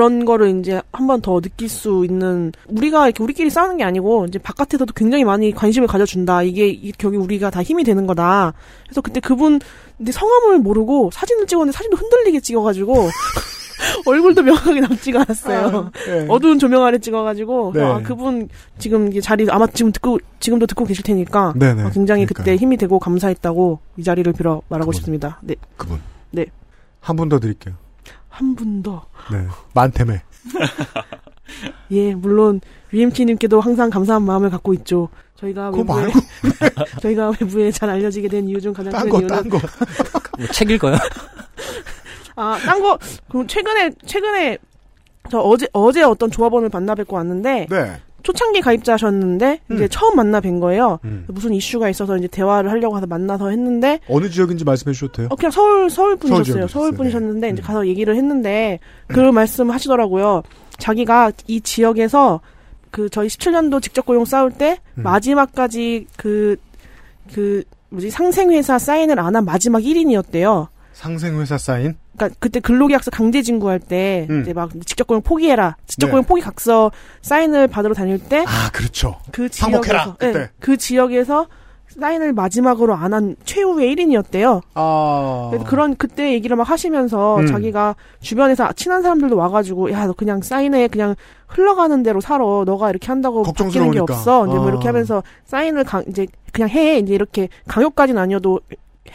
그런 거를 이제 한 번 더 느낄 수 있는 우리가 이렇게 우리끼리 싸우는 게 아니고 이제 바깥에서도 굉장히 많이 관심을 가져준다. 이게 결국 우리가 다 힘이 되는 거다. 그래서 그때 그분 근데 성함을 모르고 사진을 찍었는데 사진도 흔들리게 찍어가지고 얼굴도 명확하게 남지가 않았어요. 네. 어두운 조명 아래 찍어가지고 네. 그분 지금 이 자리 아마 지금도 듣고 계실 테니까 네네. 굉장히 그러니까요. 그때 힘이 되고 감사했다고 이 자리를 빌어 말하고 싶습니다. 네. 그분. 네. 한 분 더 드릴게요. 한 분 더. 네. 많다며. 예, 물론 UMC님께도 항상 감사한 마음을 갖고 있죠. 저희가 외부에 잘 알려지게 된 이유 중 가장 큰 이유는 책 읽어요. 그럼 최근에, 저 어제 어떤 조합원을 만나 뵙고 왔는데, 네. 초창기 가입자셨는데, 이제 처음 만나 뵌 거예요. 무슨 이슈가 있어서 이제 대화를 하려고 해서 만나서 했는데, 어느 지역인지 말씀해 주셔도 돼요? 그냥 서울 분이셨어요. 서울 분이셨는데, 네. 이제 가서 얘기를 했는데, 그런 말씀 하시더라고요. 자기가 이 지역에서, 저희 17년도 직접 고용 싸울 때, 마지막까지 상생회사 사인을 안 한 마지막 1인이었대요. 상생회사 사인? 그러니까 그때 근로계약서 강제 징구할 때 이제 막 직접고용 포기해라, 직접고용 네. 포기 각서 사인을 받으러 다닐 때 그렇죠. 그 지역에서 네, 그 지역에서 사인을 마지막으로 안 한 최후의 1인이었대요. 그런 그때 얘기를 막 하시면서 자기가 주변에서 친한 사람들도 와가지고 야, 너 그냥 사인해, 그냥 흘러가는 대로 살아. 너가 이렇게 한다고 바뀌는 게 없어. 이제 뭐 이렇게 하면서 사인을 이제 그냥 해. 이제 이렇게 강요까지는 아니어도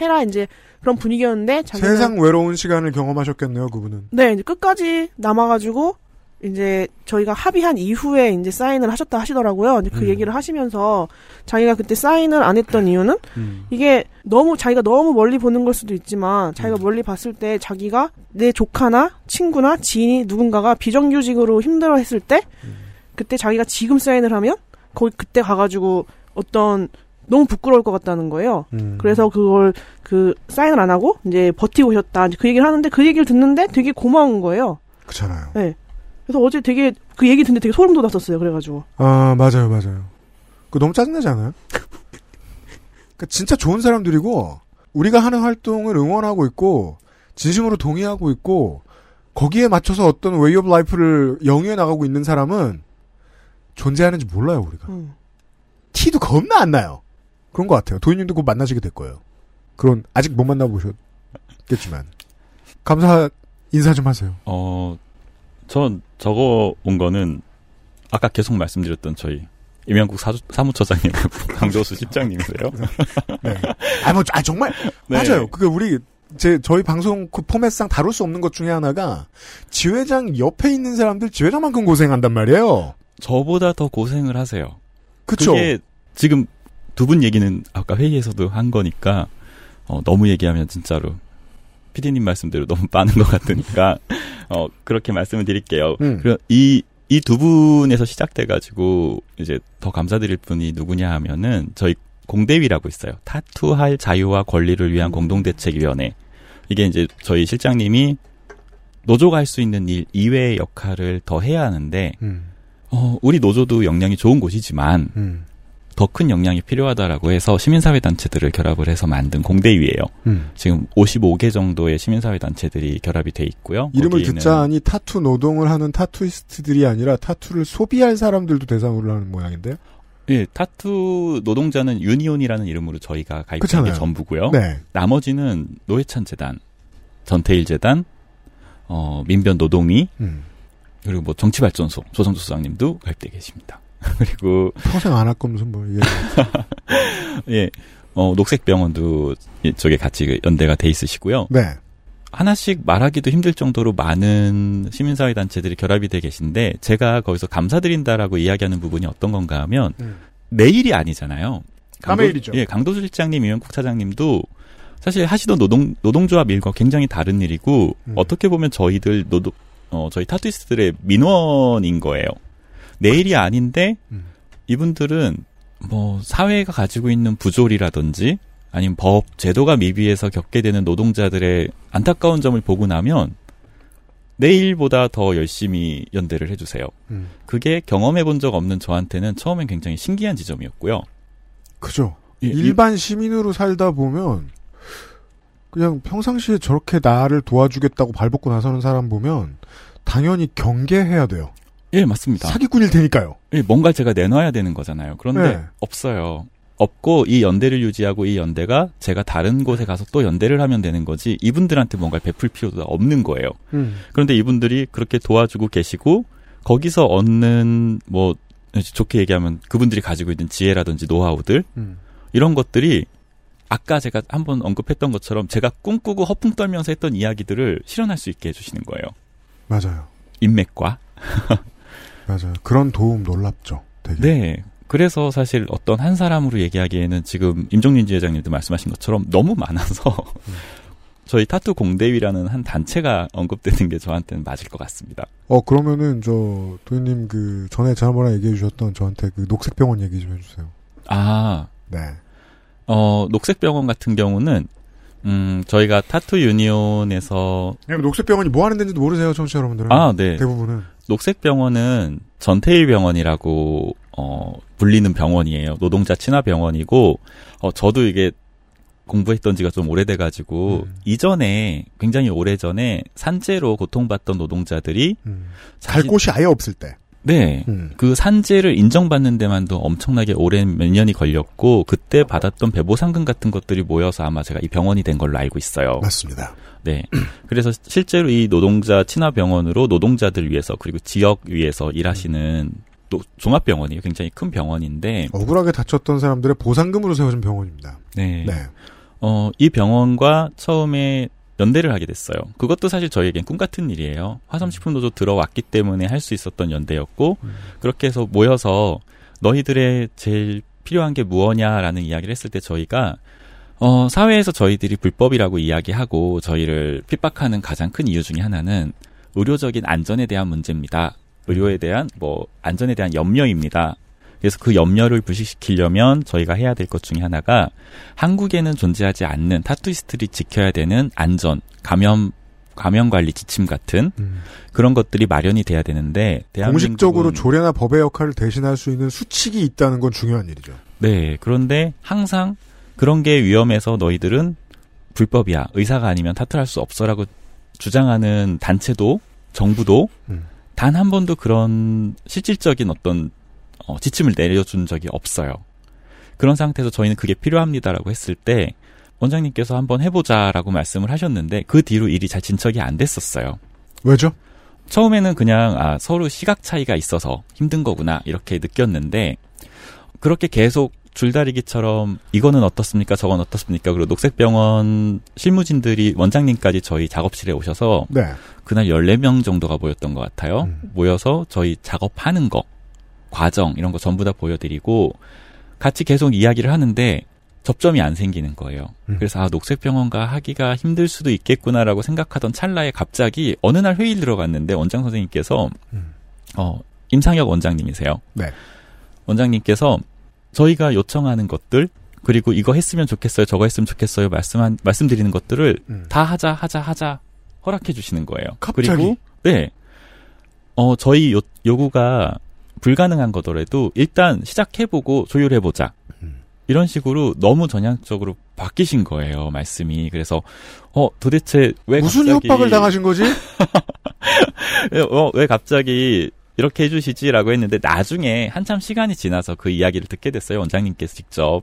해라. 이제 그런 분위기였는데 세상 외로운 시간을 경험하셨겠네요, 그분은. 네, 이제 끝까지 남아가지고 이제 저희가 합의한 이후에 이제 사인을 하셨다 하시더라고요. 이제 그 얘기를 하시면서 자기가 그때 사인을 안 했던 이유는 이게 자기가 너무 멀리 보는 걸 수도 있지만 자기가 멀리 봤을 때 자기가 내 조카나 친구나 지인이 누군가가 비정규직으로 힘들어했을 때 그때 자기가 지금 사인을 하면 거기 그때 가가지고 어떤 너무 부끄러울 것 같다는 거예요. 그래서 그걸 사인을 안 하고 이제 버티고 있었다. 그 얘기를 하는데 그 얘기를 듣는데 되게 고마운 거예요. 그렇잖아요. 네. 그래서 어제 되게 그 얘기 듣는데 되게 소름 돋았었어요. 그래가지고. 맞아요. 그 너무 짜증나지 않아요? 그러니까 진짜 좋은 사람들이고 우리가 하는 활동을 응원하고 있고 진심으로 동의하고 있고 거기에 맞춰서 어떤 웨이 오브 라이프를 영위해 나가고 있는 사람은 존재하는지 몰라요, 우리가. 티도 겁나 안 나요. 그런 것 같아요. 도인님도 곧 만나시게 될 거예요. 아직 못 만나보셨겠지만. 감사, 인사 좀 하세요. 전 저거 온 거는, 아까 계속 말씀드렸던 저희, 임영국 사무처장님, 강도수 실장님이세요? 네. 정말, 네. 맞아요. 그게 우리 저희 방송 그 포맷상 다룰 수 없는 것 중에 하나가 지회장 옆에 있는 사람들 지회장만큼 고생한단 말이에요. 저보다 더 고생을 하세요. 그쵸? 그게 지금 두 분 얘기는 아까 회의에서도 한 거니까 너무 얘기하면 진짜로 피디님 말씀대로 너무 빠는 것 같으니까 그렇게 말씀을 드릴게요. 그리고 이 두 분에서 시작돼가지고 이제 더 감사드릴 분이 누구냐 하면은 저희 공대위라고 있어요. 타투할 자유와 권리를 위한 공동대책위원회. 이게 이제 저희 실장님이 노조가 할 수 있는 일 이외의 역할을 더 해야 하는데 우리 노조도 역량이 좋은 곳이지만 더 큰 역량이 필요하다라고 해서 시민사회단체들을 결합을 해서 만든 공대위예요. 지금 55개 정도의 시민사회단체들이 결합이 돼 있고요. 이름을 듣자하니 타투 노동을 하는 타투이스트들이 아니라 타투를 소비할 사람들도 대상으로 하는 모양인데요. 예, 타투 노동자는 유니온이라는 이름으로 저희가 가입한 게 전부고요. 네. 나머지는 노회찬 재단, 전태일 재단, 민변 노동위, 그리고 뭐 정치발전소 조성조 수장님도 가입돼 계십니다. 그리고 평생 안 할 거면서 뭐 이게 예, 녹색병원도 이쪽에 같이 연대가 돼 있으시고요. 네. 하나씩 말하기도 힘들 정도로 많은 시민사회단체들이 결합이 돼 계신데 제가 거기서 감사드린다라고 이야기하는 부분이 어떤 건가 하면 내일이 아니잖아요. 남의 일이죠. 예, 강도수 실장님, 이현국 차장님도 사실 하시던 노동조합 일과 굉장히 다른 일이고 어떻게 보면 저희들 저희 타투이스트들의 민원인 거예요. 내일이 아닌데 이분들은 뭐 사회가 가지고 있는 부조리라든지 아니면 법, 제도가 미비해서 겪게 되는 노동자들의 안타까운 점을 보고 나면 내일보다 더 열심히 연대를 해주세요. 그게 경험해본 적 없는 저한테는 처음엔 굉장히 신기한 지점이었고요. 그죠. 일반 시민으로 살다 보면 그냥 평상시에 저렇게 나를 도와주겠다고 발벗고 나서는 사람 보면 당연히 경계해야 돼요. 예, 맞습니다. 사기꾼일 테니까요. 예, 뭔가 제가 내놔야 되는 거잖아요. 그런데 없어요. 없고 이 연대를 유지하고 이 연대가 제가 다른 곳에 가서 또 연대를 하면 되는 거지 이분들한테 뭔가 베풀 필요도 없는 거예요. 그런데 이분들이 그렇게 도와주고 계시고 거기서 얻는 뭐 좋게 얘기하면 그분들이 가지고 있는 지혜라든지 노하우들 이런 것들이 아까 제가 한번 언급했던 것처럼 제가 꿈꾸고 허풍 떨면서 했던 이야기들을 실현할 수 있게 해주시는 거예요. 맞아요. 인맥과 맞아요. 그런 도움 놀랍죠. 되게. 네. 그래서 사실 어떤 한 사람으로 얘기하기에는 지금 임종린 지회장님도 말씀하신 것처럼 너무 많아서 저희 타투 공대위라는 한 단체가 언급되는 게 저한테는 맞을 것 같습니다. 그러면은 도현님 그 전에 지난번에 얘기해 주셨던 저한테 그 녹색병원 얘기 좀 해주세요. 아, 네. 녹색병원 같은 경우는 저희가 타투 유니온에서 녹색병원이 뭐 하는 데인지도 모르세요, 청취자 여러분들은. 아, 네. 대부분은 녹색병원은 전태일 병원이라고 불리는 병원이에요. 노동자 친화 병원이고 저도 이게 공부했던 지가 좀 오래돼가지고 굉장히 오래전에 산재로 고통받던 노동자들이 갈 곳이 아예 없을 때 네. 그 산재를 인정받는 데만도 엄청나게 오랜 몇 년이 걸렸고 그때 받았던 배보상금 같은 것들이 모여서 아마 제가 이 병원이 된 걸로 알고 있어요. 맞습니다. 네. 그래서 실제로 이 노동자 친화 병원으로 노동자들 위해서 그리고 지역 위해서 일하시는 종합병원이에요. 굉장히 큰 병원인데 억울하게 다쳤던 사람들의 보상금으로 세워진 병원입니다. 네. 네. 이 병원과 처음에 연대를 하게 됐어요. 그것도 사실 저희에겐 꿈 같은 일이에요. 화섬식품노조 들어왔기 때문에 할 수 있었던 연대였고 그렇게 해서 모여서 너희들의 제일 필요한 게 무엇냐라는 이야기를 했을 때 저희가 사회에서 저희들이 불법이라고 이야기하고 저희를 핍박하는 가장 큰 이유 중에 하나는 의료적인 안전에 대한 문제입니다. 의료에 대한 안전에 대한 염려입니다. 그래서 그 염려를 불식시키려면 저희가 해야 될 것 중에 하나가 한국에는 존재하지 않는 타투이스트들이 지켜야 되는 안전, 감염 관리 지침 같은 그런 것들이 마련이 돼야 되는데 공식적으로 조례나 법의 역할을 대신할 수 있는 수칙이 있다는 건 중요한 일이죠. 네, 그런데 항상 그런 게 위험해서 너희들은 불법이야. 의사가 아니면 타투할 수 없어라고 주장하는 단체도 정부도 단 한 번도 그런 실질적인 어떤 지침을 내려준 적이 없어요. 그런 상태에서 저희는 그게 필요합니다라고 했을 때 원장님께서 한번 해보자라고 말씀을 하셨는데 그 뒤로 일이 잘 진척이 안 됐었어요. 왜죠? 처음에는 그냥 서로 시각 차이가 있어서 힘든 거구나 이렇게 느꼈는데 그렇게 계속 줄다리기처럼 이거는 어떻습니까? 저건 어떻습니까? 그리고 녹색병원 실무진들이 원장님까지 저희 작업실에 오셔서 네. 그날 14명 정도가 모였던 것 같아요. 모여서 저희 작업하는 거, 과정 이런 거 전부 다 보여드리고 같이 계속 이야기를 하는데 접점이 안 생기는 거예요. 그래서 아 녹색병원과 하기가 힘들 수도 있겠구나라고 생각하던 찰나에 갑자기 어느 날 회의를 들어갔는데 원장 선생님께서 임상혁 원장님이세요. 네. 원장님께서 저희가 요청하는 것들 그리고 이거 했으면 좋겠어요. 저거 했으면 좋겠어요. 말씀드리는 것들을 다 하자 허락해 주시는 거예요. 갑자기? 그리고 네. 저희 요구가 불가능한 거더라도 일단 시작해보고 조율해보자. 이런 식으로 너무 전향적으로 바뀌신 거예요, 말씀이. 그래서 도대체 왜 무슨 갑자기 협박을 당하신 거지? 왜 갑자기 이렇게 해주시지라고 했는데 나중에 한참 시간이 지나서 그 이야기를 듣게 됐어요. 원장님께서 직접.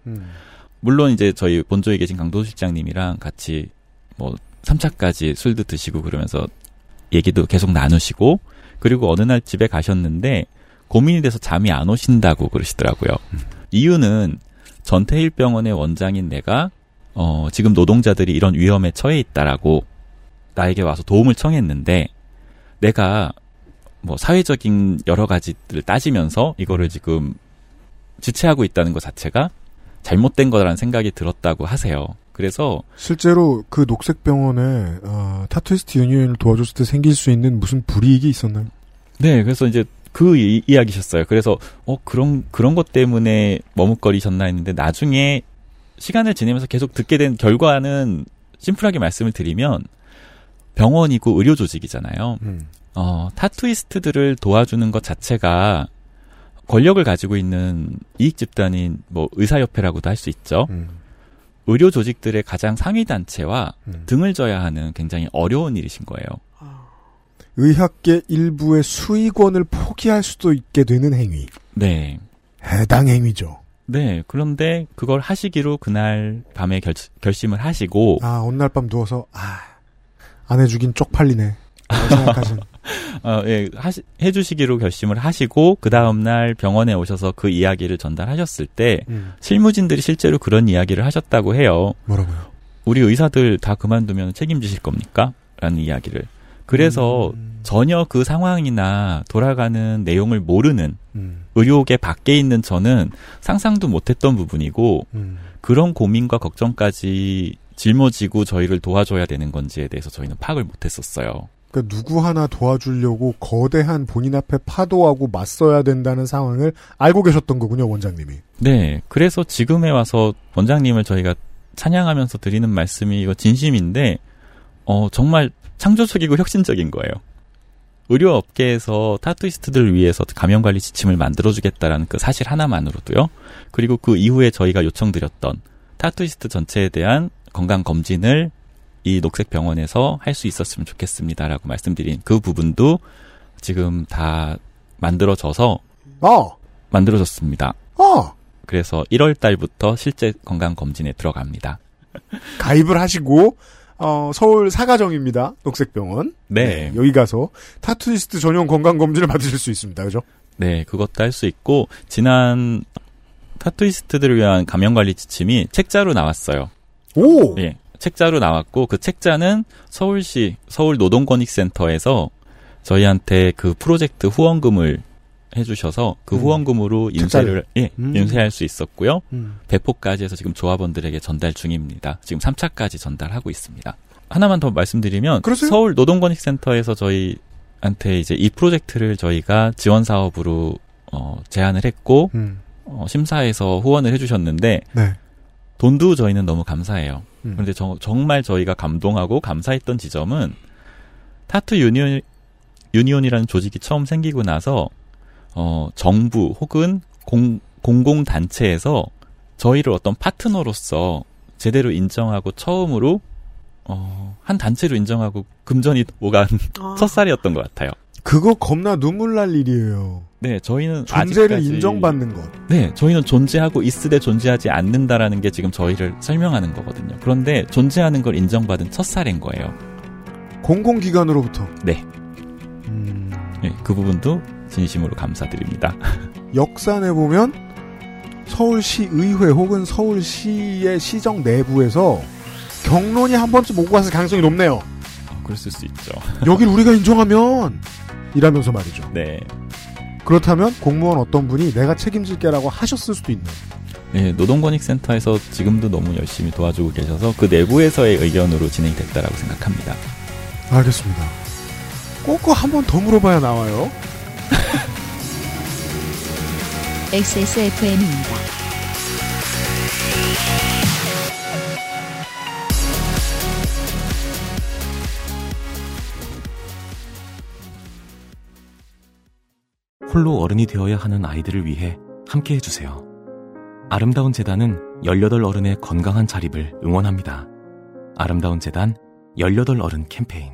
물론 이제 저희 본조에 계신 강도수 실장님이랑 같이 뭐 3차까지 술도 드시고 그러면서 얘기도 계속 나누시고 그리고 어느 날 집에 가셨는데 고민이 돼서 잠이 안 오신다고 그러시더라고요. 이유는 전태일 병원의 원장인 내가 지금 노동자들이 이런 위험에 처해 있다라고 나에게 와서 도움을 청했는데 내가 뭐 사회적인 여러 가지들을 따지면서 이거를 지금 지체하고 있다는 것 자체가 잘못된 거라는 생각이 들었다고 하세요. 그래서 실제로 그 녹색병원에 타투이스트 유니언을 도와줬을 때 생길 수 있는 무슨 불이익이 있었나요? 네, 그래서 이제 그 이야기셨어요. 그래서 그런 것 때문에 머뭇거리셨나 했는데 나중에 시간을 지내면서 계속 듣게 된 결과는 심플하게 말씀을 드리면 병원이고 의료 조직이잖아요. 타투이스트들을 도와주는 것 자체가 권력을 가지고 있는 이익 집단인 뭐 의사협회라고도 할 수 있죠. 의료 조직들의 가장 상위 단체와 등을 져야 하는 굉장히 어려운 일이신 거예요. 의학계 일부의 수익원을 포기할 수도 있게 되는 행위. 네. 해당 행위죠. 네. 그런데 그걸 하시기로 그날 밤에 결심을 하시고. 오늘 밤 누워서, 안 해주긴 쪽팔리네. 생각하신. 해주시기로 결심을 하시고, 그 다음날 병원에 오셔서 그 이야기를 전달하셨을 때, 실무진들이 실제로 그런 이야기를 하셨다고 해요. 뭐라고요? 우리 의사들 다 그만두면 책임지실 겁니까? 라는 이야기를. 그래서 전혀 그 상황이나 돌아가는 내용을 모르는 의료계 밖에 있는 저는 상상도 못했던 부분이고 그런 고민과 걱정까지 짊어지고 저희를 도와줘야 되는 건지에 대해서 저희는 파악을 못했었어요. 그러니까 누구 하나 도와주려고 거대한 본인 앞에 파도하고 맞서야 된다는 상황을 알고 계셨던 거군요, 원장님이. 네, 그래서 지금에 와서 원장님을 저희가 찬양하면서 드리는 말씀이 이거 진심인데 정말 창조적이고 혁신적인 거예요. 의료업계에서 타투이스트들을 위해서 감염관리 지침을 만들어주겠다라는 그 사실 하나만으로도요. 그리고 그 이후에 저희가 요청드렸던 타투이스트 전체에 대한 건강검진을 이 녹색병원에서 할 수 있었으면 좋겠습니다라고 말씀드린 그 부분도 지금 다 만들어져서 만들어졌습니다. 그래서 1월 달부터 실제 건강검진에 들어갑니다. 가입을 하시고 서울 사가정입니다. 녹색병원. 네. 여기 가서 타투이스트 전용 건강검진을 받으실 수 있습니다. 그죠? 네. 그것도 할 수 있고, 지난 타투이스트들을 위한 감염관리 지침이 책자로 나왔어요. 오! 예. 책자로 나왔고, 그 책자는 서울시, 서울노동권익센터에서 저희한테 그 프로젝트 후원금을 해주셔서 그 후원금으로 인쇄할 수 있었고요. 배포까지 해서 지금 조합원들에게 전달 중입니다. 지금 3차까지 전달하고 있습니다. 하나만 더 말씀드리면 그러세요? 서울 노동권익센터에서 저희한테 이제 이 프로젝트를 저희가 지원 사업으로 제안을 했고 심사해서 후원을 해주셨는데 네. 돈도 저희는 너무 감사해요. 그런데 정말 저희가 감동하고 감사했던 지점은 타투 유니온이라는 조직이 처음 생기고 나서 정부 혹은 공공단체에서 저희를 어떤 파트너로서 제대로 인정하고 처음으로, 한 단체로 인정하고 금전이 오간 첫살이었던 것 같아요. 그거 겁나 눈물 날 일이에요. 네, 저희는. 존재를 아직까지 인정받는 것. 네, 저희는 존재하고 있으되 존재하지 않는다라는 게 지금 저희를 설명하는 거거든요. 그런데 존재하는 걸 인정받은 첫살인 거예요. 공공기관으로부터? 네. 네, 그 부분도 진심으로 감사드립니다. 역산해보면 서울시의회 혹은 서울시의 시정 내부에서 경론이 한 번쯤 오고 갔을 가능성이 높네요. 그랬을 수 있죠. 여길 우리가 인정하면 이라면서 말이죠. 네. 그렇다면 공무원 어떤 분이 내가 책임질게라고 하셨을 수도 있는. 네, 노동권익센터에서 지금도 너무 열심히 도와주고 계셔서 그 내부에서의 의견으로 진행이 됐다라고 생각합니다. 알겠습니다. 꼭꼭 한 번 더 물어봐야 나와요. XSFM입니다. 홀로 어른이 되어야 하는 아이들을 위해 함께해 주세요. 아름다운 재단은 18어른의 건강한 자립을 응원합니다. 아름다운 재단 18어른 캠페인.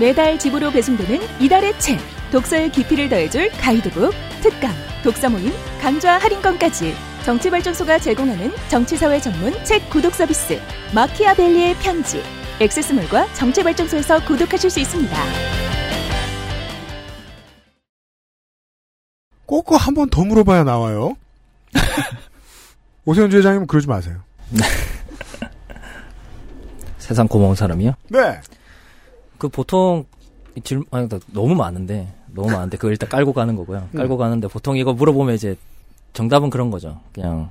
매달 집으로 배송되는 이달의 책, 독서의 깊이를 더해줄 가이드북, 특강, 독서 모임, 강좌 할인권까지 정치발전소가 제공하는 정치사회 전문 책 구독 서비스 마키아벨리의 편지, 액세스몰과 정치발전소에서 구독하실 수 있습니다. 꼭꼭 한 번 더 물어봐야 나와요. 오세훈 주회장님은 그러지 마세요. 세상 고마운 사람이요? 네. 그 보통 질문 너무 많은데 그걸 일단 깔고 가는 거고요. 깔고 가는데 보통 이거 물어보면 이제 정답은 그런 거죠. 그냥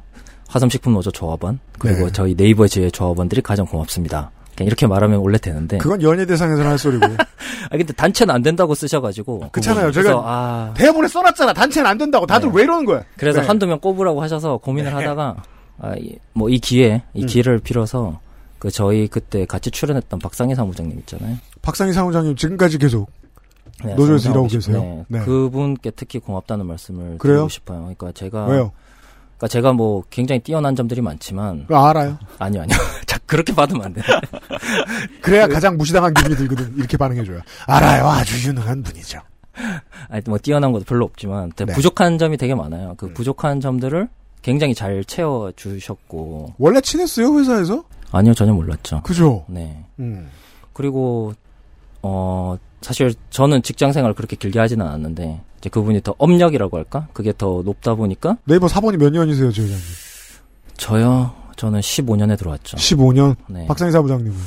화섬식품노조 조합원 그리고 네. 저희 네이버 지회 조합원들이 가장 고맙습니다. 그냥 이렇게 말하면 원래 되는데 그건 연예 대상에서는 할 소리고. 아 근데 단체는 안 된다고 쓰셔가지고 그렇잖아요. 제가 대본에 써놨잖아. 단체는 안 된다고. 다들 네. 왜 이러는 거야? 그래서 네. 한두 명 꼽으라고 하셔서 고민을 네. 하다가 이 기회를 빌어서. 그 저희 그때 같이 출연했던 박상희 사무장님 있잖아요. 박상희 사무장님 지금까지 계속 네, 노조에서 일하고 계세요. 네. 그분께 특히 고맙다는 말씀을 그래요? 드리고 싶어요. 그러니까 제가 왜요? 그러니까 제가 뭐 굉장히 뛰어난 점들이 많지만 알아요? 아니요. 그렇게 받으면 안 돼. 그래야 가장 무시당한 기분이 들거든. 이렇게 반응해줘요. 알아요. 아주 유능한 분이죠. 아니 뭐 뛰어난 것도 별로 없지만 네. 부족한 점이 되게 많아요. 그 부족한 점들을 굉장히 잘 채워 주셨고 원래 친했어요 회사에서? 아니요, 전혀 몰랐죠. 그죠? 네. 그리고, 사실 저는 직장 생활을 그렇게 길게 하지는 않았는데, 이제 그분이 더 업력이라고 할까? 그게 더 높다 보니까. 네이버 사번이 몇 년이세요, 지 회장님? 저요? 저는 15년에 들어왔죠. 15년? 네. 박상희 사부장님은?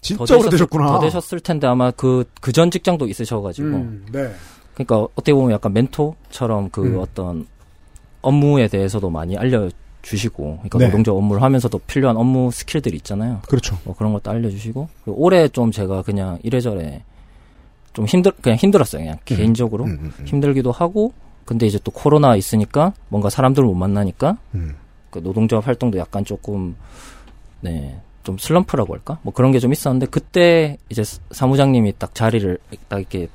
진짜 오래되셨구나. 더 되셨을 텐데, 아마 그전 직장도 있으셔가지고. 네. 그러니까 어떻게 보면 약간 멘토처럼 어떤 업무에 대해서도 많이 알려주시고, 그러니까 노동자 네. 업무를 하면서도 필요한 업무 스킬들이 있잖아요. 그렇죠. 뭐 그런 것도 알려주시고, 올해 좀 제가 그냥 이래저래 좀 힘들었어요. 그냥 개인적으로 힘들기도 하고, 근데 이제 또 코로나 있으니까 뭔가 사람들 못 만나니까 그 노동자 활동도 약간 조금 좀 슬럼프라고 할까? 뭐 그런 게 좀 있었는데 그때 이제 사무장님이 딱 자리를 딱 이렇게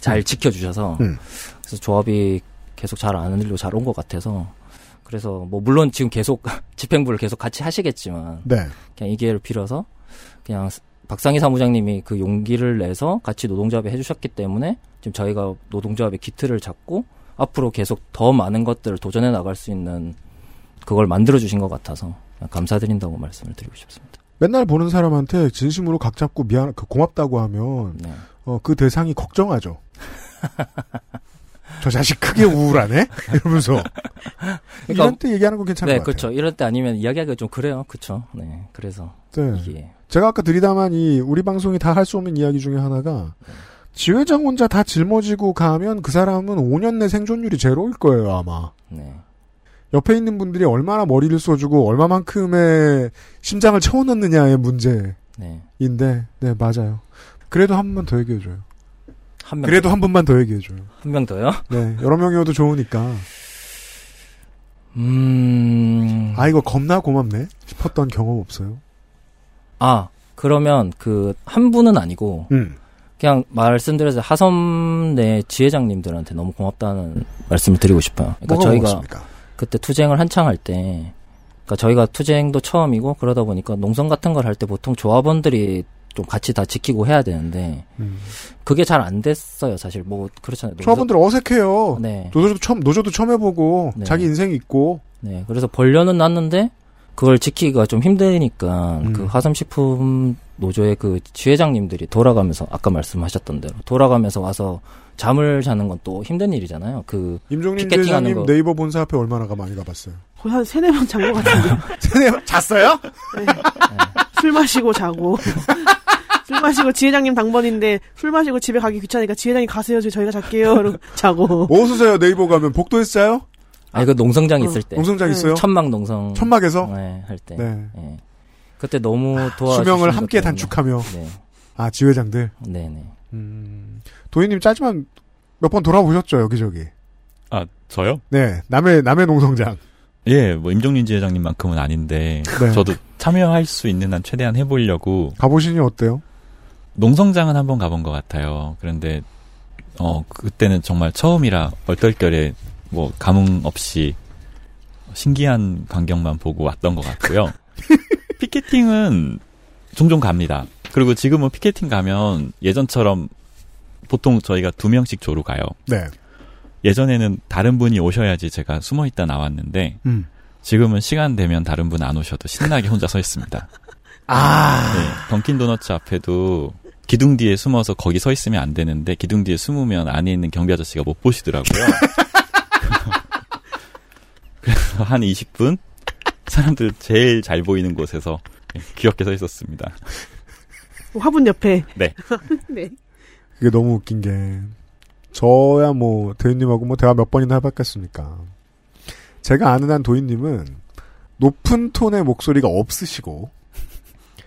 잘 지켜주셔서 그래서 조합이 계속 잘 안 흔들리고 잘 온 것 같아서. 그래서 뭐 물론 지금 계속 집행부를 계속 같이 하시겠지만 네. 그냥 이 기회를 빌어서 그냥 박상희 사무장님이 그 용기를 내서 같이 노동조합에 해주셨기 때문에 지금 저희가 노동조합의 기틀을 잡고 앞으로 계속 더 많은 것들을 도전해 나갈 수 있는 그걸 만들어주신 것 같아서 감사드린다고 말씀을 드리고 싶습니다. 맨날 보는 사람한테 진심으로 각 잡고 고맙다고 하면 네. 그 대상이 걱정하죠. 저 자식 크게 우울하네? 이러면서. 그러니까, 이런 때 얘기하는 건 괜찮은 것 같아요. 그렇죠. 이런 때 아니면 이야기하기가 좀 그래요. 그렇죠. 네, 그래서 네. 이게. 제가 아까 드리다만 우리 방송이 다 할 수 없는 이야기 중에 하나가 지회장 혼자 다 짊어지고 가면 그 사람은 5년 내 생존율이 제로일 거예요. 아마. 네. 옆에 있는 분들이 얼마나 머리를 써주고 얼마만큼의 심장을 채워넣느냐의 문제인데 네, 맞아요. 그래도 한 번만 더 얘기해줘요. 그래도 한 번만 더 얘기해줘요. 한 명 더요? 네. 여러 명이어도 좋으니까. 이거 겁나 고맙네? 싶었던 경험 없어요? 그러면 한 분은 아니고, 그냥 말씀드려서 화섬 내 지회장님들한테 너무 고맙다는 말씀을 드리고 싶어요. 그러니까 저희가 고맙습니까? 그때 투쟁을 한창 할 때, 그러니까 저희가 투쟁도 처음이고 그러다 보니까 농성 같은 걸 할 때 보통 조합원들이 좀 같이 다 지키고 해야 되는데 그게 잘 안 됐어요. 사실 뭐 그렇잖아요. 조합원들 어색해요. 네. 노조도 처음 해보고 네. 자기 인생이 있고. 네. 그래서 벌려는 났는데 그걸 지키기가 좀 힘드니까 그 화섬식품 노조의 그 지회장님들이 돌아가면서 아까 말씀하셨던 대로 돌아가면서 와서 잠을 자는 건 또 힘든 일이잖아요. 그 임종린 지회장님 네이버 본사 앞에 얼마나 많이 가봤어요? 거의 한 3-4번 잔 것 같은데요. 3-4번 잤어요? 네. 술 마시고 자고 술 마시고 지회장님 당번인데 술 마시고 집에 가기 귀찮으니까 지회장님 가세요. 저희가 잘게요. 이러고 자고. 뭐 쓰세요? 네이버 가면 복도에서 자요? 아니 그 농성장 있을 때. 농성장 네. 있어요? 천막 농성. 천막에서? 네, 할 때. 네. 네. 그때 너무 도와주신 수명을 함께 단축하며. 네. 아 지회장들. 네네. 도희님 짜지만 몇 번 돌아보셨죠 여기저기. 아 저요? 네. 남해 농성장. 예, 뭐 임종린 지회장님만큼은 아닌데 네. 저도 참여할 수 있는 한 최대한 해보려고. 가보시니 어때요? 농성장은 한번 가본 것 같아요. 그런데 그때는 정말 처음이라 얼떨결에 뭐 감흥 없이 신기한 광경만 보고 왔던 것 같고요. 피켓팅은 종종 갑니다. 그리고 지금은 피켓팅 가면 예전처럼 보통 저희가 2명씩 조로 가요. 네. 예전에는 다른 분이 오셔야지 제가 숨어있다 나왔는데 지금은 시간 되면 다른 분 안 오셔도 신나게 혼자 서 있습니다. 아. 네, 던킨도너츠 앞에도 기둥 뒤에 숨어서 거기 서 있으면 안 되는데 기둥 뒤에 숨으면 안에 있는 경비 아저씨가 못 보시더라고요. 그래서 한 20분? 사람들 제일 잘 보이는 곳에서 귀엽게 서 있었습니다. 화분 옆에. 네. 네. 이게 너무 웃긴 게 저야 뭐 도인님하고 뭐 대화 몇 번이나 해봤겠습니까. 제가 아는 한 도인님은 높은 톤의 목소리가 없으시고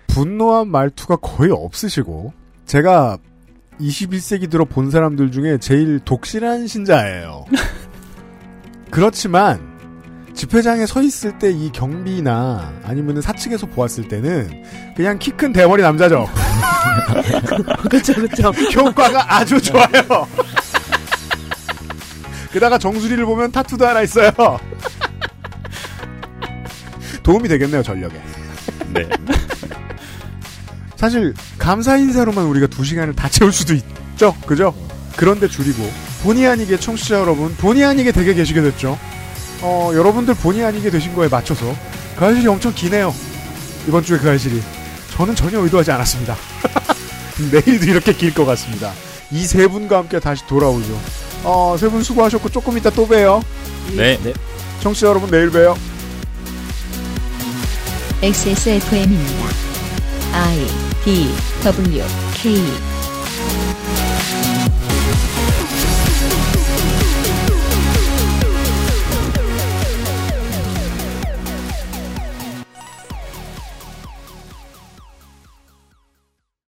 분노한 말투가 거의 없으시고 제가 21세기 들어 본 사람들 중에 제일 독실한 신자예요. 그렇지만 집회장에 서 있을 때 이 경비나 아니면 사측에서 보았을 때는 그냥 키 큰 대머리 남자죠. 그렇죠, 그렇죠. 효과가 아주 좋아요. 게다가 정수리를 보면 타투도 하나 있어요. 도움이 되겠네요, 전력에. 네. 사실 감사 인사로만 우리가 2시간을 다 채울 수도 있죠, 그죠? 그런데 줄이고 본의 아니게 청취자 여러분 본의 아니게 되게 계시게 됐죠. 여러분들 본의 아니게 되신 거에 맞춰서 그 알실이 엄청 기네요. 이번 주에 그 알실이 저는 전혀 의도하지 않았습니다. 내일도 이렇게 길 것 같습니다. 이 세 분과 함께 다시 돌아오죠. 세 분 수고하셨고 조금 이따 또 봬요. 네. 네. 청취자 여러분 내일 봬요. XSFM입니다. I, D, W, K